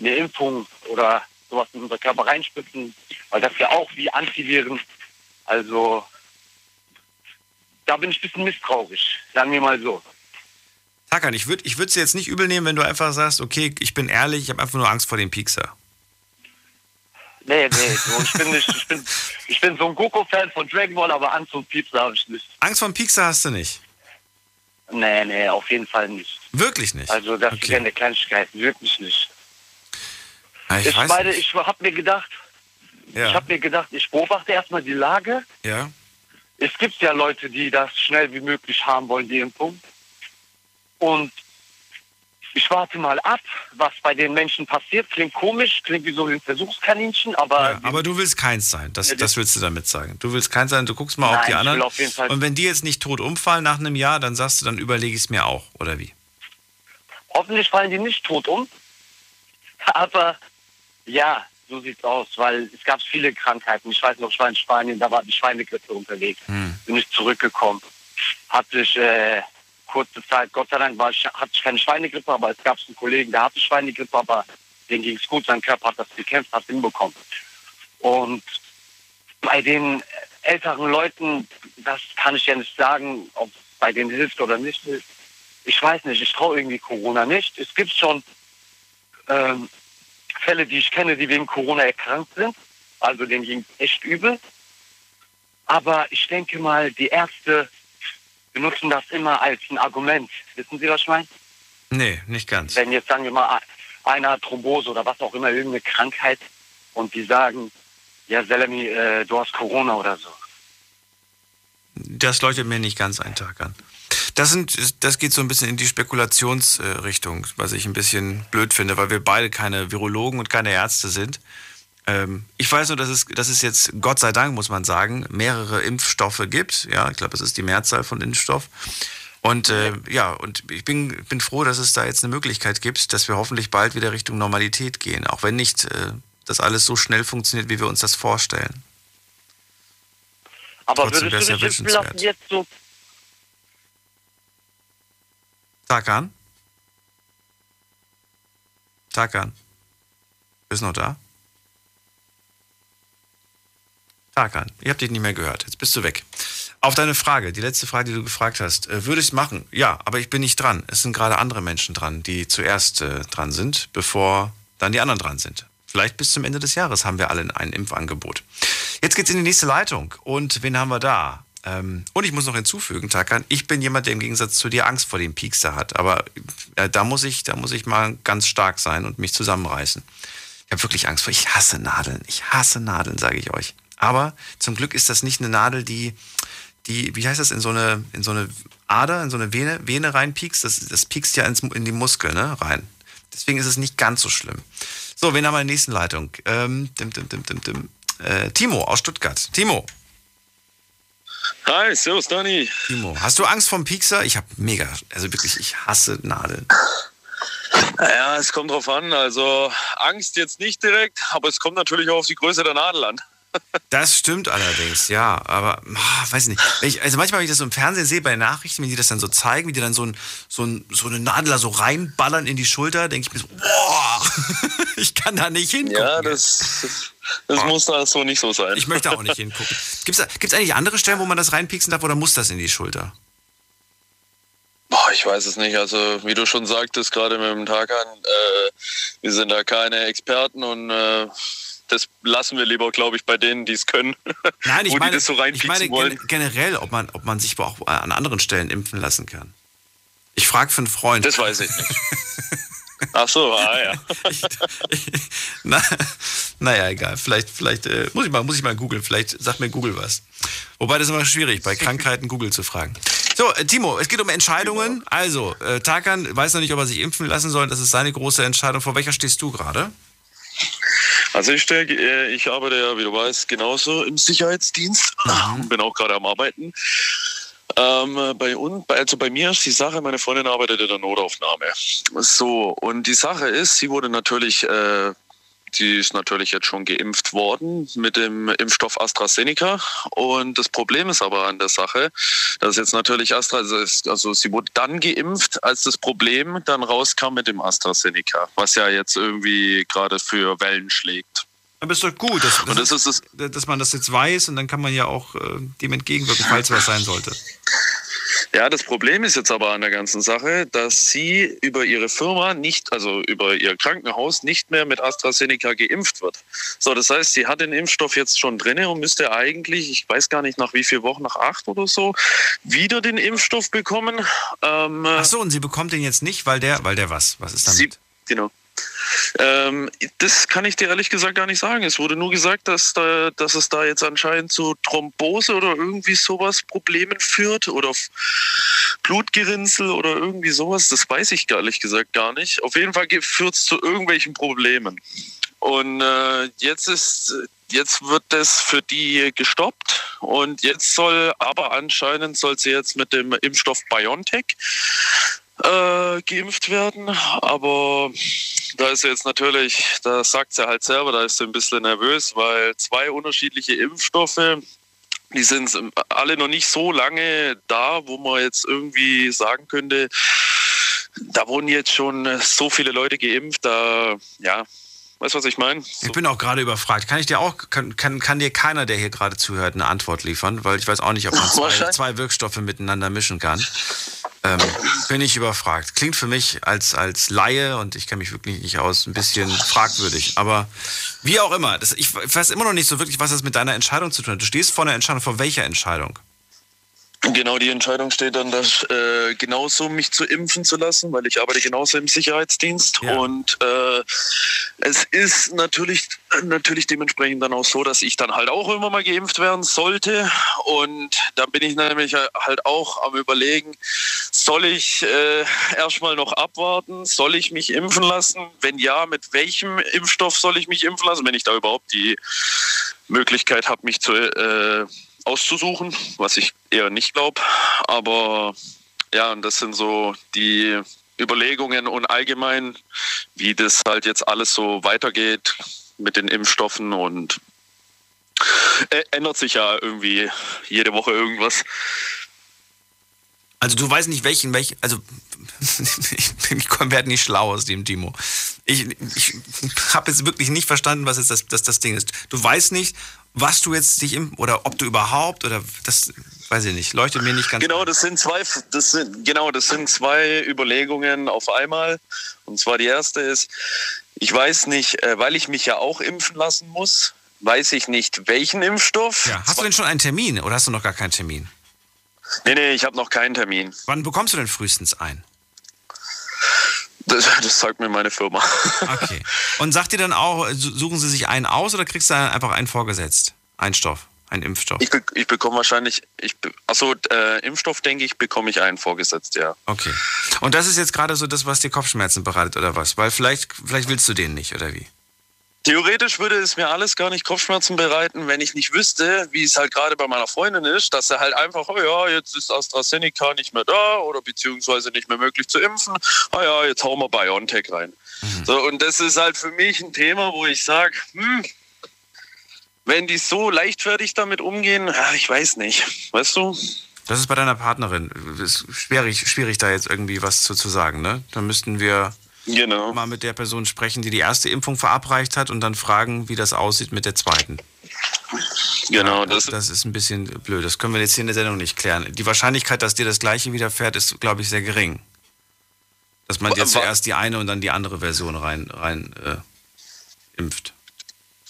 eine Impfung oder sowas in unser Körper reinspritzen, weil das ja auch wie Antiviren, also da bin ich ein bisschen misstrauisch, sagen wir mal so. Hakan, ich würde ich würde es dir jetzt nicht übel nehmen, wenn du einfach sagst, okay, ich bin ehrlich, ich habe einfach nur Angst vor dem Piekser. Nee, nee, so, ich, bin nicht, ich, bin, ich bin so ein Goku-Fan von Dragon Ball, aber Angst vor dem Piekser habe ich nicht. Angst vor dem Piekser hast du nicht? Nee, nee, auf jeden Fall nicht. Wirklich nicht? Also das okay. Ist eine Kleinigkeit, wirklich nicht. Ich, ich meine, nicht. ich habe mir gedacht, ja. ich habe mir gedacht, ich beobachte erstmal die Lage. Ja. Es gibt ja Leute, die das schnell wie möglich haben wollen, die Impfung. Und ich warte mal ab, was bei den Menschen passiert. Klingt komisch, klingt wie so ein Versuchskaninchen, aber... Ja, aber du willst keins sein, das, das willst du damit sagen. Du willst keins sein, du guckst mal Nein, auf die anderen. Ich will auf jeden Fall. Und wenn die jetzt nicht tot umfallen nach einem Jahr, dann sagst du, dann überlege ich es mir auch, oder wie? Hoffentlich fallen die nicht tot um, aber... Ja, so sieht's aus, weil es gab viele Krankheiten. Ich weiß noch, ich war in Spanien, da war die Schweinegrippe unterwegs. Hm. Bin ich zurückgekommen. Hatte ich äh, kurze Zeit, Gott sei Dank, war ich, hatte ich keine Schweinegrippe, aber es gab einen Kollegen, der hatte Schweinegrippe, aber dem ging's gut. Sein Körper hat das gekämpft, hat hinbekommen. Und bei den älteren Leuten, das kann ich ja nicht sagen, ob bei denen hilft oder nicht hilft. Ich weiß nicht, ich traue irgendwie Corona nicht. Es gibt schon... Ähm, Fälle, die ich kenne, die wegen Corona erkrankt sind. Also denen ging es echt übel. Aber ich denke mal, die Ärzte benutzen das immer als ein Argument. Wissen Sie, was ich meine? Nee, nicht ganz. Wenn jetzt, sagen wir mal, einer hat Thrombose oder was auch immer, irgendeine Krankheit und die sagen, ja, Selami, äh, du hast Corona oder so. Das leuchtet mir nicht ganz einen Tag an. Das, sind, das geht so ein bisschen in die Spekulationsrichtung, was ich ein bisschen blöd finde, weil wir beide keine Virologen und keine Ärzte sind. Ähm, ich weiß nur, dass es, dass es jetzt, Gott sei Dank, muss man sagen, mehrere Impfstoffe gibt. Ja, ich glaube, das ist die Mehrzahl von Impfstoff. Und äh, ja, und ich bin, bin froh, dass es da jetzt eine Möglichkeit gibt, dass wir hoffentlich bald wieder Richtung Normalität gehen, auch wenn nicht äh, das alles so schnell funktioniert, wie wir uns das vorstellen. Aber trotzdem würdest du dich impfen jetzt so... Tarkan? Tarkan? Bist du noch da? Tarkan, ich habe dich nicht mehr gehört. Jetzt bist du weg. Auf deine Frage, die letzte Frage, die du gefragt hast. Äh, würde ich es machen? Ja, aber ich bin nicht dran. Es sind gerade andere Menschen dran, die zuerst äh, dran sind, bevor dann die anderen dran sind. Vielleicht bis zum Ende des Jahres haben wir alle ein Impfangebot. Jetzt geht's in die nächste Leitung. Und wen haben wir da? Und ich muss noch hinzufügen, Tarkan, ich bin jemand, der im Gegensatz zu dir Angst vor dem Piekser hat. Aber äh, da muss ich, da muss ich mal ganz stark sein und mich zusammenreißen. Ich habe wirklich Angst vor, ich hasse Nadeln. Ich hasse Nadeln, sage ich euch. Aber zum Glück ist das nicht eine Nadel, die, die, wie heißt das, in so eine, in so eine Ader, in so eine Vene, Vene reinpiekst. Das, das piekst ja ins, in die Muskel, ne, rein. Deswegen ist es nicht ganz so schlimm. So, wen haben wir in der nächsten Leitung? Ähm, dim, dim, dim, dim, dim. Äh, Timo aus Stuttgart. Timo. Hi, servus Dani. Timo, hast du Angst vom Piekser? Ich habe mega, also wirklich, ich hasse Nadeln. Ja, es kommt drauf an. Also Angst jetzt nicht direkt, aber es kommt natürlich auch auf die Größe der Nadel an. Das stimmt allerdings, ja. Aber, weiß nicht. Ich, also manchmal, wenn ich das so im Fernsehen sehe, bei den Nachrichten, wenn die das dann so zeigen, wie die dann so, ein, so, ein, so eine Nadel da so reinballern in die Schulter, denke ich mir so, boah, ich kann da nicht hingucken. Ja, das, das, das oh. muss da so nicht so sein. Ich möchte auch nicht hingucken. Gibt es eigentlich andere Stellen, wo man das reinpieksen darf, oder muss das in die Schulter? Boah, ich weiß es nicht. Also wie du schon sagtest, gerade mit dem Tag an, äh, wir sind da keine Experten und äh, das lassen wir lieber, glaube ich, bei denen, die es können. Nein, ich Wo meine, die das so reinpieksen ich meine wollen. generell, ob man, ob man sich auch an anderen Stellen impfen lassen kann. Ich frage für einen Freund. Das weiß ich nicht. Ach so, ah ja. ich, ich, na, naja, egal. Vielleicht, vielleicht äh, muss ich mal, muss ich mal googeln. Vielleicht sagt mir Google was. Wobei das ist immer schwierig, bei Krankheiten Google zu fragen. So, äh, Timo, es geht um Entscheidungen. Also, äh, Tarkan weiß noch nicht, ob er sich impfen lassen soll. Das ist seine große Entscheidung. Vor welcher stehst du gerade? Also ich stehe, äh, ich arbeite ja, wie du weißt, genauso im Sicherheitsdienst. Mhm. Bin auch gerade am Arbeiten. Ähm, bei uns, also bei mir ist die Sache, meine Freundin arbeitet in der Notaufnahme. So, und die Sache ist, sie wurde natürlich, äh, sie ist natürlich jetzt schon geimpft worden mit dem Impfstoff AstraZeneca. Und das Problem ist aber an der Sache, dass jetzt natürlich AstraZeneca, also sie wurde dann geimpft, als das Problem dann rauskam mit dem AstraZeneca, was ja jetzt irgendwie gerade für Wellen schlägt. Aber ist doch gut, dass, dass, und das ist das, dass man das jetzt weiß und dann kann man ja auch äh, dem entgegenwirken, falls was sein sollte. Ja, das Problem ist jetzt aber an der ganzen Sache, dass sie über ihre Firma nicht, also über ihr Krankenhaus nicht mehr mit AstraZeneca geimpft wird. So, das heißt, sie hat den Impfstoff jetzt schon drin und müsste eigentlich, ich weiß gar nicht nach wie vielen Wochen, nach acht oder so, wieder den Impfstoff bekommen. Ähm, Ach so, und sie bekommt den jetzt nicht, weil der, weil der was? Was ist damit? Sie, genau. Ähm, das kann ich dir ehrlich gesagt gar nicht sagen. Es wurde nur gesagt, dass, da, dass es da jetzt anscheinend zu Thrombose oder irgendwie sowas Problemen führt oder Blutgerinnsel oder irgendwie sowas. Das weiß ich ehrlich gesagt gar nicht. Auf jeden Fall führt es zu irgendwelchen Problemen. Und äh, jetzt ist... Jetzt wird das für die gestoppt und jetzt soll, aber anscheinend soll sie jetzt mit dem Impfstoff BioNTech äh, geimpft werden, aber da ist sie jetzt natürlich, da sagt sie halt selber, da ist sie ein bisschen nervös, weil zwei unterschiedliche Impfstoffe, die sind alle noch nicht so lange da, wo man jetzt irgendwie sagen könnte, da wurden jetzt schon so viele Leute geimpft, da, ja, weißt du, was ich meine? So. Ich bin auch gerade überfragt. Kann ich dir auch, kann, kann, kann dir keiner, der hier gerade zuhört, eine Antwort liefern? Weil ich weiß auch nicht, ob man zwei, zwei Wirkstoffe miteinander mischen kann. Ähm, bin ich überfragt. Klingt für mich als, als Laie, und ich kenne mich wirklich nicht aus, ein bisschen fragwürdig. Aber wie auch immer, das, ich weiß immer noch nicht so wirklich, was das mit deiner Entscheidung zu tun hat. Du stehst vor einer Entscheidung. Vor welcher Entscheidung? Genau, die Entscheidung steht dann, dass, äh, genauso mich zu impfen zu lassen, weil ich arbeite genauso im Sicherheitsdienst. Ja. Und äh, es ist natürlich, natürlich dementsprechend dann auch so, dass ich dann halt auch immer mal geimpft werden sollte. Und da bin ich nämlich halt auch am Überlegen, soll ich äh, erstmal noch abwarten? Soll ich mich impfen lassen? Wenn ja, mit welchem Impfstoff soll ich mich impfen lassen? Wenn ich da überhaupt die Möglichkeit habe, mich zu äh, auszusuchen, was ich eher nicht glaube. Aber ja, und das sind so die Überlegungen und allgemein, wie das halt jetzt alles so weitergeht mit den Impfstoffen und äh, ändert sich ja irgendwie jede Woche irgendwas. Also du weißt nicht, welchen, welchen, also ich, ich werde nicht schlau aus dem Timo. Ich, ich habe jetzt wirklich nicht verstanden, was jetzt das, das, das Ding ist. Du weißt nicht, was du jetzt dich im, oder ob du überhaupt, oder das weiß ich nicht, leuchtet mir nicht ganz. Genau, das sind zwei, das sind, genau, das sind zwei Überlegungen auf einmal. Und zwar die erste ist, ich weiß nicht, weil ich mich ja auch impfen lassen muss, weiß ich nicht, welchen Impfstoff. Ja, hast du denn schon einen Termin oder hast du noch gar keinen Termin? Nee, nee, ich habe noch keinen Termin. Wann bekommst du denn frühestens einen? Das, das sagt mir meine Firma. Okay. Und sagt ihr dann auch, suchen sie sich einen aus oder kriegst du einfach einen vorgesetzt? Einen Stoff, einen Impfstoff? Ich, be- ich bekomme wahrscheinlich, ich be- achso, äh, Impfstoff, denke ich, bekomme ich einen vorgesetzt, ja. Okay. Und das ist jetzt gerade so das, was dir Kopfschmerzen bereitet oder was? Weil vielleicht, vielleicht willst du den nicht, oder wie? Theoretisch würde es mir alles gar nicht Kopfschmerzen bereiten, wenn ich nicht wüsste, wie es halt gerade bei meiner Freundin ist, dass er halt einfach, oh ja, jetzt ist AstraZeneca nicht mehr da oder beziehungsweise nicht mehr möglich zu impfen. Ah ja, jetzt hauen wir BioNTech rein. Mhm. So, und das ist halt für mich ein Thema, wo ich sage, hm, wenn die so leichtfertig damit umgehen, ach, ich weiß nicht, weißt du? Das ist bei deiner Partnerin, ist schwierig, schwierig da jetzt irgendwie was zu, zu sagen, ne? Da müssten wir genau. mal mit der Person sprechen, die die erste Impfung verabreicht hat und dann fragen, wie das aussieht mit der zweiten. Genau. Ja, das, das ist ein bisschen blöd, das können wir jetzt hier in der Sendung nicht klären. Die Wahrscheinlichkeit, dass dir das Gleiche widerfährt, ist, glaube ich, sehr gering. Dass man dir zuerst die eine und dann die andere Version rein, rein äh, impft.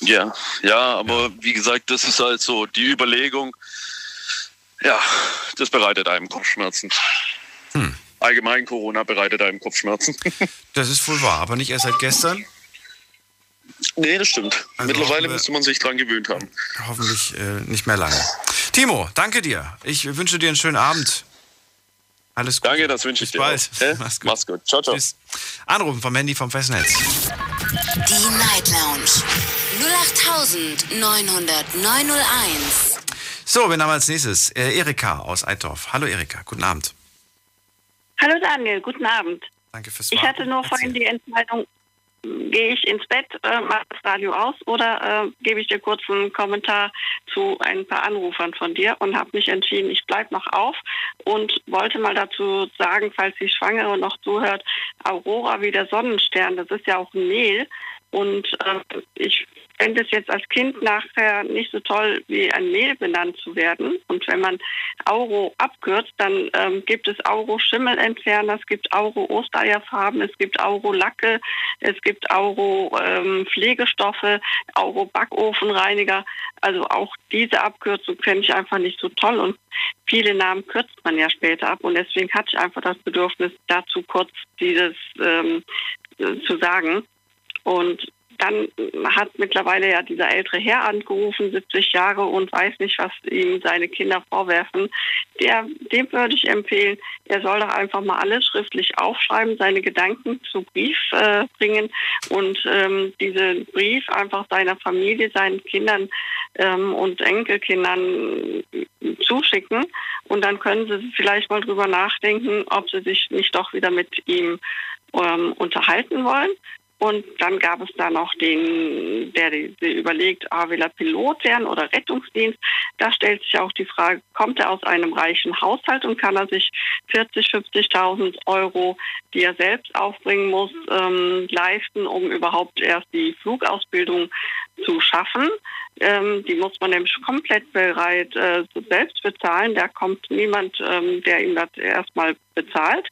Ja, ja, aber ja. wie gesagt, das ist halt so die Überlegung, ja, das bereitet einem Kopfschmerzen. Hm. Allgemein Corona bereitet einem Kopfschmerzen. Das ist wohl wahr, aber nicht erst seit gestern? Nee, das stimmt. Also mittlerweile müsste man sich dran gewöhnt haben. Hoffentlich äh, nicht mehr lange. Timo, danke dir. Ich wünsche dir einen schönen Abend. Alles Gute. Danke, das wünsche ich dir. Bis bald. Äh? Mach's gut. Mach's gut. Ciao, ciao. Tschüss. Anrufen vom Handy vom Festnetz. Die Night Lounge null acht neun null null neun null eins. So, wir haben als nächstes äh, Erika aus Eitorf. Hallo Erika, guten Abend. Hallo Daniel, guten Abend. Danke fürs Warten. Ich hatte nur vorhin die Entscheidung, gehe ich ins Bett, äh, mache das Radio aus oder äh, gebe ich dir kurz einen Kommentar zu ein paar Anrufern von dir und habe mich entschieden, ich bleibe noch auf und wollte mal dazu sagen, falls die Schwangere noch zuhört, Aurora wie der Sonnenstern, das ist ja auch ein Mehl und äh, ich fände es jetzt als Kind nachher nicht so toll, wie ein Mehl benannt zu werden. Und wenn man Auro abkürzt, dann ähm, gibt es Auro-Schimmelentferner, es gibt Auro-Ostereierfarben, es gibt Auro-Lacke, es gibt Auro-Pflegestoffe, ähm, Auro-Backofenreiniger. Also auch diese Abkürzung fände ich einfach nicht so toll. Und viele Namen kürzt man ja später ab. Und deswegen hatte ich einfach das Bedürfnis, dazu kurz dieses ähm, zu sagen. Und dann hat mittlerweile ja dieser ältere Herr angerufen, siebzig Jahre, und weiß nicht, was ihm seine Kinder vorwerfen. Der, dem würde ich empfehlen, er soll doch einfach mal alles schriftlich aufschreiben, seine Gedanken zu Brief äh, bringen und ähm, diesen Brief einfach seiner Familie, seinen Kindern ähm, und Enkelkindern zuschicken. Und dann können sie vielleicht mal drüber nachdenken, ob sie sich nicht doch wieder mit ihm ähm, unterhalten wollen. Und dann gab es da noch den, der, der überlegt, ah, will er Pilot werden oder Rettungsdienst. Da stellt sich auch die Frage, kommt er aus einem reichen Haushalt und kann er sich vierzigtausend, fünfzigtausend Euro, die er selbst aufbringen muss, ähm, leisten, um überhaupt erst die Flugausbildung zu schaffen. Ähm, die muss man nämlich komplett bereit äh, selbst bezahlen. Da kommt niemand, ähm, der ihm das erstmal bezahlt.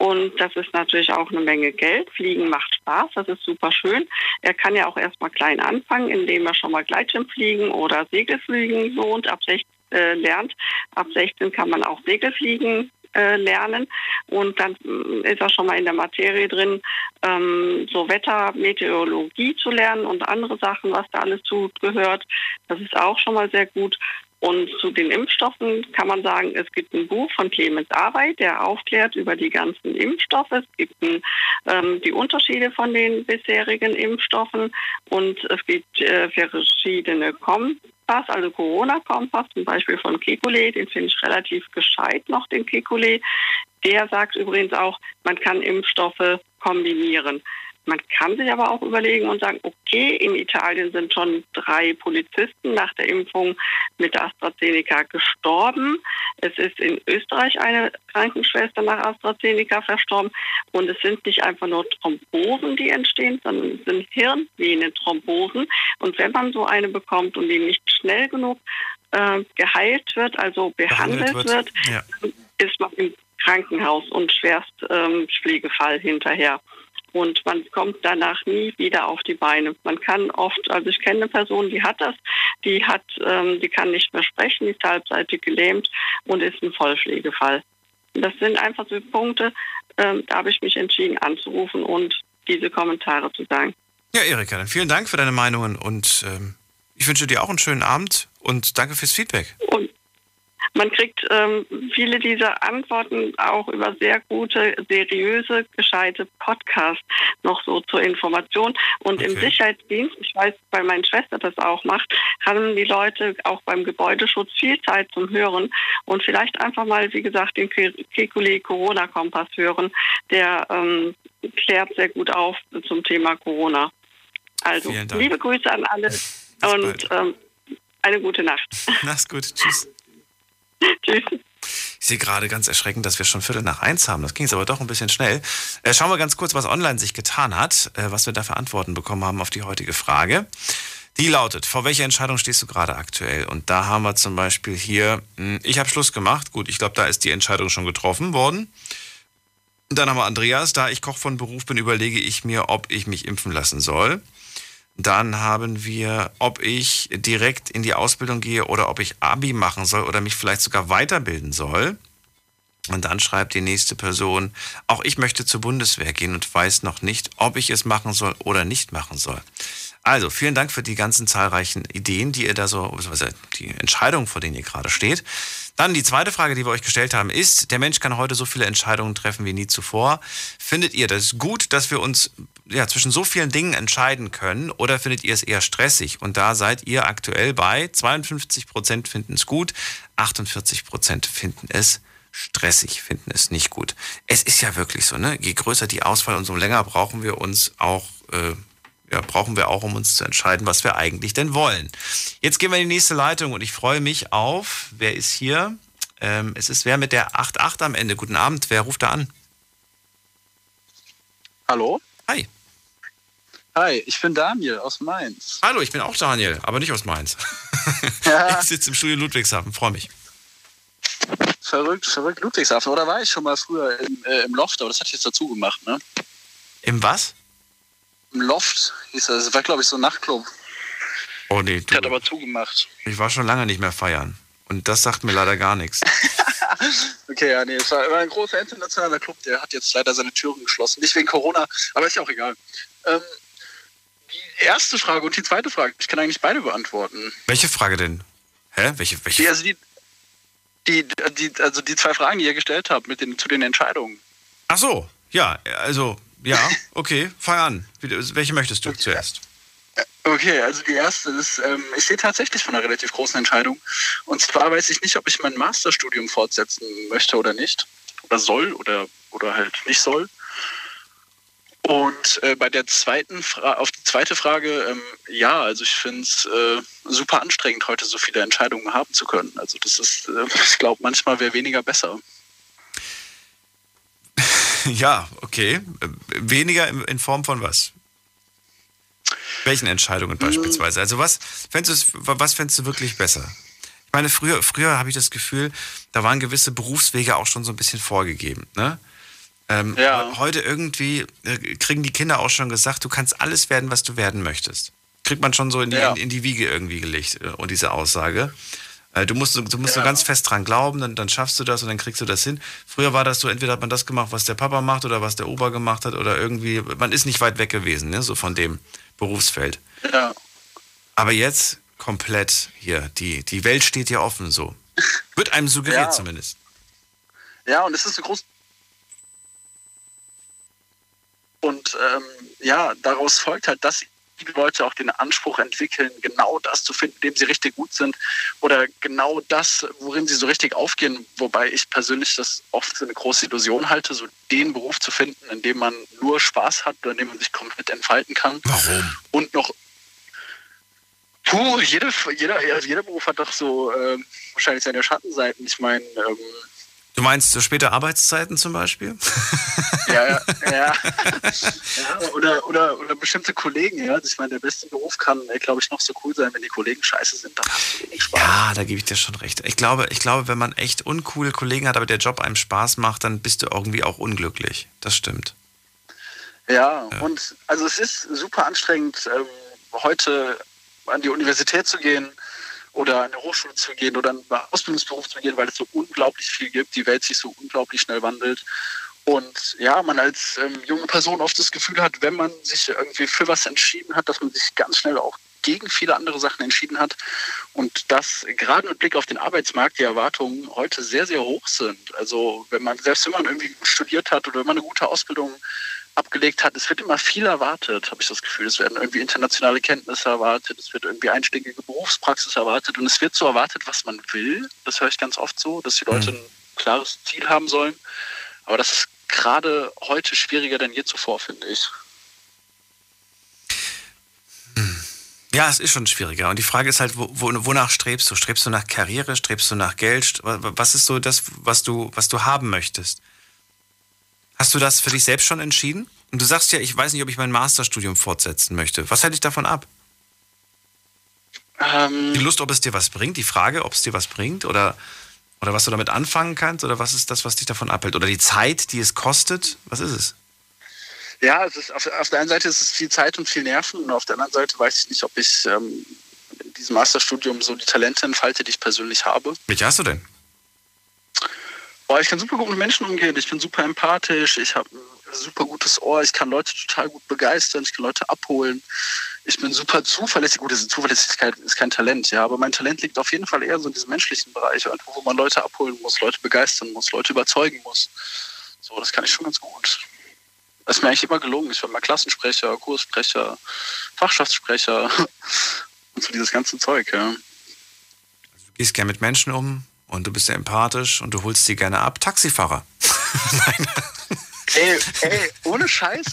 Und das ist natürlich auch eine Menge Geld. Fliegen macht Spaß, das ist super schön. Er kann ja auch erstmal klein anfangen, indem er schon mal Gleitschirmfliegen oder Segelfliegen lohnt, ab sechzehn, äh, lernt. Ab sechzehn kann man auch Segelfliegen äh, lernen. Und dann ist er schon mal in der Materie drin, ähm, so Wetter, Meteorologie zu lernen und andere Sachen, was da alles zugehört. Das ist auch schon mal sehr gut. Und zu den Impfstoffen kann man sagen, es gibt ein Buch von Clemens Arbeit, der aufklärt über die ganzen Impfstoffe. Es gibt ein, ähm, die Unterschiede von den bisherigen Impfstoffen und es gibt äh, verschiedene Kompass, also Corona-Kompass, zum Beispiel von Kekulé, den finde ich relativ gescheit noch, den Kekulé. Der sagt übrigens auch, man kann Impfstoffe kombinieren. Man kann sich aber auch überlegen und sagen, okay, in Italien sind schon drei Polizisten nach der Impfung mit AstraZeneca gestorben. Es ist in Österreich eine Krankenschwester nach AstraZeneca verstorben. Und es sind nicht einfach nur Thrombosen, die entstehen, sondern es sind Hirnvenenthrombosen. Und wenn man so eine bekommt und die nicht schnell genug äh, geheilt wird, also behandelt, behandelt wird, wird ja. ist man im Krankenhaus und schwerst ähm, Pflegefall hinterher. Und man kommt danach nie wieder auf die Beine. Man kann oft, also ich kenne eine Person, die hat das, die hat, ähm, die kann nicht mehr sprechen, die ist halbseitig gelähmt und ist ein Vollpflegefall. Das sind einfach so Punkte, ähm, da habe ich mich entschieden anzurufen und diese Kommentare zu sagen. Ja, Erika, dann vielen Dank für deine Meinungen und ähm, ich wünsche dir auch einen schönen Abend und danke fürs Feedback. Und man kriegt ähm, viele dieser Antworten auch über sehr gute, seriöse, gescheite Podcasts noch so zur Information. Und okay. im Sicherheitsdienst, ich weiß, weil meine Schwester das auch macht, haben die Leute auch beim Gebäudeschutz viel Zeit zum Hören. Und vielleicht einfach mal, wie gesagt, den Kekulé Corona-Kompass hören. Der ähm, klärt sehr gut auf zum Thema Corona. Also, liebe Grüße an alle. Und ähm, eine gute Nacht. Mach's gut, tschüss. Tschüss. Ich sehe gerade ganz erschreckend, dass wir schon Viertel nach eins haben. Das ging jetzt aber doch ein bisschen schnell. Äh, schauen wir ganz kurz, was online sich getan hat, äh, was wir da für Antworten bekommen haben auf die heutige Frage. Die lautet, vor welcher Entscheidung stehst du gerade aktuell? Und da haben wir zum Beispiel hier, mh, ich habe Schluss gemacht. Gut, ich glaube, da ist die Entscheidung schon getroffen worden. Dann haben wir Andreas, da ich Koch von Beruf bin, überlege ich mir, ob ich mich impfen lassen soll. Dann haben wir, ob ich direkt in die Ausbildung gehe oder ob ich Abi machen soll oder mich vielleicht sogar weiterbilden soll. Und dann schreibt die nächste Person, auch ich möchte zur Bundeswehr gehen und weiß noch nicht, ob ich es machen soll oder nicht machen soll. Also, vielen Dank für die ganzen zahlreichen Ideen, die ihr da so, also die Entscheidungen, vor denen ihr gerade steht. Dann die zweite Frage, die wir euch gestellt haben, ist, der Mensch kann heute so viele Entscheidungen treffen wie nie zuvor. Findet ihr das gut, dass wir uns ja, zwischen so vielen Dingen entscheiden können oder findet ihr es eher stressig? Und da seid ihr aktuell bei zweiundfünfzig Prozent finden es gut, achtundvierzig Prozent finden es stressig, finden es nicht gut. Es ist ja wirklich so, ne? Je größer die Auswahl, umso länger brauchen wir uns auch, äh, ja, brauchen wir auch, um uns zu entscheiden, was wir eigentlich denn wollen. Jetzt gehen wir in die nächste Leitung und ich freue mich auf, wer ist hier? Ähm, es ist wer mit der acht acht am Ende. Guten Abend, wer ruft da an? Hallo? Hi. Hi, ich bin Daniel aus Mainz. Hallo, ich bin auch Daniel, aber nicht aus Mainz. Ja. Ich sitze im Studio Ludwigshafen, freue mich. Verrückt, verrückt, Ludwigshafen. Oder war ich schon mal früher im, äh, im Loft, aber das hatte ich jetzt dazu gemacht, ne? Im was? Im Loft hieß das. Das war, glaube ich, so ein Nachtclub. Oh nee, du. Hat aber zugemacht. Ich war schon lange nicht mehr feiern. Und das sagt mir leider gar nichts. Okay, ja, nee, es war immer ein großer internationaler Club. Der hat jetzt leider seine Türen geschlossen. Nicht wegen Corona, aber ist ja auch egal. Ähm, die erste Frage und die zweite Frage. Ich kann eigentlich beide beantworten. Welche Frage denn? Hä? Welche? welche? Die, also die... Die, die, also die zwei Fragen, die ihr gestellt habt mit den, zu den Entscheidungen. Ach so, ja, also, ja, okay, fang an. Welche möchtest du okay. zuerst? Okay, also die erste ist, ähm, ich sehe tatsächlich von einer relativ großen Entscheidung. Und zwar weiß ich nicht, ob ich mein Masterstudium fortsetzen möchte oder nicht. Oder soll oder, oder halt nicht soll. Und äh, bei der zweiten Fra- auf die zweite Frage, ähm, ja, also ich finde es äh, super anstrengend, heute so viele Entscheidungen haben zu können. Also das ist, äh, ich glaube, manchmal wäre weniger besser. Ja, okay. Weniger in Form von was? Welchen Entscheidungen beispielsweise? Also was fändest du, was fändest du wirklich besser? Ich meine, früher, früher habe ich das Gefühl, da waren gewisse Berufswege auch schon so ein bisschen vorgegeben, ne? Ähm, ja. Heute irgendwie äh, kriegen die Kinder auch schon gesagt, du kannst alles werden, was du werden möchtest. Kriegt man schon so in die, ja. in, in die Wiege irgendwie gelegt äh, und diese Aussage. Äh, du musst, du musst ja. so ganz fest dran glauben, dann, dann schaffst du das und dann kriegst du das hin. Früher war das so, entweder hat man das gemacht, was der Papa macht oder was der Opa gemacht hat oder irgendwie, man ist nicht weit weg gewesen, ne, so von dem Berufsfeld. Ja. Aber jetzt komplett hier, die, die Welt steht hier offen so. Wird einem suggeriert ja. zumindest. Ja, und es ist eine große Und ähm, ja, daraus folgt halt, dass die Leute auch den Anspruch entwickeln, genau das zu finden, in dem sie richtig gut sind oder genau das, worin sie so richtig aufgehen. Wobei ich persönlich das oft für eine große Illusion halte, so den Beruf zu finden, in dem man nur Spaß hat oder in dem man sich komplett entfalten kann. Warum? Und noch... Puh, jeder, jeder, jeder Beruf hat doch so äh, wahrscheinlich seine Schattenseiten. Ich meine... Ähm, Du meinst so später Arbeitszeiten zum Beispiel? Ja, ja, ja. ja oder, oder, oder bestimmte Kollegen, ja. Ich meine, der beste Beruf kann, glaube ich, noch so cool sein, wenn die Kollegen scheiße sind. Dann hast du wenig Spaß. Ja, da gebe ich dir schon recht. Ich glaube, ich glaube, wenn man echt uncoole Kollegen hat, aber der Job einem Spaß macht, dann bist du irgendwie auch unglücklich. Das stimmt. Ja, ja. Und also es ist super anstrengend, heute an die Universität zu gehen. Oder an eine Hochschule zu gehen oder einen Ausbildungsberuf zu gehen, weil es so unglaublich viel gibt, die Welt sich so unglaublich schnell wandelt. Und ja, man als ähm, junge Person oft das Gefühl hat, wenn man sich irgendwie für was entschieden hat, dass man sich ganz schnell auch gegen viele andere Sachen entschieden hat. Und dass gerade mit Blick auf den Arbeitsmarkt die Erwartungen heute sehr, sehr hoch sind. Also wenn man, selbst wenn man irgendwie studiert hat oder wenn man eine gute Ausbildung abgelegt hat. Es wird immer viel erwartet, habe ich das Gefühl. Es werden irgendwie internationale Kenntnisse erwartet, es wird irgendwie einschlägige Berufspraxis erwartet und es wird so erwartet, was man will. Das höre ich ganz oft so, dass die Leute ein klares Ziel haben sollen. Aber das ist gerade heute schwieriger denn je zuvor, finde ich. Hm. Ja, es ist schon schwieriger. Und die Frage ist halt, wo, wonach strebst du? Strebst du nach Karriere? Strebst du nach Geld? Was ist so das, was du, was du haben möchtest? Hast du das für dich selbst schon entschieden? Und du sagst ja, ich weiß nicht, ob ich mein Masterstudium fortsetzen möchte. Was hält dich davon ab? Ähm, die Lust, ob es dir was bringt? Die Frage, ob es dir was bringt? Oder, oder was du damit anfangen kannst? Oder was ist das, was dich davon abhält? Oder die Zeit, die es kostet? Was ist es? Ja, es ist, auf, auf der einen Seite ist es viel Zeit und viel Nerven. Und auf der anderen Seite weiß ich nicht, ob ich ähm, in diesem Masterstudium so die Talente entfalte, die ich persönlich habe. Welche hast du denn? Boah, ich kann super gut mit Menschen umgehen. Ich bin super empathisch. Ich habe ein super gutes Ohr. Ich kann Leute total gut begeistern. Ich kann Leute abholen. Ich bin super zuverlässig. Gut, diese Zuverlässigkeit ist kein Talent, ja. Aber mein Talent liegt auf jeden Fall eher so in diesem menschlichen Bereich, wo man Leute abholen muss, Leute begeistern muss, Leute überzeugen muss. So, das kann ich schon ganz gut. Das ist mir eigentlich immer gelungen. Ich war mal Klassensprecher, Kurssprecher, Fachschaftssprecher und so dieses ganze Zeug, ja. Du gehst gerne mit Menschen um und du bist sehr empathisch und du holst sie gerne ab. Taxifahrer. Nein. Ey, ey, ohne Scheiß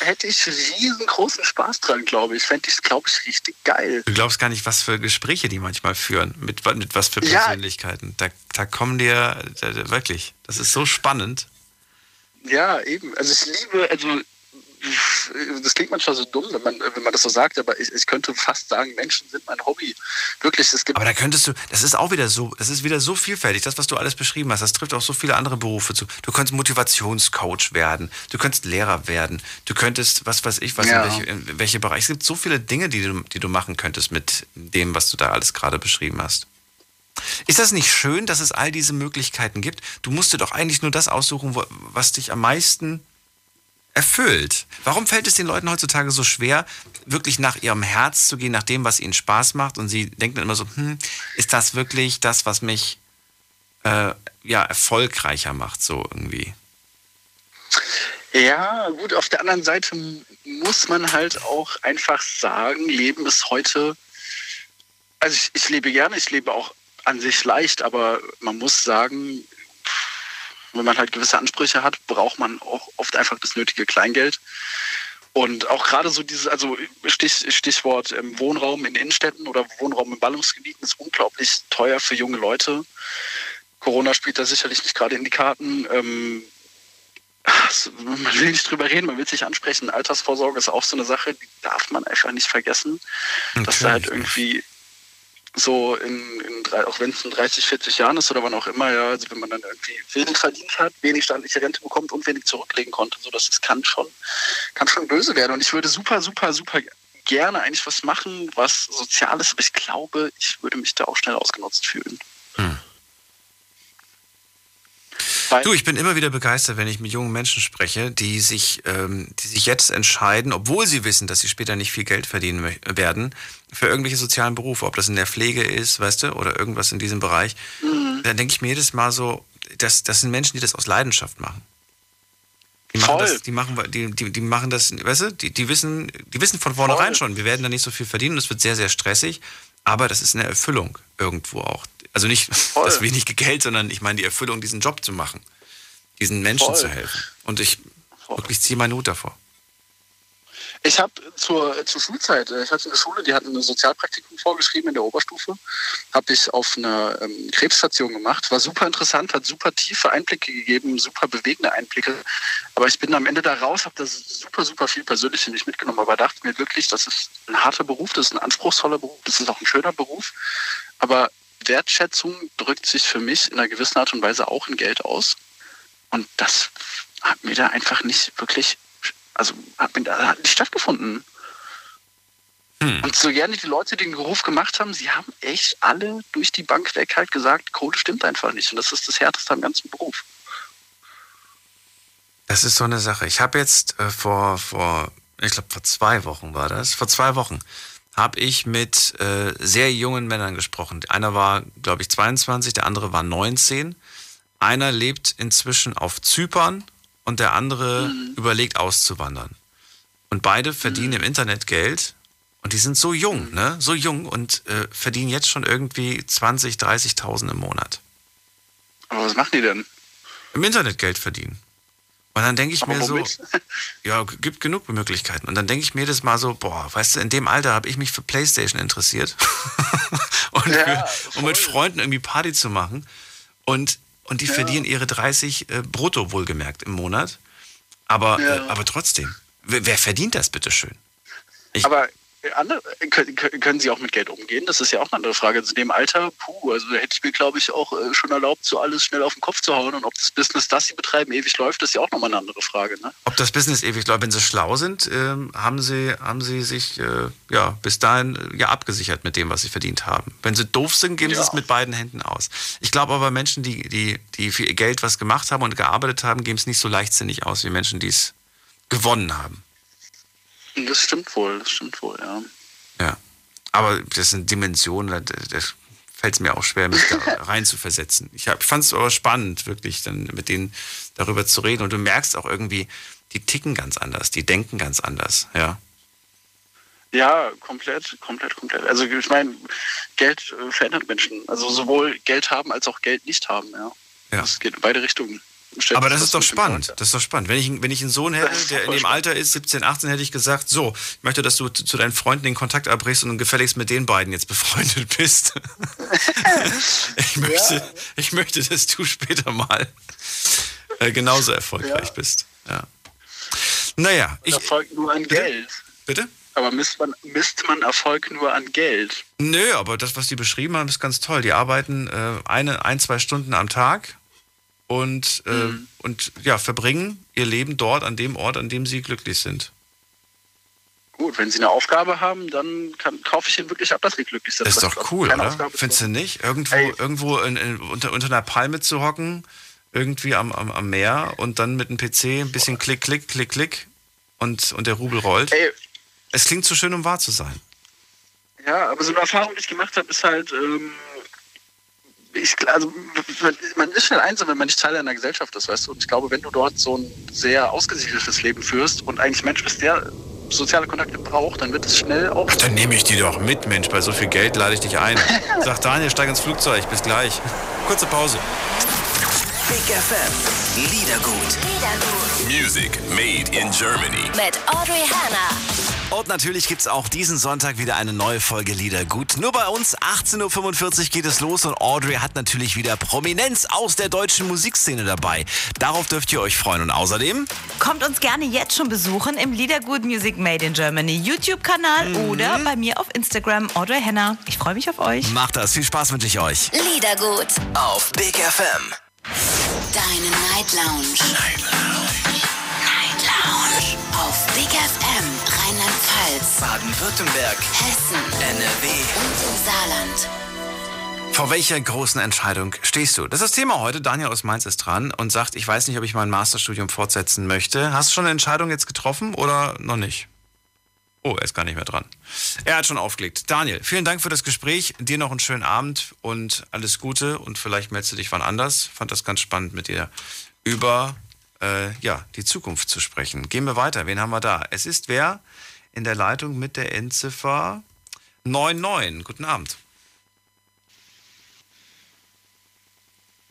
hätte ich riesengroßen Spaß dran, glaube ich. Fände ich, glaube ich, richtig geil. Du glaubst gar nicht, was für Gespräche die manchmal führen, mit, mit was für Persönlichkeiten. Ja. Da, da kommen dir, da, da, wirklich, das ist so spannend. Ja, eben. Also ich liebe, also das klingt manchmal so dumm, wenn man, wenn man das so sagt, aber ich, ich könnte fast sagen, Menschen sind mein Hobby. Wirklich, es gibt... Aber da könntest du, das ist auch wieder so, das ist wieder so vielfältig, das, was du alles beschrieben hast, das trifft auch so viele andere Berufe zu. Du könntest Motivationscoach werden, du könntest Lehrer werden, du könntest, was weiß ich, was ja. in, welche, in welche Bereiche. Es gibt so viele Dinge, die du, die du machen könntest mit dem, was du da alles gerade beschrieben hast. Ist das nicht schön, dass es all diese Möglichkeiten gibt? Du musst dir doch eigentlich nur das aussuchen, was dich am meisten erfüllt. Warum fällt es den Leuten heutzutage so schwer, wirklich nach ihrem Herz zu gehen, nach dem, was ihnen Spaß macht? Und sie denken dann immer so, hm, ist das wirklich das, was mich äh, ja, erfolgreicher macht, so irgendwie? Ja, gut, auf der anderen Seite muss man halt auch einfach sagen, Leben ist heute... Also ich, ich lebe gerne, ich lebe auch an sich leicht, aber man muss sagen, wenn man halt gewisse Ansprüche hat, braucht man auch oft einfach das nötige Kleingeld. Und auch gerade so dieses, also Stich, Stichwort Wohnraum in Innenstädten oder Wohnraum in Ballungsgebieten ist unglaublich teuer für junge Leute. Corona spielt da sicherlich nicht gerade in die Karten. Ähm, Man will nicht drüber reden, man will sich ansprechen. Altersvorsorge ist auch so eine Sache, die darf man einfach nicht vergessen, okay. Dass da halt irgendwie so in, in drei, auch wenn es in dreißig, vierzig Jahren ist oder wann auch immer, ja, also wenn man dann irgendwie wenig verdient hat, wenig staatliche Rente bekommt und wenig zurücklegen konnte, so das kann schon, kann schon böse werden. Und ich würde super, super, super gerne eigentlich was machen, was Soziales, aber ich glaube, ich würde mich da auch schnell ausgenutzt fühlen. Hm. Du, ich bin immer wieder begeistert, wenn ich mit jungen Menschen spreche, die sich, ähm, die sich jetzt entscheiden, obwohl sie wissen, dass sie später nicht viel Geld verdienen mö- werden, für irgendwelche sozialen Berufe, ob das in der Pflege ist, weißt du, oder irgendwas in diesem Bereich. Mhm. Dann denke ich mir jedes Mal so, das, das sind Menschen, die das aus Leidenschaft machen. Die machen Voll. das, die machen, die, die, die machen das, weißt du, die, die wissen, die wissen von vornherein schon, wir werden da nicht so viel verdienen, das wird sehr, sehr stressig, aber das ist eine Erfüllung irgendwo auch. Also nicht Voll. das wenige Geld, sondern ich meine die Erfüllung, diesen Job zu machen, diesen Menschen Voll. zu helfen. Und ich Voll. wirklich ziehe meinen Hut davor. Ich habe zur, zur Schulzeit, ich hatte eine Schule, die hat ein Sozialpraktikum vorgeschrieben in der Oberstufe, habe ich auf einer ähm, Krebsstation gemacht, war super interessant, hat super tiefe Einblicke gegeben, super bewegende Einblicke, aber ich bin am Ende da raus, habe da super, super viel persönlich in mich mitgenommen, aber dachte mir wirklich, das ist ein harter Beruf, das ist ein anspruchsvoller Beruf, das ist auch ein schöner Beruf, aber Wertschätzung drückt sich für mich in einer gewissen Art und Weise auch in Geld aus. Und das hat mir da einfach nicht wirklich, also hat mir da hat nicht stattgefunden. Hm. Und so gerne die Leute, die den Beruf gemacht haben, sie haben echt alle durch die Bank weg halt gesagt, Kohle stimmt einfach nicht. Und das ist das Härteste am ganzen Beruf. Das ist so eine Sache. Ich habe jetzt äh, vor, vor, ich glaube vor zwei Wochen war das, vor zwei Wochen, habe ich mit äh, sehr jungen Männern gesprochen. Einer war, glaube ich, zweiundzwanzig, der andere war neunzehn. Einer lebt inzwischen auf Zypern und der andere mhm. überlegt auszuwandern. Und beide verdienen mhm. im Internet Geld und die sind so jung, ne? So jung und äh, verdienen jetzt schon irgendwie zwanzig, dreißigtausend im Monat. Aber was machen die denn? Im Internet Geld verdienen. Und dann denke ich aber mir so, ja, gibt genug Möglichkeiten. Und dann denke ich mir jedes Mal so, boah, weißt du, in dem Alter habe ich mich für PlayStation interessiert und, ja, für, um mit Freunden irgendwie Party zu machen. Und, und die ja. verdienen ihre dreißig äh, brutto wohlgemerkt im Monat. Aber, ja. äh, aber trotzdem, wer, wer verdient das bitteschön? Ich, aber andere, können, können sie auch mit Geld umgehen? Das ist ja auch eine andere Frage. Also in dem Alter, puh, also hätte ich mir, glaube ich, auch schon erlaubt, so alles schnell auf den Kopf zu hauen. Und ob das Business, das sie betreiben, ewig läuft, ist ja auch nochmal eine andere Frage. Ne? Ob das Business ewig läuft, wenn sie schlau sind, ähm, haben sie, haben sie sich äh, ja, bis dahin ja abgesichert mit dem, was sie verdient haben. Wenn sie doof sind, geben ja. sie es mit beiden Händen aus. Ich glaube aber, Menschen, die, die, die viel Geld was gemacht haben und gearbeitet haben, geben es nicht so leichtsinnig aus, wie Menschen, die es gewonnen haben. Das stimmt wohl, das stimmt wohl, ja. Ja, aber das sind Dimensionen, da fällt es mir auch schwer, mich da rein zu versetzen. Ich fand es aber spannend, wirklich dann mit denen darüber zu reden. Und du merkst auch irgendwie, die ticken ganz anders, die denken ganz anders, ja. Ja, komplett, komplett, komplett. Also ich meine, Geld verändert Menschen. Also sowohl Geld haben, als auch Geld nicht haben, ja. ja. Das geht in beide Richtungen. Stellt Aber das, das ist doch spannend, das ist doch spannend. Wenn ich, wenn ich einen Sohn hätte, der in dem Alter ist, siebzehn, achtzehn, hätte ich gesagt, so, ich möchte, dass du zu deinen Freunden den Kontakt abbrichst und gefälligst mit den beiden jetzt befreundet bist. Ich möchte, ja. ich möchte, dass du später mal äh, genauso erfolgreich ja. bist. Ja. Naja. Ich, Erfolg nur an bitte? Geld. Bitte? Aber misst man, misst man Erfolg nur an Geld? Nö, aber das, was die beschrieben haben, ist ganz toll. Die arbeiten äh, eine, ein, zwei Stunden am Tag. Und, äh, mhm. und ja, verbringen ihr Leben dort, an dem Ort, an dem sie glücklich sind. Gut, wenn sie eine Aufgabe haben, dann kann, kaufe ich ihnen wirklich ab, dass sie glücklich sind. Das ist doch cool, oder? Findest du nicht? Irgendwo, irgendwo in, in, unter, unter einer Palme zu hocken, irgendwie am, am, am Meer und dann mit einem P C ein bisschen klick, klick, klick, klick und, und der Rubel rollt. Ey. Es klingt zu schön, um wahr zu sein. Ja, aber so eine Erfahrung, die ich gemacht habe, ist halt... Ähm Ich, also, man ist schnell einsam, wenn man nicht Teil einer Gesellschaft ist, weißt du? Und ich glaube, wenn du dort so ein sehr ausgesiedeltes Leben führst und eigentlich Mensch bist, der soziale Kontakte braucht, dann wird es schnell auch... Ach, dann nehme ich die doch mit, Mensch. Bei so viel Geld lade ich dich ein. Sag Daniel, steig ins Flugzeug. Bis gleich. Kurze Pause. Big F M. Liedergut. Liedergut. Music made in Germany. Mit Audrey Hanna. Und natürlich gibt's auch diesen Sonntag wieder eine neue Folge Liedergut. Nur bei uns, achtzehn Uhr fünfundvierzig geht es los und Audrey hat natürlich wieder Prominenz aus der deutschen Musikszene dabei. Darauf dürft ihr euch freuen und außerdem... Kommt uns gerne jetzt schon besuchen im Liedergut Music Made in Germany YouTube-Kanal mhm. oder bei mir auf Instagram, Audrey Henner. Ich freue mich auf euch. Macht das, viel Spaß wünsche ich euch. Liedergut auf Big F M. Deine Night Lounge. Night Lounge. Auf Big F M, Rheinland-Pfalz, Baden-Württemberg, Hessen, N R W und im Saarland. Vor welcher großen Entscheidung stehst du? Das ist das Thema heute. Daniel aus Mainz ist dran und sagt, ich weiß nicht, ob ich mein Masterstudium fortsetzen möchte. Hast du schon eine Entscheidung jetzt getroffen oder noch nicht? Oh, er ist gar nicht mehr dran. Er hat schon aufgelegt. Daniel, vielen Dank für das Gespräch. Dir noch einen schönen Abend und alles Gute. Und vielleicht meldest du dich wann anders. Fand das ganz spannend mit dir über... Äh, ja, die Zukunft zu sprechen. Gehen wir weiter. Wen haben wir da? Es ist wer in der Leitung mit der Endziffer neun neun. Guten Abend.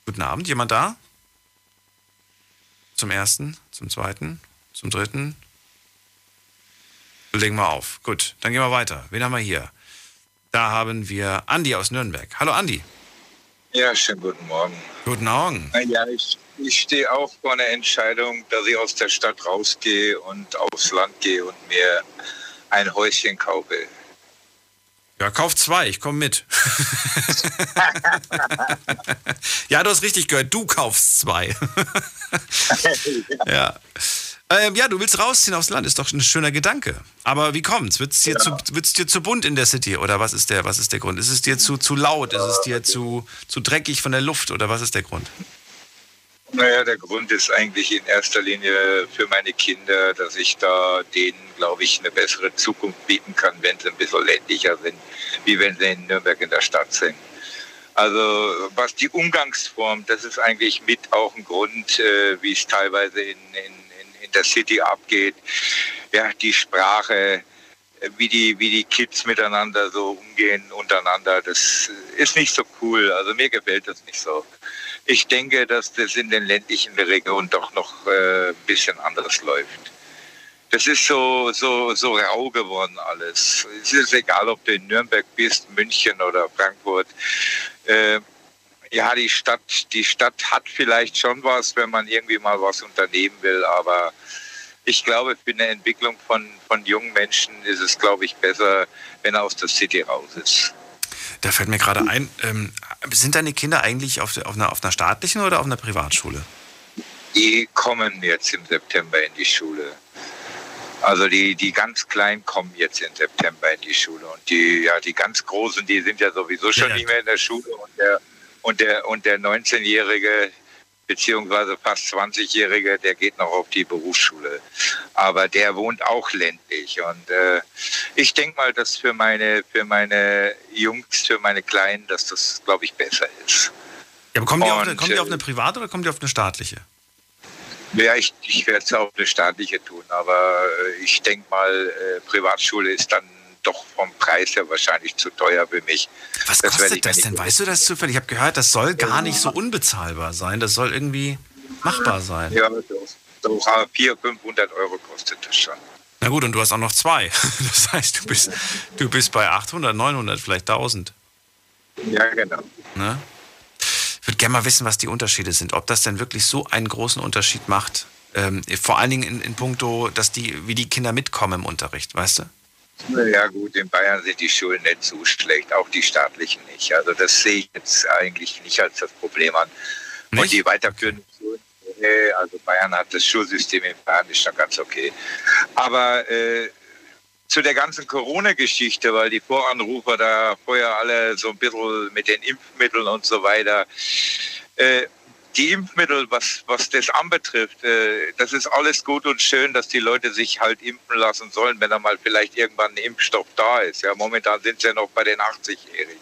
Guten Abend. Jemand da? Zum ersten, zum zweiten, zum dritten. Legen wir auf. Gut, dann gehen wir weiter. Wen haben wir hier? Da haben wir Andi aus Nürnberg. Hallo Andi. Ja, schönen guten Morgen. Guten Morgen. Ja, ich, ich stehe auch vor einer Entscheidung, dass ich aus der Stadt rausgehe und aufs Land gehe und mir ein Häuschen kaufe. Ja, kauf zwei, ich komme mit. Ja, du hast richtig gehört, du kaufst zwei. ja. Ähm, ja, du willst rausziehen aufs Land, ist doch ein schöner Gedanke. Aber wie kommt's? Wird's dir, ja. zu, wird's dir zu bunt in der City oder was ist der, was ist der Grund? Ist es dir zu, zu laut? Ist es dir zu, zu dreckig von der Luft oder was ist der Grund? Naja, der Grund ist eigentlich in erster Linie für meine Kinder, dass ich da denen, glaube ich, eine bessere Zukunft bieten kann, wenn sie ein bisschen ländlicher sind, wie wenn sie in Nürnberg in der Stadt sind. Also was die Umgangsform, das ist eigentlich mit auch ein Grund, äh, wie es teilweise in, in in der City abgeht, ja, die Sprache, wie die, wie die Kids miteinander so umgehen, untereinander, das ist nicht so cool. Also mir gefällt das nicht so. ich denke, dass das in den ländlichen Regionen doch noch äh, ein bisschen anders läuft. Das ist so, so, so rau geworden alles. Es ist egal, ob du in Nürnberg bist, München oder Frankfurt. Äh, ja, die Stadt, die Stadt hat vielleicht schon was, wenn man irgendwie mal was unternehmen will, aber ich glaube, für eine Entwicklung von, von jungen Menschen ist es, glaube ich, besser, wenn er aus der City raus ist. Da fällt mir gerade ein, ähm, sind deine Kinder eigentlich auf, auf, einer, auf einer staatlichen oder auf einer Privatschule? Die kommen jetzt im September in die Schule. Also die, die ganz Kleinen kommen jetzt im September in die Schule. Und die, ja, die ganz Großen, die sind ja sowieso schon ja, nicht mehr in der Schule. Und der, und der, und der neunzehnjährige... beziehungsweise fast zwanzigjährige, der geht noch auf die Berufsschule. Aber der wohnt auch ländlich. Und äh, ich denke mal, dass für meine, für meine Jungs, für meine Kleinen, dass das, glaube ich, besser ist. Ja, aber kommen die, Und, auf eine, kommen die auf eine private oder kommen die auf eine staatliche? Ja, ich, ich werde es auf eine staatliche tun. Aber ich denke mal, äh, Privatschule ist dann doch vom Preis her wahrscheinlich zu teuer für mich. Was das kostet das denn? Weißt du das zufällig? Ich habe gehört, das soll gar nicht so unbezahlbar sein. Das soll irgendwie machbar sein. Ja, so vierhundert, fünfhundert Euro kostet das schon. Na gut, und du hast auch noch zwei. Das heißt, du bist, du bist bei achthundert, neunhundert, vielleicht tausend. Ja, genau. Ne? Ich würde gerne mal wissen, was die Unterschiede sind. Ob das denn wirklich so einen großen Unterschied macht. Ähm, vor allen Dingen in, in puncto, dass die, wie die Kinder mitkommen im Unterricht, weißt du? Ja gut, in Bayern sind die Schulen nicht so schlecht, auch die staatlichen nicht. Also das sehe ich jetzt eigentlich nicht als das Problem an. Nicht? Und die weiterführenden Schulen, nee, also Bayern hat das Schulsystem in Bayern, ist schon ganz okay. Aber äh, zu der ganzen Corona-Geschichte, weil die Voranrufer da vorher alle so ein bisschen mit den Impfmitteln und so weiter... Äh, Die Impfmittel, was, was das anbetrifft, äh, das ist alles gut und schön, dass die Leute sich halt impfen lassen sollen, wenn dann mal vielleicht irgendwann ein Impfstoff da ist. Ja, momentan sind sie ja noch bei den achtzigjährigen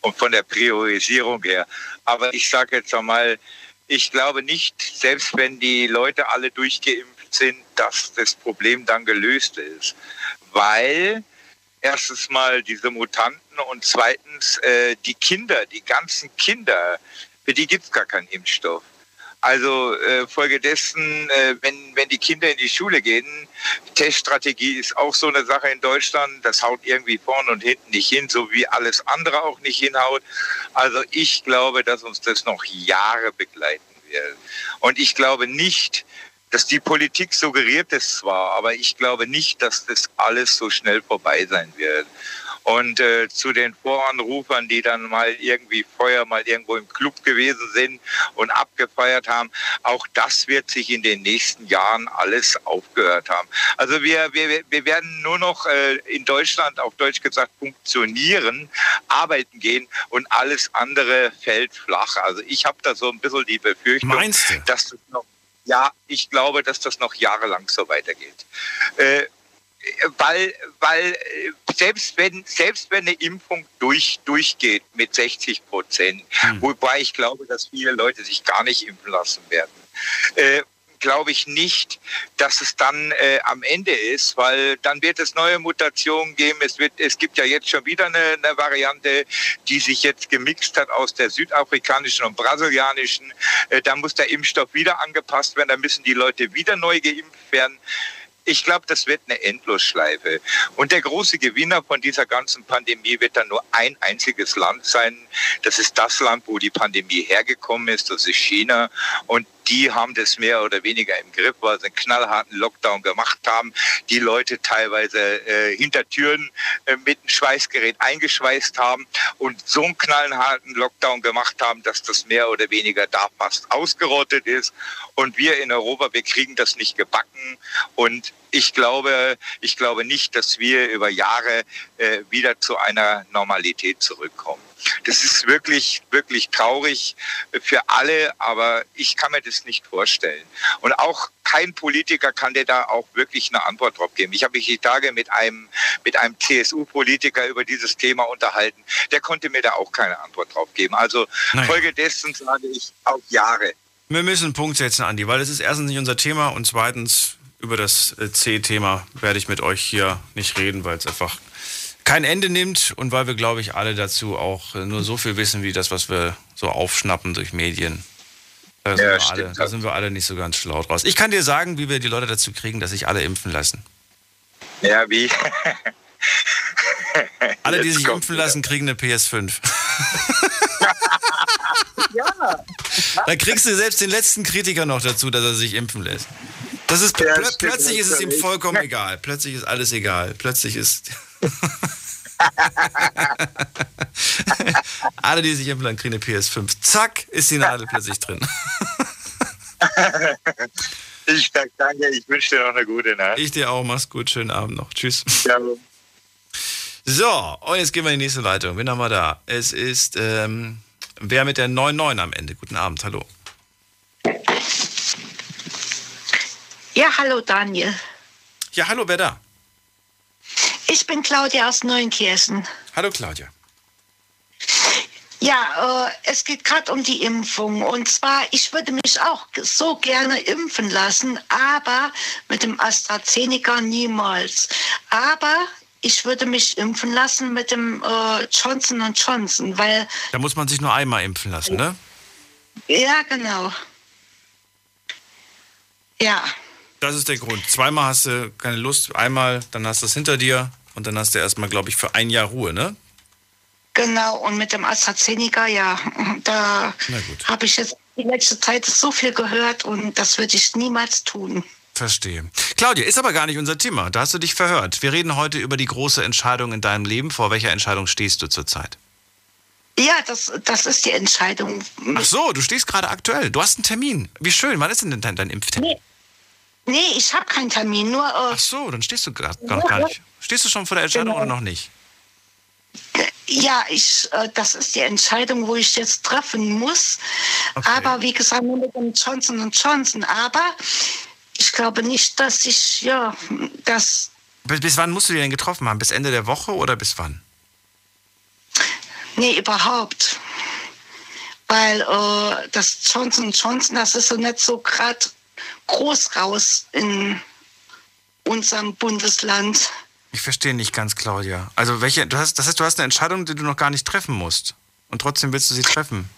und von der Priorisierung her. Aber ich sage jetzt einmal, ich glaube nicht, selbst wenn die Leute alle durchgeimpft sind, dass das Problem dann gelöst ist. Weil erstens mal diese Mutanten und zweitens äh, die Kinder, die ganzen Kinder, für die gibt es gar keinen Impfstoff. Also äh, folgedessen, äh, wenn, wenn die Kinder in die Schule gehen, Teststrategie ist auch so eine Sache in Deutschland, das haut irgendwie vorne und hinten nicht hin, so wie alles andere auch nicht hinhaut. Also ich glaube, dass uns das noch Jahre begleiten wird. Und ich glaube nicht, dass die Politik suggeriert es zwar, aber ich glaube nicht, dass das alles so schnell vorbei sein wird. Und äh, zu den Voranrufern, die dann mal irgendwie vorher mal irgendwo im Club gewesen sind und abgefeiert haben, auch das wird sich in den nächsten Jahren alles aufgehört haben. Also wir, wir, wir werden nur noch äh, in Deutschland, auf Deutsch gesagt, funktionieren, arbeiten gehen und alles andere fällt flach. Also ich habe da so ein bisschen die Befürchtung, Meinst du? dass das noch, ja, ich glaube, dass das noch jahrelang so weitergeht. Äh, Weil, weil selbst wenn, selbst wenn eine Impfung durch, durchgeht mit sechzig Prozent, hm. wobei ich glaube, dass viele Leute sich gar nicht impfen lassen werden, äh, glaube ich nicht, dass es dann äh, am Ende ist, weil dann wird es neue Mutationen geben. Es, wird, es gibt ja jetzt schon wieder eine, eine Variante, die sich jetzt gemixt hat aus der südafrikanischen und brasilianischen. Äh, da muss der Impfstoff wieder angepasst werden, da müssen die Leute wieder neu geimpft werden. Ich glaube, das wird eine Endlosschleife. Und der große Gewinner von dieser ganzen Pandemie wird dann nur ein einziges Land sein. Das ist das Land, wo die Pandemie hergekommen ist. Das ist China. Und die haben das mehr oder weniger im Griff, weil sie einen knallharten Lockdown gemacht haben. Die Leute teilweise äh, hinter Türen äh, mit einem Schweißgerät eingeschweißt haben und so einen knallharten Lockdown gemacht haben, dass das mehr oder weniger da fast ausgerottet ist. Und wir in Europa, wir kriegen das nicht gebacken. Und ich glaube, ich glaube nicht, dass wir über Jahre äh, wieder zu einer Normalität zurückkommen. Das ist wirklich, wirklich traurig für alle, aber ich kann mir das nicht vorstellen. Und auch kein Politiker kann dir da auch wirklich eine Antwort drauf geben. Ich habe mich die Tage mit einem, mit einem C S U-Politiker über dieses Thema unterhalten. Der konnte mir da auch keine Antwort drauf geben. Also Nein. folgedessen sage ich auf Jahre. Wir müssen einen Punkt setzen, Andi, weil das ist erstens nicht unser Thema und zweitens über das C-Thema werde ich mit euch hier nicht reden, weil es einfach kein Ende nimmt und weil wir, glaube ich, alle dazu auch nur so viel wissen, wie das, was wir so aufschnappen durch Medien Da sind, ja, wir alle, da sind wir alle nicht so ganz schlau draus. Ich kann dir sagen, wie wir die Leute dazu kriegen, dass sich alle impfen lassen. Ja, wie? Alle, die jetzt sich impfen wieder. lassen, kriegen eine P S fünf. Ja. Da kriegst du selbst den letzten Kritiker noch dazu, dass er sich impfen lässt. Das ist pl- ja, pl- stimmt, plötzlich ist es ihm vollkommen egal. Plötzlich ist alles egal. Plötzlich ist... Alle, die sich impfen lassen, kriegen eine P S fünf. Zack, ist die Nadel plötzlich drin. Ich sag danke, ich wünsche dir noch eine gute Nacht. Ich dir auch, mach's gut, schönen Abend noch. Tschüss. Ja. So, und jetzt gehen wir in die nächste Leitung. Wen haben wir da? Es ist ähm, wer mit der neun neun am Ende. Guten Abend, hallo. Ja, hallo Daniel. Ja, hallo, wer da? Ich bin Claudia aus Neunkirchen. Hallo Claudia. Ja, äh, es geht gerade um die Impfung. Und zwar, ich würde mich auch so gerne impfen lassen, aber mit dem AstraZeneca niemals. Aber ich würde mich impfen lassen mit dem äh, Johnson und Johnson, weil... Da muss man sich nur einmal impfen lassen, ne? Ja, genau. Ja. Das ist der Grund. Zweimal hast du keine Lust, einmal, dann hast du es hinter dir und dann hast du erstmal, glaube ich, für ein Jahr Ruhe, ne? Genau, und mit dem AstraZeneca, ja, da habe ich jetzt die letzte Zeit so viel gehört und das würde ich niemals tun. Verstehe. Claudia, ist aber gar nicht unser Thema, da hast du dich verhört. Wir reden heute über die große Entscheidung in deinem Leben. Vor welcher Entscheidung stehst du zurzeit? Ja, das, das ist die Entscheidung. Ach so, du stehst gerade aktuell, du hast einen Termin. Wie schön, wann ist denn dein, dein Impftermin? Nee. Nee, ich habe keinen Termin, nur... Äh, Ach so, dann stehst du gar, gar, gar nicht. Stehst du schon vor der Entscheidung genau. oder noch nicht? Ja, ich, äh, das ist die Entscheidung, wo ich jetzt treffen muss. Okay. Aber wie gesagt, nur mit dem Johnson und Johnson. Aber ich glaube nicht, dass ich, ja, das... Bis, bis wann musst du die denn getroffen haben? Bis Ende der Woche oder bis wann? Nee, überhaupt. Weil äh, das Johnson und Johnson, das ist so nicht so gerade... groß raus in unserem Bundesland. Ich verstehe nicht ganz, Claudia. Also welche? Du hast, das heißt, du hast eine Entscheidung, die du noch gar nicht treffen musst. Und trotzdem willst du sie treffen.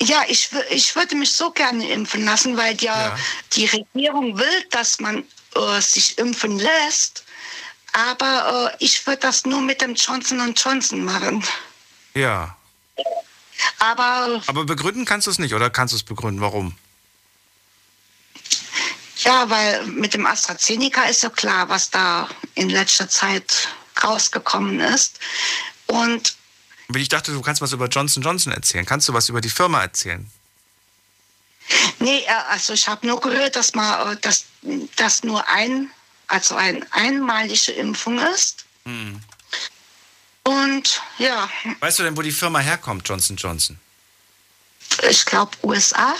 Ja, ich, ich würde mich so gerne impfen lassen, weil die, ja die Regierung will, dass man äh, sich impfen lässt. Aber äh, ich würde das nur mit dem Johnson und Johnson machen. Ja. Aber, Aber begründen kannst du es nicht, oder kannst du es begründen? Warum? Ja, weil mit dem AstraZeneca ist ja klar, was da in letzter Zeit rausgekommen ist. Und ich dachte, du kannst was über Johnson und Johnson erzählen. Kannst du was über die Firma erzählen? Nee, also ich habe nur gehört, dass man, dass das nur ein, also eine einmalige Impfung ist. Hm. Und ja. Weißt du denn, wo die Firma herkommt, Johnson und Johnson? Ich glaube U S A.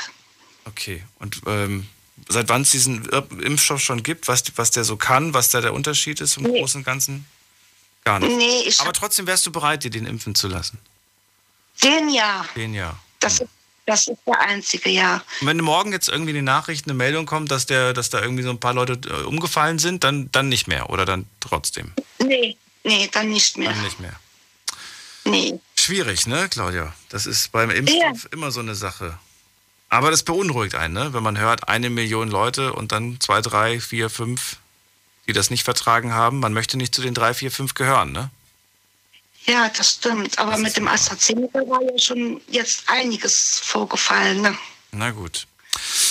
Okay, und ähm seit wann es diesen Impfstoff schon gibt, was, was der so kann, was da der Unterschied ist im nee. Großen und Ganzen? Gar nicht. Nee, ich Aber trotzdem wärst du bereit, dir den impfen zu lassen? Den ja. Den ja. Das ist, das ist der einzige, ja. Und wenn morgen jetzt irgendwie in die Nachrichten eine Meldung kommt, dass, der, dass da irgendwie so ein paar Leute umgefallen sind, dann, dann nicht mehr oder dann trotzdem? Nee, nee, dann nicht mehr. Dann nicht mehr. Nee. Schwierig, ne, Claudia? Das ist beim Impfstoff ja. immer so eine Sache. Aber das beunruhigt einen, ne? Wenn man hört, eine Million Leute und dann zwei, drei, vier, fünf, die das nicht vertragen haben. Man möchte nicht zu den drei, vier, fünf gehören, ne? Ja, das stimmt. Aber das mit dem AstraZeneca war ja schon jetzt einiges vorgefallen, ne? Na gut.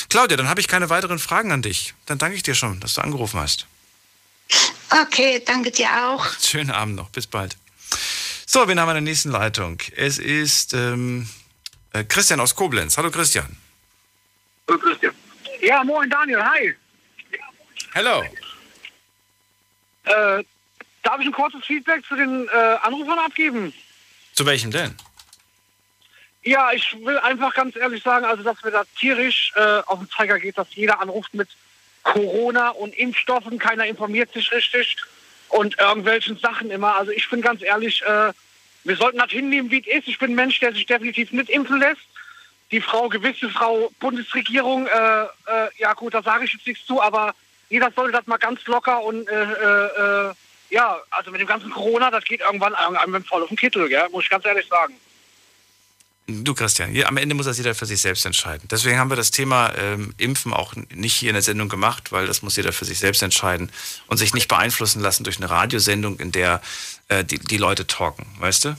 Claudia, dann habe ich keine weiteren Fragen an dich. Dann danke ich dir schon, dass du angerufen hast. Okay, danke dir auch. Schönen Abend noch, bis bald. So, wen haben wir in der nächsten Leitung? Es ist ähm, Christian aus Koblenz. Hallo Christian. Christian. Ja, moin Daniel, hi. Hello. Äh, darf ich ein kurzes Feedback zu den äh, Anrufern abgeben? Zu welchem denn? Ja, ich will einfach ganz ehrlich sagen, also dass mir da tierisch äh, auf den Zeiger geht, dass jeder anruft mit Corona und Impfstoffen, keiner informiert sich richtig und irgendwelchen Sachen immer. Also ich bin ganz ehrlich, äh, wir sollten das hinnehmen, wie es ist. Ich bin ein Mensch, der sich definitiv nicht impfen lässt. Die Frau, gewisse Frau, Bundesregierung, äh, äh, ja gut, da sage ich jetzt nichts zu, aber jeder sollte das mal ganz locker und äh, äh, ja, also mit dem ganzen Corona, das geht irgendwann einem voll auf den Kittel, gell? Muss ich ganz ehrlich sagen. Du, Christian, am Ende muss das jeder für sich selbst entscheiden. Deswegen haben wir das Thema ähm, Impfen auch nicht hier in der Sendung gemacht, weil das muss jeder für sich selbst entscheiden und sich nicht beeinflussen lassen durch eine Radiosendung, in der äh, die, die Leute talken, weißt du?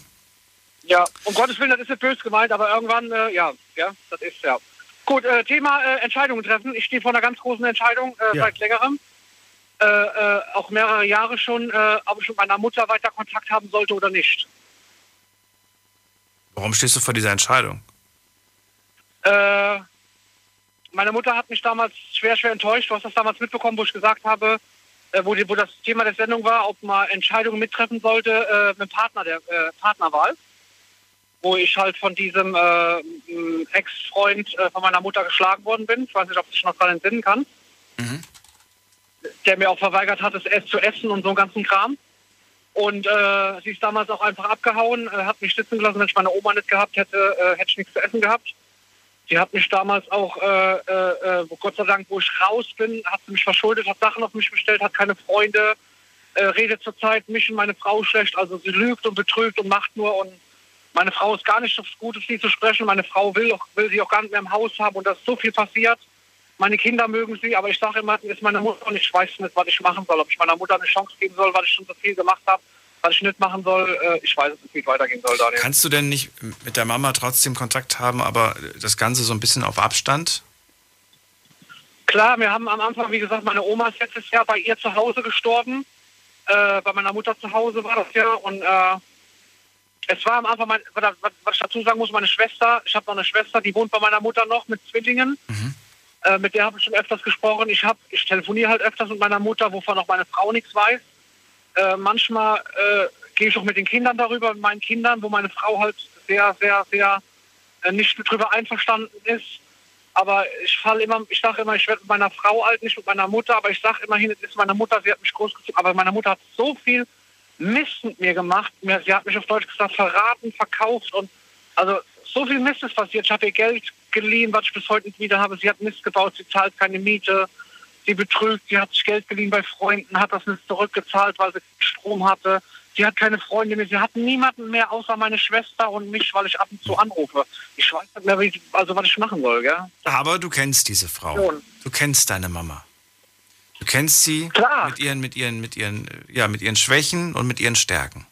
Ja, um Gottes Willen, das ist nicht böse gemeint, aber irgendwann, äh, ja, ja, das ist, ja. Gut, äh, Thema äh, Entscheidungen treffen. Ich stehe vor einer ganz großen Entscheidung äh, ja. seit längerem. Äh, äh, auch mehrere Jahre schon, äh, ob ich mit meiner Mutter weiter Kontakt haben sollte oder nicht. Warum stehst du vor dieser Entscheidung? Äh, meine Mutter hat mich damals schwer, schwer enttäuscht. Du hast das damals mitbekommen, wo ich gesagt habe, äh, wo, die, wo das Thema der Sendung war, ob man Entscheidungen mittreffen sollte äh, mit dem Partner, der äh, Partnerwahl. Wo ich halt von diesem äh, Ex-Freund äh, von meiner Mutter geschlagen worden bin. Ich weiß nicht, ob ich mich noch daran entsinnen kann. Mhm. Der mir auch verweigert hat, es zu essen und so einen ganzen Kram. Und äh, sie ist damals auch einfach abgehauen, äh, hat mich sitzen gelassen. Wenn ich meine Oma nicht gehabt hätte, äh, hätte ich nichts zu essen gehabt. Sie hat mich damals auch, äh, äh, Gott sei Dank, wo ich raus bin, hat sie mich verschuldet, hat Sachen auf mich bestellt, hat keine Freunde, äh, redet zurzeit mich und meine Frau schlecht. Also sie lügt und betrügt und macht nur. Und meine Frau ist gar nicht so gut, auf sie zu sprechen. Meine Frau will, auch, will sie auch gar nicht mehr im Haus haben. Und da ist so viel passiert. Meine Kinder mögen sie, aber ich sage immer, das ist meine Mutter und ich weiß nicht, was ich machen soll. Ob ich meiner Mutter eine Chance geben soll, was ich schon so viel gemacht habe, was ich nicht machen soll. Ich weiß nicht, wie es weitergehen soll, Daniel. Kannst du denn nicht mit der Mama trotzdem Kontakt haben, aber das Ganze so ein bisschen auf Abstand? Klar, wir haben am Anfang, wie gesagt, meine Oma ist letztes Jahr bei ihr zu Hause gestorben. Äh, bei meiner Mutter zu Hause war das ja. Und äh, es war am Anfang, mein, was ich dazu sagen muss, meine Schwester, ich habe noch eine Schwester, die wohnt bei meiner Mutter noch mit Zwillingen. Mhm. Äh, mit der habe ich schon öfters gesprochen. Ich, hab, ich telefoniere halt öfters mit meiner Mutter, wovon auch meine Frau nichts weiß. Äh, manchmal äh, gehe ich auch mit den Kindern darüber, mit meinen Kindern, wo meine Frau halt sehr, sehr, sehr äh, nicht drüber einverstanden ist. Aber ich falle immer, ich sage immer, ich werde mit meiner Frau alt, nicht mit meiner Mutter. Aber ich sage immerhin, es ist meine Mutter, sie hat mich großgezogen. Aber meine Mutter hat so viel Mist mit mir gemacht. Sie hat mich auf Deutsch gesagt, verraten, verkauft. Und also so viel Mist ist passiert. Ich habe ihr Geld geliehen, was ich bis heute nicht wieder habe. Sie hat Mist gebaut, sie zahlt keine Miete, sie betrügt, sie hat sich Geld geliehen bei Freunden, hat das nicht zurückgezahlt, weil sie Strom hatte. Sie hat keine Freunde mehr, sie hat niemanden mehr, außer meine Schwester und mich, weil ich ab und zu anrufe. Ich weiß nicht mehr, wie ich, also, was ich machen soll, gell? Aber du kennst diese Frau. Du kennst deine Mama. Du kennst sie Klar. mit ihren, mit ihren, mit ihren, ja, mit ihren Schwächen und mit ihren Stärken.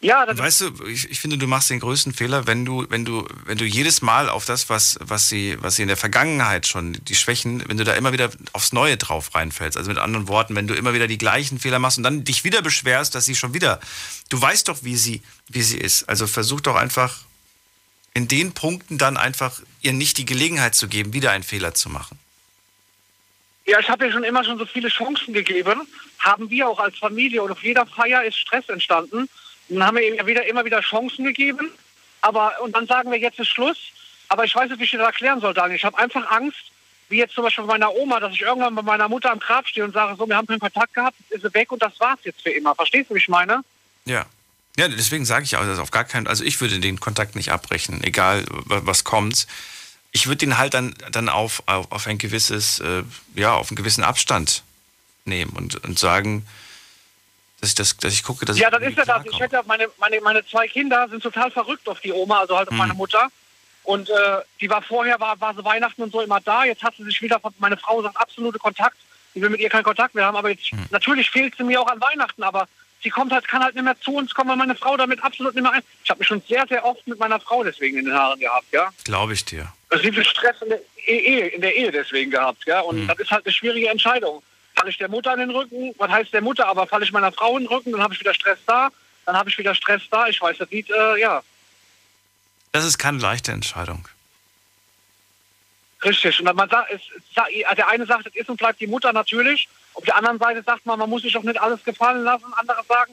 Ja, das weißt du, ich, ich finde, du machst den größten Fehler, wenn du, wenn du, wenn du jedes Mal auf das, was, was sie, was sie in der Vergangenheit schon, die Schwächen, wenn du da immer wieder aufs Neue drauf reinfällst. Also mit anderen Worten, wenn du immer wieder die gleichen Fehler machst und dann dich wieder beschwerst, dass sie schon wieder, du weißt doch, wie sie, wie sie ist. Also versuch doch einfach in den Punkten dann einfach ihr nicht die Gelegenheit zu geben, wieder einen Fehler zu machen. Ja, ich habe ja schon immer schon so viele Chancen gegeben, haben wir auch als Familie, und auf jeder Feier ist Stress entstanden. Dann haben wir eben wieder, immer wieder Chancen gegeben. Aber, und dann sagen wir, jetzt ist Schluss. Aber ich weiß nicht, wie ich das erklären soll, Daniel. Ich habe einfach Angst, wie jetzt zum Beispiel bei meiner Oma, dass ich irgendwann bei meiner Mutter am Grab stehe und sage, so, wir haben keinen Kontakt gehabt, ist sie weg und das war's jetzt für immer. Verstehst du, wie ich meine? Ja. Ja, deswegen sage ich auch, dass auf gar keinen, also ich würde den Kontakt nicht abbrechen, egal was kommt. Ich würde den halt dann, dann auf, auf, auf ein gewisses, äh, ja, auf einen gewissen Abstand nehmen und, und sagen, dass ich, das, dass ich gucke, dass ja, ich das ist ja das. Ich hätte meine, meine, meine zwei Kinder sind total verrückt auf die Oma, also halt auf mhm. meine Mutter. Und äh, die war vorher, war, war sie Weihnachten und so immer da. Jetzt hat sie sich wieder, meine Frau sagt, absolute Kontakt. Ich will mit ihr keinen Kontakt mehr haben. Aber jetzt, mhm. natürlich fehlt sie mir auch an Weihnachten. Aber sie kommt halt, kann halt nicht mehr zu uns kommen, weil meine Frau damit absolut nicht mehr ein. Ich habe mich schon sehr, sehr oft mit meiner Frau deswegen in den Haaren gehabt, ja. Glaube ich dir. Also sie viel Stress in der Ehe, in der Ehe deswegen gehabt, ja. Und mhm. das ist halt eine schwierige Entscheidung. Falle ich der Mutter in den Rücken? Was heißt der Mutter? Aber falle ich meiner Frau in den Rücken, dann habe ich wieder Stress da, dann habe ich wieder Stress da. Ich weiß, das sieht, äh, ja. Das ist keine leichte Entscheidung. Richtig. Und man sagt, es, der eine sagt, es ist und bleibt die Mutter natürlich. Auf der anderen Seite sagt man, man muss sich auch nicht alles gefallen lassen. Andere sagen,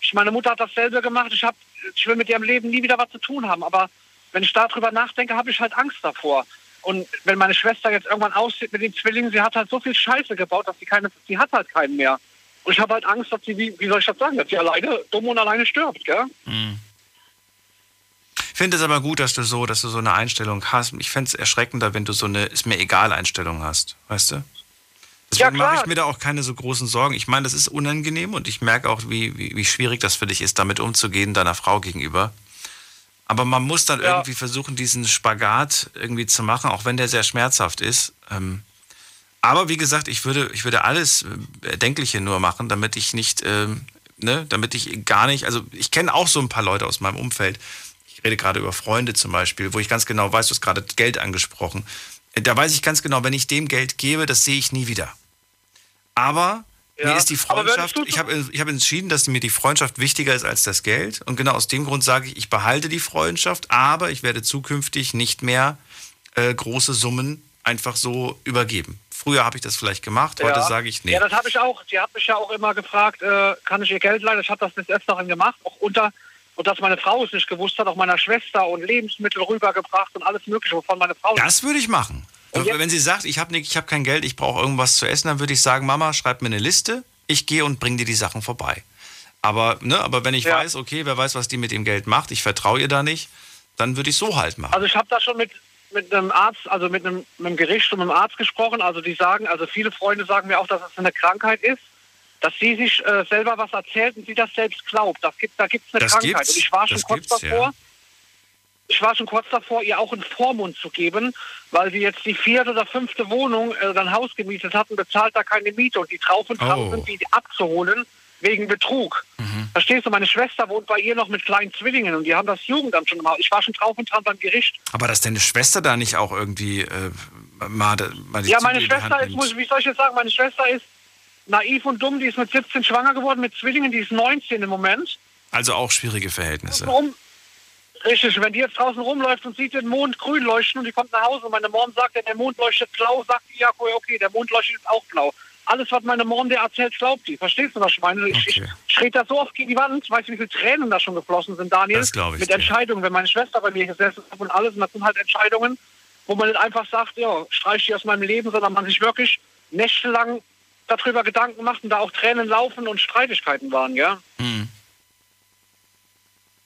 ich, meine Mutter hat dasselbe gemacht. Ich, hab, ich will mit ihrem Leben nie wieder was zu tun haben. Aber wenn ich darüber nachdenke, habe ich halt Angst davor. Und wenn meine Schwester jetzt irgendwann aussieht mit den Zwillingen, sie hat halt so viel Scheiße gebaut, dass sie keine, sie hat halt keinen mehr. Und ich habe halt Angst, dass sie, wie, wie soll ich das sagen, dass sie alleine, dumm und alleine stirbt, gell? Mhm. Ich finde es aber gut, dass du so, dass du so eine Einstellung hast. Ich fände es erschreckender, wenn du so eine Ist-mir-egal-Einstellung hast, weißt du? Deswegen ja, mache ich mir da auch keine so großen Sorgen. Ich meine, das ist unangenehm und ich merke auch, wie, wie, wie schwierig das für dich ist, damit umzugehen, deiner Frau gegenüber. Aber man muss dann ja. irgendwie versuchen, diesen Spagat irgendwie zu machen, auch wenn der sehr schmerzhaft ist. Ähm, aber wie gesagt, ich würde, ich würde alles Erdenkliche nur machen, damit ich nicht, ähm, ne, damit ich gar nicht, also ich kenne auch so ein paar Leute aus meinem Umfeld. Ich rede gerade über Freunde zum Beispiel, wo ich ganz genau weiß, du hast gerade Geld angesprochen. Da weiß ich ganz genau, wenn ich dem Geld gebe, das sehe ich nie wieder. Aber ja. mir ist die Freundschaft, ich habe ich hab entschieden, dass mir die Freundschaft wichtiger ist als das Geld. Und genau aus dem Grund sage ich, ich behalte die Freundschaft, aber ich werde zukünftig nicht mehr äh, große Summen einfach so übergeben. Früher habe ich das vielleicht gemacht, heute ja. sage ich nee. Ja, das habe ich auch. Die hat mich ja auch immer gefragt, äh, kann ich ihr Geld leihen? Ich habe das bis jetzt daran gemacht, auch unter... Und dass meine Frau es nicht gewusst hat, auch meiner Schwester und Lebensmittel rübergebracht und alles Mögliche, wovon meine Frau... Das würde ich machen. Wenn sie sagt, ich habe hab kein Geld, ich brauche irgendwas zu essen, dann würde ich sagen, Mama, schreib mir eine Liste, ich gehe und bringe dir die Sachen vorbei. Aber, ne, aber wenn ich ja. weiß, okay, wer weiß, was die mit dem Geld macht, ich vertraue ihr da nicht, dann würde ich so halt machen. Also ich habe da schon mit, mit einem Arzt, also mit einem, mit einem Gericht und mit einem Arzt gesprochen, also die sagen, also viele Freunde sagen mir auch, dass es eine Krankheit ist, dass sie sich äh, selber was erzählt und sie das selbst glaubt. Das gibt, da gibt es eine das Krankheit. Und ich war schon das kurz davor, ja. ich war schon kurz davor, ihr auch einen Vormund zu geben, weil sie jetzt die vierte oder fünfte Wohnung, äh, ein Haus gemietet hatten, bezahlt da keine Miete. Und die drauf und dran sind, die abzuholen wegen Betrug. Mhm. Verstehst du, meine Schwester wohnt bei ihr noch mit kleinen Zwillingen und die haben das Jugendamt schon gemacht. Ich war schon drauf und dran beim Gericht. Aber dass deine Schwester da nicht auch irgendwie äh, mal, mal Ja, meine Schwester ist, muss, wie soll ich jetzt sagen, meine Schwester ist naiv und dumm, die ist mit siebzehn schwanger geworden, mit Zwillingen, die ist neunzehn im Moment. Also auch schwierige Verhältnisse. Um, richtig, wenn die jetzt draußen rumläuft und sieht den Mond grün leuchten und die kommt nach Hause und meine Mom sagt, der Mond leuchtet blau, sagt die, ja, okay, der Mond leuchtet auch blau. Alles, was meine Mom dir erzählt, glaubt die. Verstehst du, was ich meine? Ich, okay. ich schrie da so oft gegen die Wand, ich weiß nicht, wie viele Tränen da schon geflossen sind, Daniel. Das glaube ich. Mit Entscheidungen, wenn meine Schwester bei mir gesessen hat und alles, und das sind halt Entscheidungen, wo man nicht einfach sagt, ja, streich die aus meinem Leben, sondern man sich wirklich nächtelang darüber Gedanken machten, da auch Tränen laufen und Streitigkeiten waren, ja. Mhm.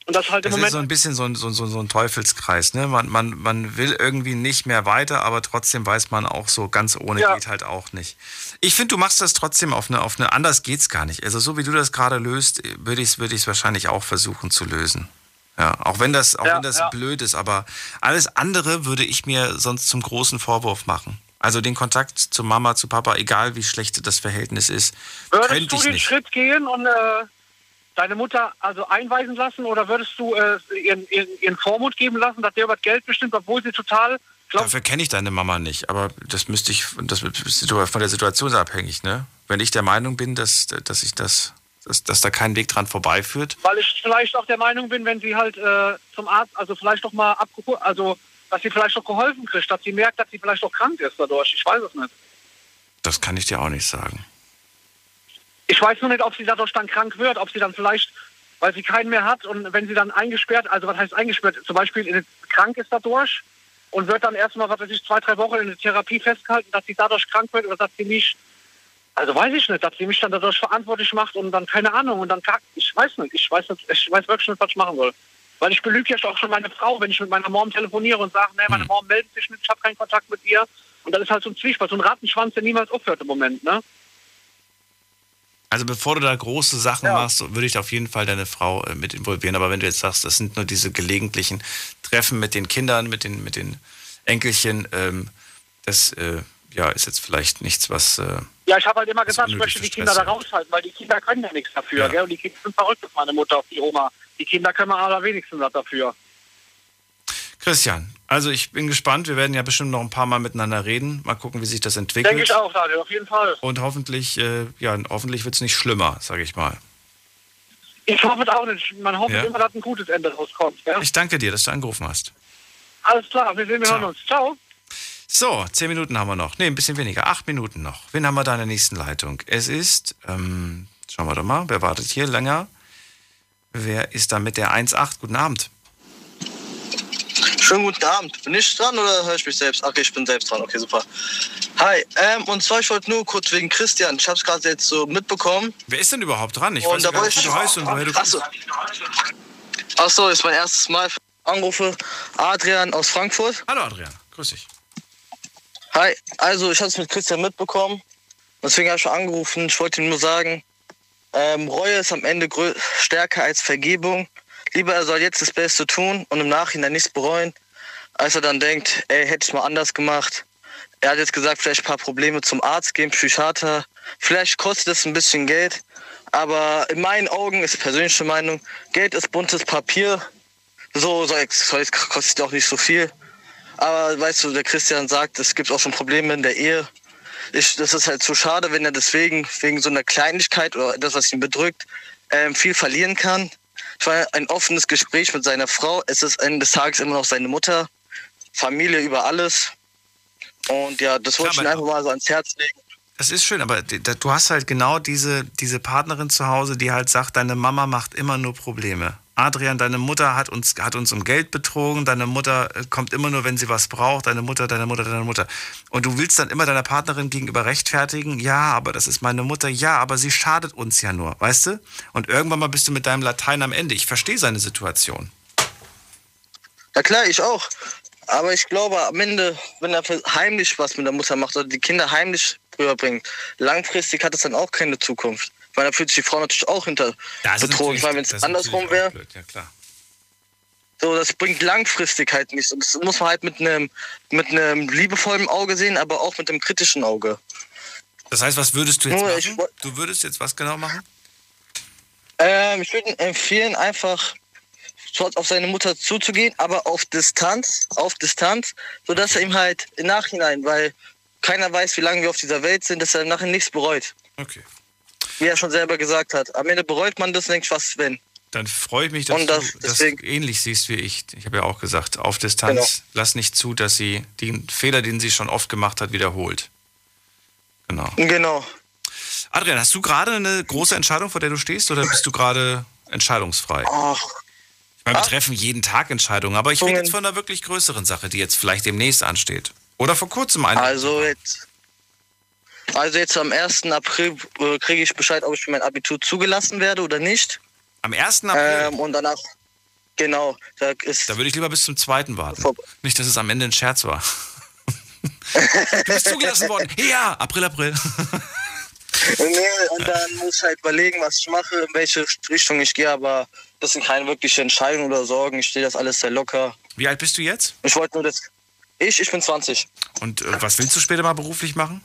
Und das halt im das Moment ist so ein bisschen so ein, so, so, so ein Teufelskreis, ne? Man, man, man will irgendwie nicht mehr weiter, aber trotzdem weiß man auch so, ganz ohne ja. geht halt auch nicht. Ich finde, du machst das trotzdem auf eine, auf eine, anders geht's gar nicht. Also so wie du das gerade löst, würde ich es würd ich's wahrscheinlich auch versuchen zu lösen. Ja, auch wenn das, auch ja, wenn das ja. blöd ist, aber alles andere würde ich mir sonst zum großen Vorwurf machen. Also den Kontakt zu Mama, zu Papa, egal wie schlecht das Verhältnis ist, könnte ich nicht. Würdest du den Schritt gehen und äh, deine Mutter also einweisen lassen oder würdest du äh, ihren, ihren, ihren Vormund geben lassen, dass der über das Geld bestimmt, obwohl sie total glaubt? Dafür kenne ich deine Mama nicht, aber das müsste ich, das ist von der Situation abhängig, ne? Wenn ich der Meinung bin, dass, dass ich das... Dass, dass da kein Weg dran vorbeiführt. Weil ich vielleicht auch der Meinung bin, wenn sie halt äh, zum Arzt, also vielleicht doch mal abgeholt, also dass sie vielleicht doch geholfen kriegt, dass sie merkt, dass sie vielleicht doch krank ist dadurch. Ich weiß es nicht. Das kann ich dir auch nicht sagen. Ich weiß nur nicht, ob sie dadurch dann krank wird, ob sie dann vielleicht, weil sie keinen mehr hat und wenn sie dann eingesperrt, also was heißt eingesperrt, zum Beispiel krank ist dadurch und wird dann erstmal, was weiß ich, zwei, drei Wochen in der Therapie festgehalten, dass sie dadurch krank wird oder dass sie nicht. Also weiß ich nicht, dass sie mich dann dadurch verantwortlich macht und dann keine Ahnung und dann ich weiß nicht, ich weiß nicht, ich weiß wirklich nicht, was ich machen soll. Weil ich belüge ja auch schon meine Frau, wenn ich mit meiner Mom telefoniere und sage, nee, meine hm. Mom meldet sich nicht, ich habe keinen Kontakt mit ihr. Und das ist halt so ein Zwiespalt, so ein Rattenschwanz, der niemals aufhört im Moment, ne? Also bevor du da große Sachen ja. machst, würde ich auf jeden Fall deine Frau äh, mit involvieren. Aber wenn du jetzt sagst, das sind nur diese gelegentlichen Treffen mit den Kindern, mit den, mit den Enkelchen, ähm, das äh, ja, ist jetzt vielleicht nichts, was... Äh, Ja, ich habe halt immer gesagt, ich möchte die Kinder da raushalten, weil die Kinder können ja nichts dafür. Ja. Gell? Und die Kinder sind verrückt auf meine Mutter, auf die Oma. Die Kinder können wir allerwenigstens was dafür. Christian, also ich bin gespannt. Wir werden ja bestimmt noch ein paar Mal miteinander reden. Mal gucken, wie sich das entwickelt. Denke ich auch, Daniel, auf jeden Fall. Und hoffentlich, äh, ja, hoffentlich wird es nicht schlimmer, sage ich mal. Ich hoffe es auch nicht. Man hofft ja. immer, dass ein gutes Ende rauskommt. Gell? Ich danke dir, dass du angerufen hast. Alles klar, wir sehen wir hören uns. Ciao. So, zehn Minuten haben wir noch. Ne, ein bisschen weniger. Acht Minuten noch. Wen haben wir da in der nächsten Leitung? Es ist, ähm, schauen wir doch mal, wer wartet hier länger? Wer ist da mit der eins acht? Guten Abend. Schönen guten Abend. Bin ich dran oder höre ich mich selbst? Okay, ich bin selbst dran. Okay, super. Hi, ähm, und zwar, ich wollte nur kurz wegen Christian. Ich habe es gerade jetzt so mitbekommen. Wer ist denn überhaupt dran? Ich und weiß da gar nicht, wie du heißt und woher du kommst. Achso, ist mein erstes Mal. Anrufe Adrian aus Frankfurt. Hallo Adrian, grüß dich. Hi, also ich habe es mit Christian mitbekommen, deswegen habe ich schon angerufen. Ich wollte ihm nur sagen, ähm, Reue ist am Ende grö- stärker als Vergebung. Lieber er soll jetzt das Beste tun und im Nachhinein nichts bereuen, als er dann denkt, ey, hätte ich mal anders gemacht. Er hat jetzt gesagt, vielleicht ein paar Probleme zum Arzt gehen, Psychiater. Vielleicht kostet es ein bisschen Geld. Aber in meinen Augen, ist persönliche Meinung, Geld ist buntes Papier. So, es kostet auch nicht so viel. Aber weißt du, der Christian sagt, es gibt auch schon Probleme in der Ehe. Ich, das ist halt so schade, wenn er deswegen, wegen so einer Kleinigkeit oder das, was ihn bedrückt, ähm, viel verlieren kann. Es war ein offenes Gespräch mit seiner Frau. Es ist am Ende des Tages immer noch seine Mutter. Familie über alles. Und ja, das wollte ich ihm einfach mal so ans Herz legen. Das ist schön, aber du hast halt genau diese, diese Partnerin zu Hause, die halt sagt, deine Mama macht immer nur Probleme. Adrian, deine Mutter hat uns, hat uns um Geld betrogen, deine Mutter kommt immer nur, wenn sie was braucht, deine Mutter, deine Mutter, deine Mutter. Und du willst dann immer deiner Partnerin gegenüber rechtfertigen, ja, aber das ist meine Mutter, ja, aber sie schadet uns ja nur, weißt du? Und irgendwann mal bist du mit deinem Latein am Ende. Ich verstehe seine Situation. Ja klar, ich auch. Aber ich glaube, am Ende, wenn er heimlich was mit der Mutter macht oder die Kinder heimlich rüberbringt, langfristig hat es dann auch keine Zukunft. Weil da fühlt sich die Frau natürlich auch hinter betrogen. Weil wenn es andersrum wäre, ja, klar. So, das bringt langfristig halt nichts. Und das muss man halt mit einem mit einem liebevollen Auge sehen, aber auch mit einem kritischen Auge. Das heißt, was würdest du jetzt Nur, machen? Ich, du würdest jetzt was genau machen? Ähm, ich würde empfehlen, einfach auf seine Mutter zuzugehen, aber auf Distanz, auf Distanz, sodass er ihm halt im Nachhinein, weil keiner weiß, wie lange wir auf dieser Welt sind, dass er im Nachhinein nichts bereut. Okay. Wie er schon selber gesagt hat. Am Ende bereut man das, denkt was, wenn. Dann freue ich mich, dass das, du das ähnlich siehst wie ich. Ich habe ja auch gesagt, auf Distanz, genau. Lass nicht zu, dass sie den Fehler, den sie schon oft gemacht hat, wiederholt. Genau. Genau. Adrian, hast du gerade eine große Entscheidung, vor der du stehst, oder bist du gerade entscheidungsfrei? Ach, wir treffen jeden Tag Entscheidungen, aber ich rede jetzt von einer wirklich größeren Sache, die jetzt vielleicht demnächst ansteht. Oder vor kurzem eine. Also jetzt, also jetzt am ersten April kriege ich Bescheid, ob ich für mein Abitur zugelassen werde oder nicht. Am ersten April? Ähm, und danach, genau. Da, ist da würde ich lieber bis zum zweiten warten. Vor- nicht, dass es am Ende ein Scherz war. Du bist zugelassen worden. Ja, April, April. Nee, und dann muss ich halt überlegen, was ich mache, in welche Richtung ich gehe, aber das sind keine wirkliche Entscheidungen oder Sorgen. Ich stehe das alles sehr locker. Wie alt bist du jetzt? Ich wollte nur das. Ich, ich bin zwanzig. Und äh, was willst du später mal beruflich machen?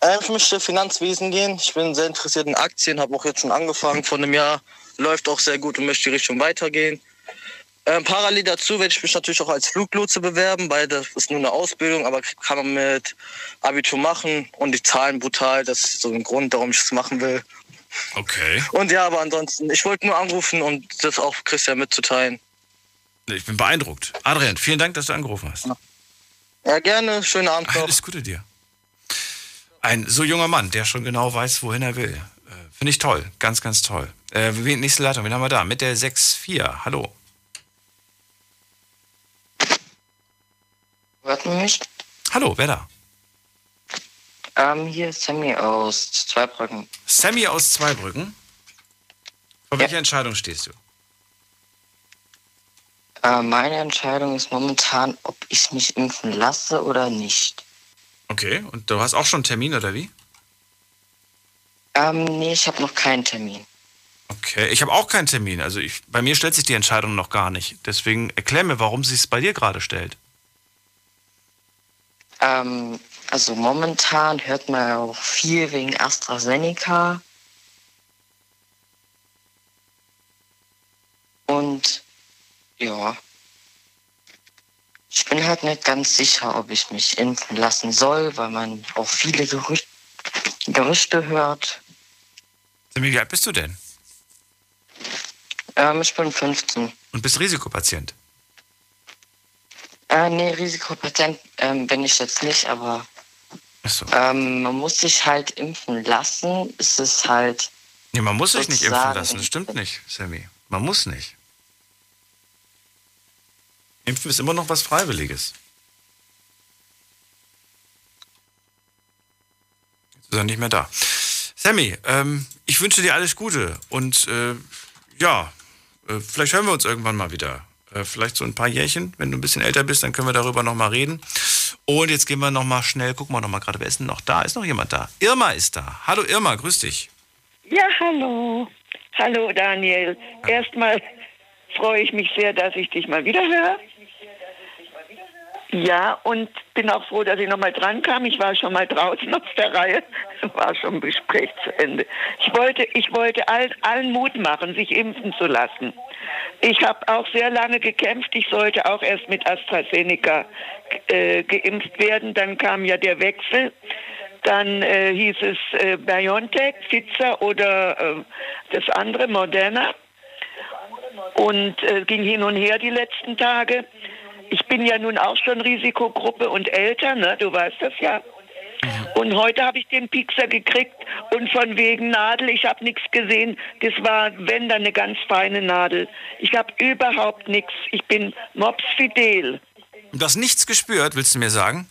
Äh, ich möchte Finanzwesen gehen. Ich bin sehr interessiert in Aktien, habe auch jetzt schon angefangen vor einem Jahr. Läuft auch sehr gut und möchte die Richtung weitergehen. Äh, parallel dazu werde ich mich natürlich auch als Fluglotse bewerben, weil das ist nur eine Ausbildung, aber kann man mit Abitur machen und die zahlen brutal. Das ist so ein Grund, warum ich das machen will. Okay. Und ja, aber ansonsten, ich wollte nur anrufen und das auch Christian mitzuteilen. Ich bin beeindruckt. Adrian, vielen Dank, dass du angerufen hast. Ja, gerne. Schönen Abend noch. Alles Gute dir. Ein so junger Mann, der schon genau weiß, wohin er will. Finde ich toll. Ganz, ganz toll. Äh, nächste Leitung, wen haben wir da? Mit der sechs vier. Hallo. Hört man mich? Hallo, wer da? Ähm, hier ist Sammy aus Zweibrücken. Sammy aus Zweibrücken? Vor ja. welcher Entscheidung stehst du? Äh, meine Entscheidung ist momentan, ob ich mich impfen lasse oder nicht. Okay, und du hast auch schon einen Termin, oder wie? Ähm, nee, ich habe noch keinen Termin. Okay, ich habe auch keinen Termin. Also ich, bei mir stellt sich die Entscheidung noch gar nicht. Deswegen erklär mir, warum sie es bei dir gerade stellt. Ähm... Also momentan hört man ja auch viel wegen AstraZeneca. Und ja, ich bin halt nicht ganz sicher, ob ich mich impfen lassen soll, weil man auch viele Gerü- Gerüchte hört. Wie alt bist du denn? Ähm, ich bin fünfzehn. Und bist Risikopatient? Äh, nee, Risikopatient ähm, bin ich jetzt nicht, aber so. ähm, man muss sich halt impfen lassen. Es ist halt. Nee, man muss sich nicht impfen lassen. Das stimmt nicht, Sammy. Man muss nicht. Impfen ist immer noch was Freiwilliges. Jetzt ist er nicht mehr da. Sammy, ähm, ich wünsche dir alles Gute und äh, ja, äh, vielleicht hören wir uns irgendwann mal wieder. Vielleicht so ein paar Jährchen, wenn du ein bisschen älter bist, dann können wir darüber nochmal reden. Und jetzt gehen wir nochmal schnell, gucken wir nochmal gerade, wer ist denn noch da? Ist noch jemand da? Irma ist da. Hallo Irma, grüß dich. Ja, hallo. Hallo Daniel. Hallo. Erstmal freue ich mich sehr, dass ich dich mal wieder höre. Ja, und bin auch froh, dass ich nochmal dran kam. Ich war schon mal draußen aus der Reihe. War schon Gespräch zu Ende. Ich wollte, ich wollte all, allen Mut machen, sich impfen zu lassen. Ich habe auch sehr lange gekämpft. Ich sollte auch erst mit AstraZeneca äh, geimpft werden. Dann kam ja der Wechsel. Dann äh, hieß es äh, BioNTech, Pfizer oder äh, das andere, Moderna. Und äh, ging hin und her die letzten Tage. Ich bin ja nun auch schon Risikogruppe und älter, ne? Du weißt das ja. Und heute habe ich den Piekser gekriegt und von wegen Nadel, ich habe nichts gesehen. Das war, wenn, dann eine ganz feine Nadel. Ich habe überhaupt nichts. Ich bin mopsfidel. Du hast nichts gespürt, willst du mir sagen?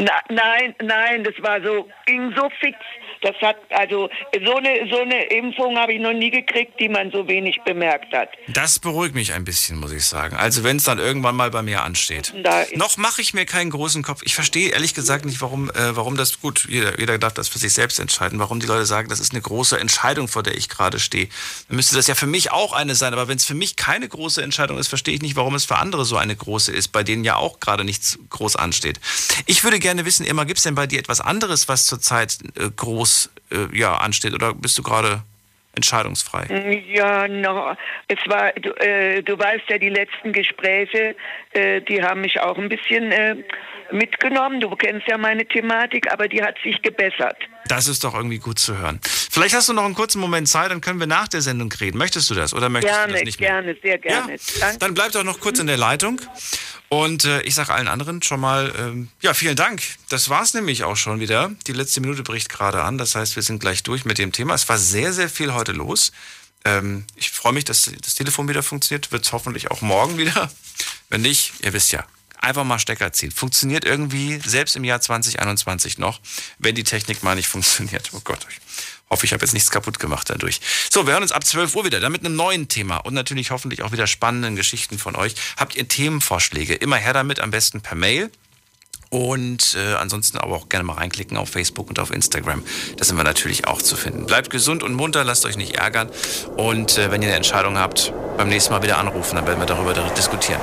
Na, nein, nein, das war so, ging so fix. Das hat, also, so eine, so eine Impfung habe ich noch nie gekriegt, die man so wenig bemerkt hat. Das beruhigt mich ein bisschen, muss ich sagen. Also, wenn es dann irgendwann mal bei mir ansteht. Noch mache ich mir keinen großen Kopf. Ich verstehe ehrlich gesagt nicht, warum, äh, warum das, gut, jeder, jeder darf das für sich selbst entscheiden, warum die Leute sagen, das ist eine große Entscheidung, vor der ich gerade stehe. Dann müsste das ja für mich auch eine sein. Aber wenn es für mich keine große Entscheidung ist, verstehe ich nicht, warum es für andere so eine große ist, bei denen ja auch gerade nichts groß ansteht. Ich würde gerne gerne wissen, Irma, gibt es denn bei dir etwas anderes, was zurzeit äh, groß äh, ja, ansteht? Oder bist du gerade entscheidungsfrei? Ja, no. Es war, du, äh, du weißt ja, die letzten Gespräche, äh, die haben mich auch ein bisschen äh, mitgenommen. Du kennst ja meine Thematik, aber die hat sich gebessert. Das ist doch irgendwie gut zu hören. Vielleicht hast du noch einen kurzen Moment Zeit, dann können wir nach der Sendung reden. Möchtest du das oder möchtest gerne, du das nicht mehr? Gerne, sehr gerne. Ja? Dann bleib doch noch kurz in der Leitung. Und äh, ich sage allen anderen schon mal, ähm, ja, vielen Dank. Das war's nämlich auch schon wieder. Die letzte Minute bricht gerade an. Das heißt, wir sind gleich durch mit dem Thema. Es war sehr, sehr viel heute los. Ähm, ich freue mich, dass das Telefon wieder funktioniert. Wird es hoffentlich auch morgen wieder. Wenn nicht, ihr wisst ja, einfach mal Stecker ziehen. Funktioniert irgendwie selbst im Jahr zwanzig einundzwanzig noch, wenn die Technik mal nicht funktioniert. Oh Gott, ich hoffe, ich habe jetzt nichts kaputt gemacht dadurch. So, wir hören uns ab zwölf Uhr wieder, dann mit einem neuen Thema und natürlich hoffentlich auch wieder spannenden Geschichten von euch. Habt ihr Themenvorschläge? Immer her damit, am besten per Mail. Und äh, ansonsten aber auch gerne mal reinklicken auf Facebook und auf Instagram. Da sind wir natürlich auch zu finden. Bleibt gesund und munter, lasst euch nicht ärgern. Und äh, wenn ihr eine Entscheidung habt, beim nächsten Mal wieder anrufen, dann werden wir darüber diskutieren.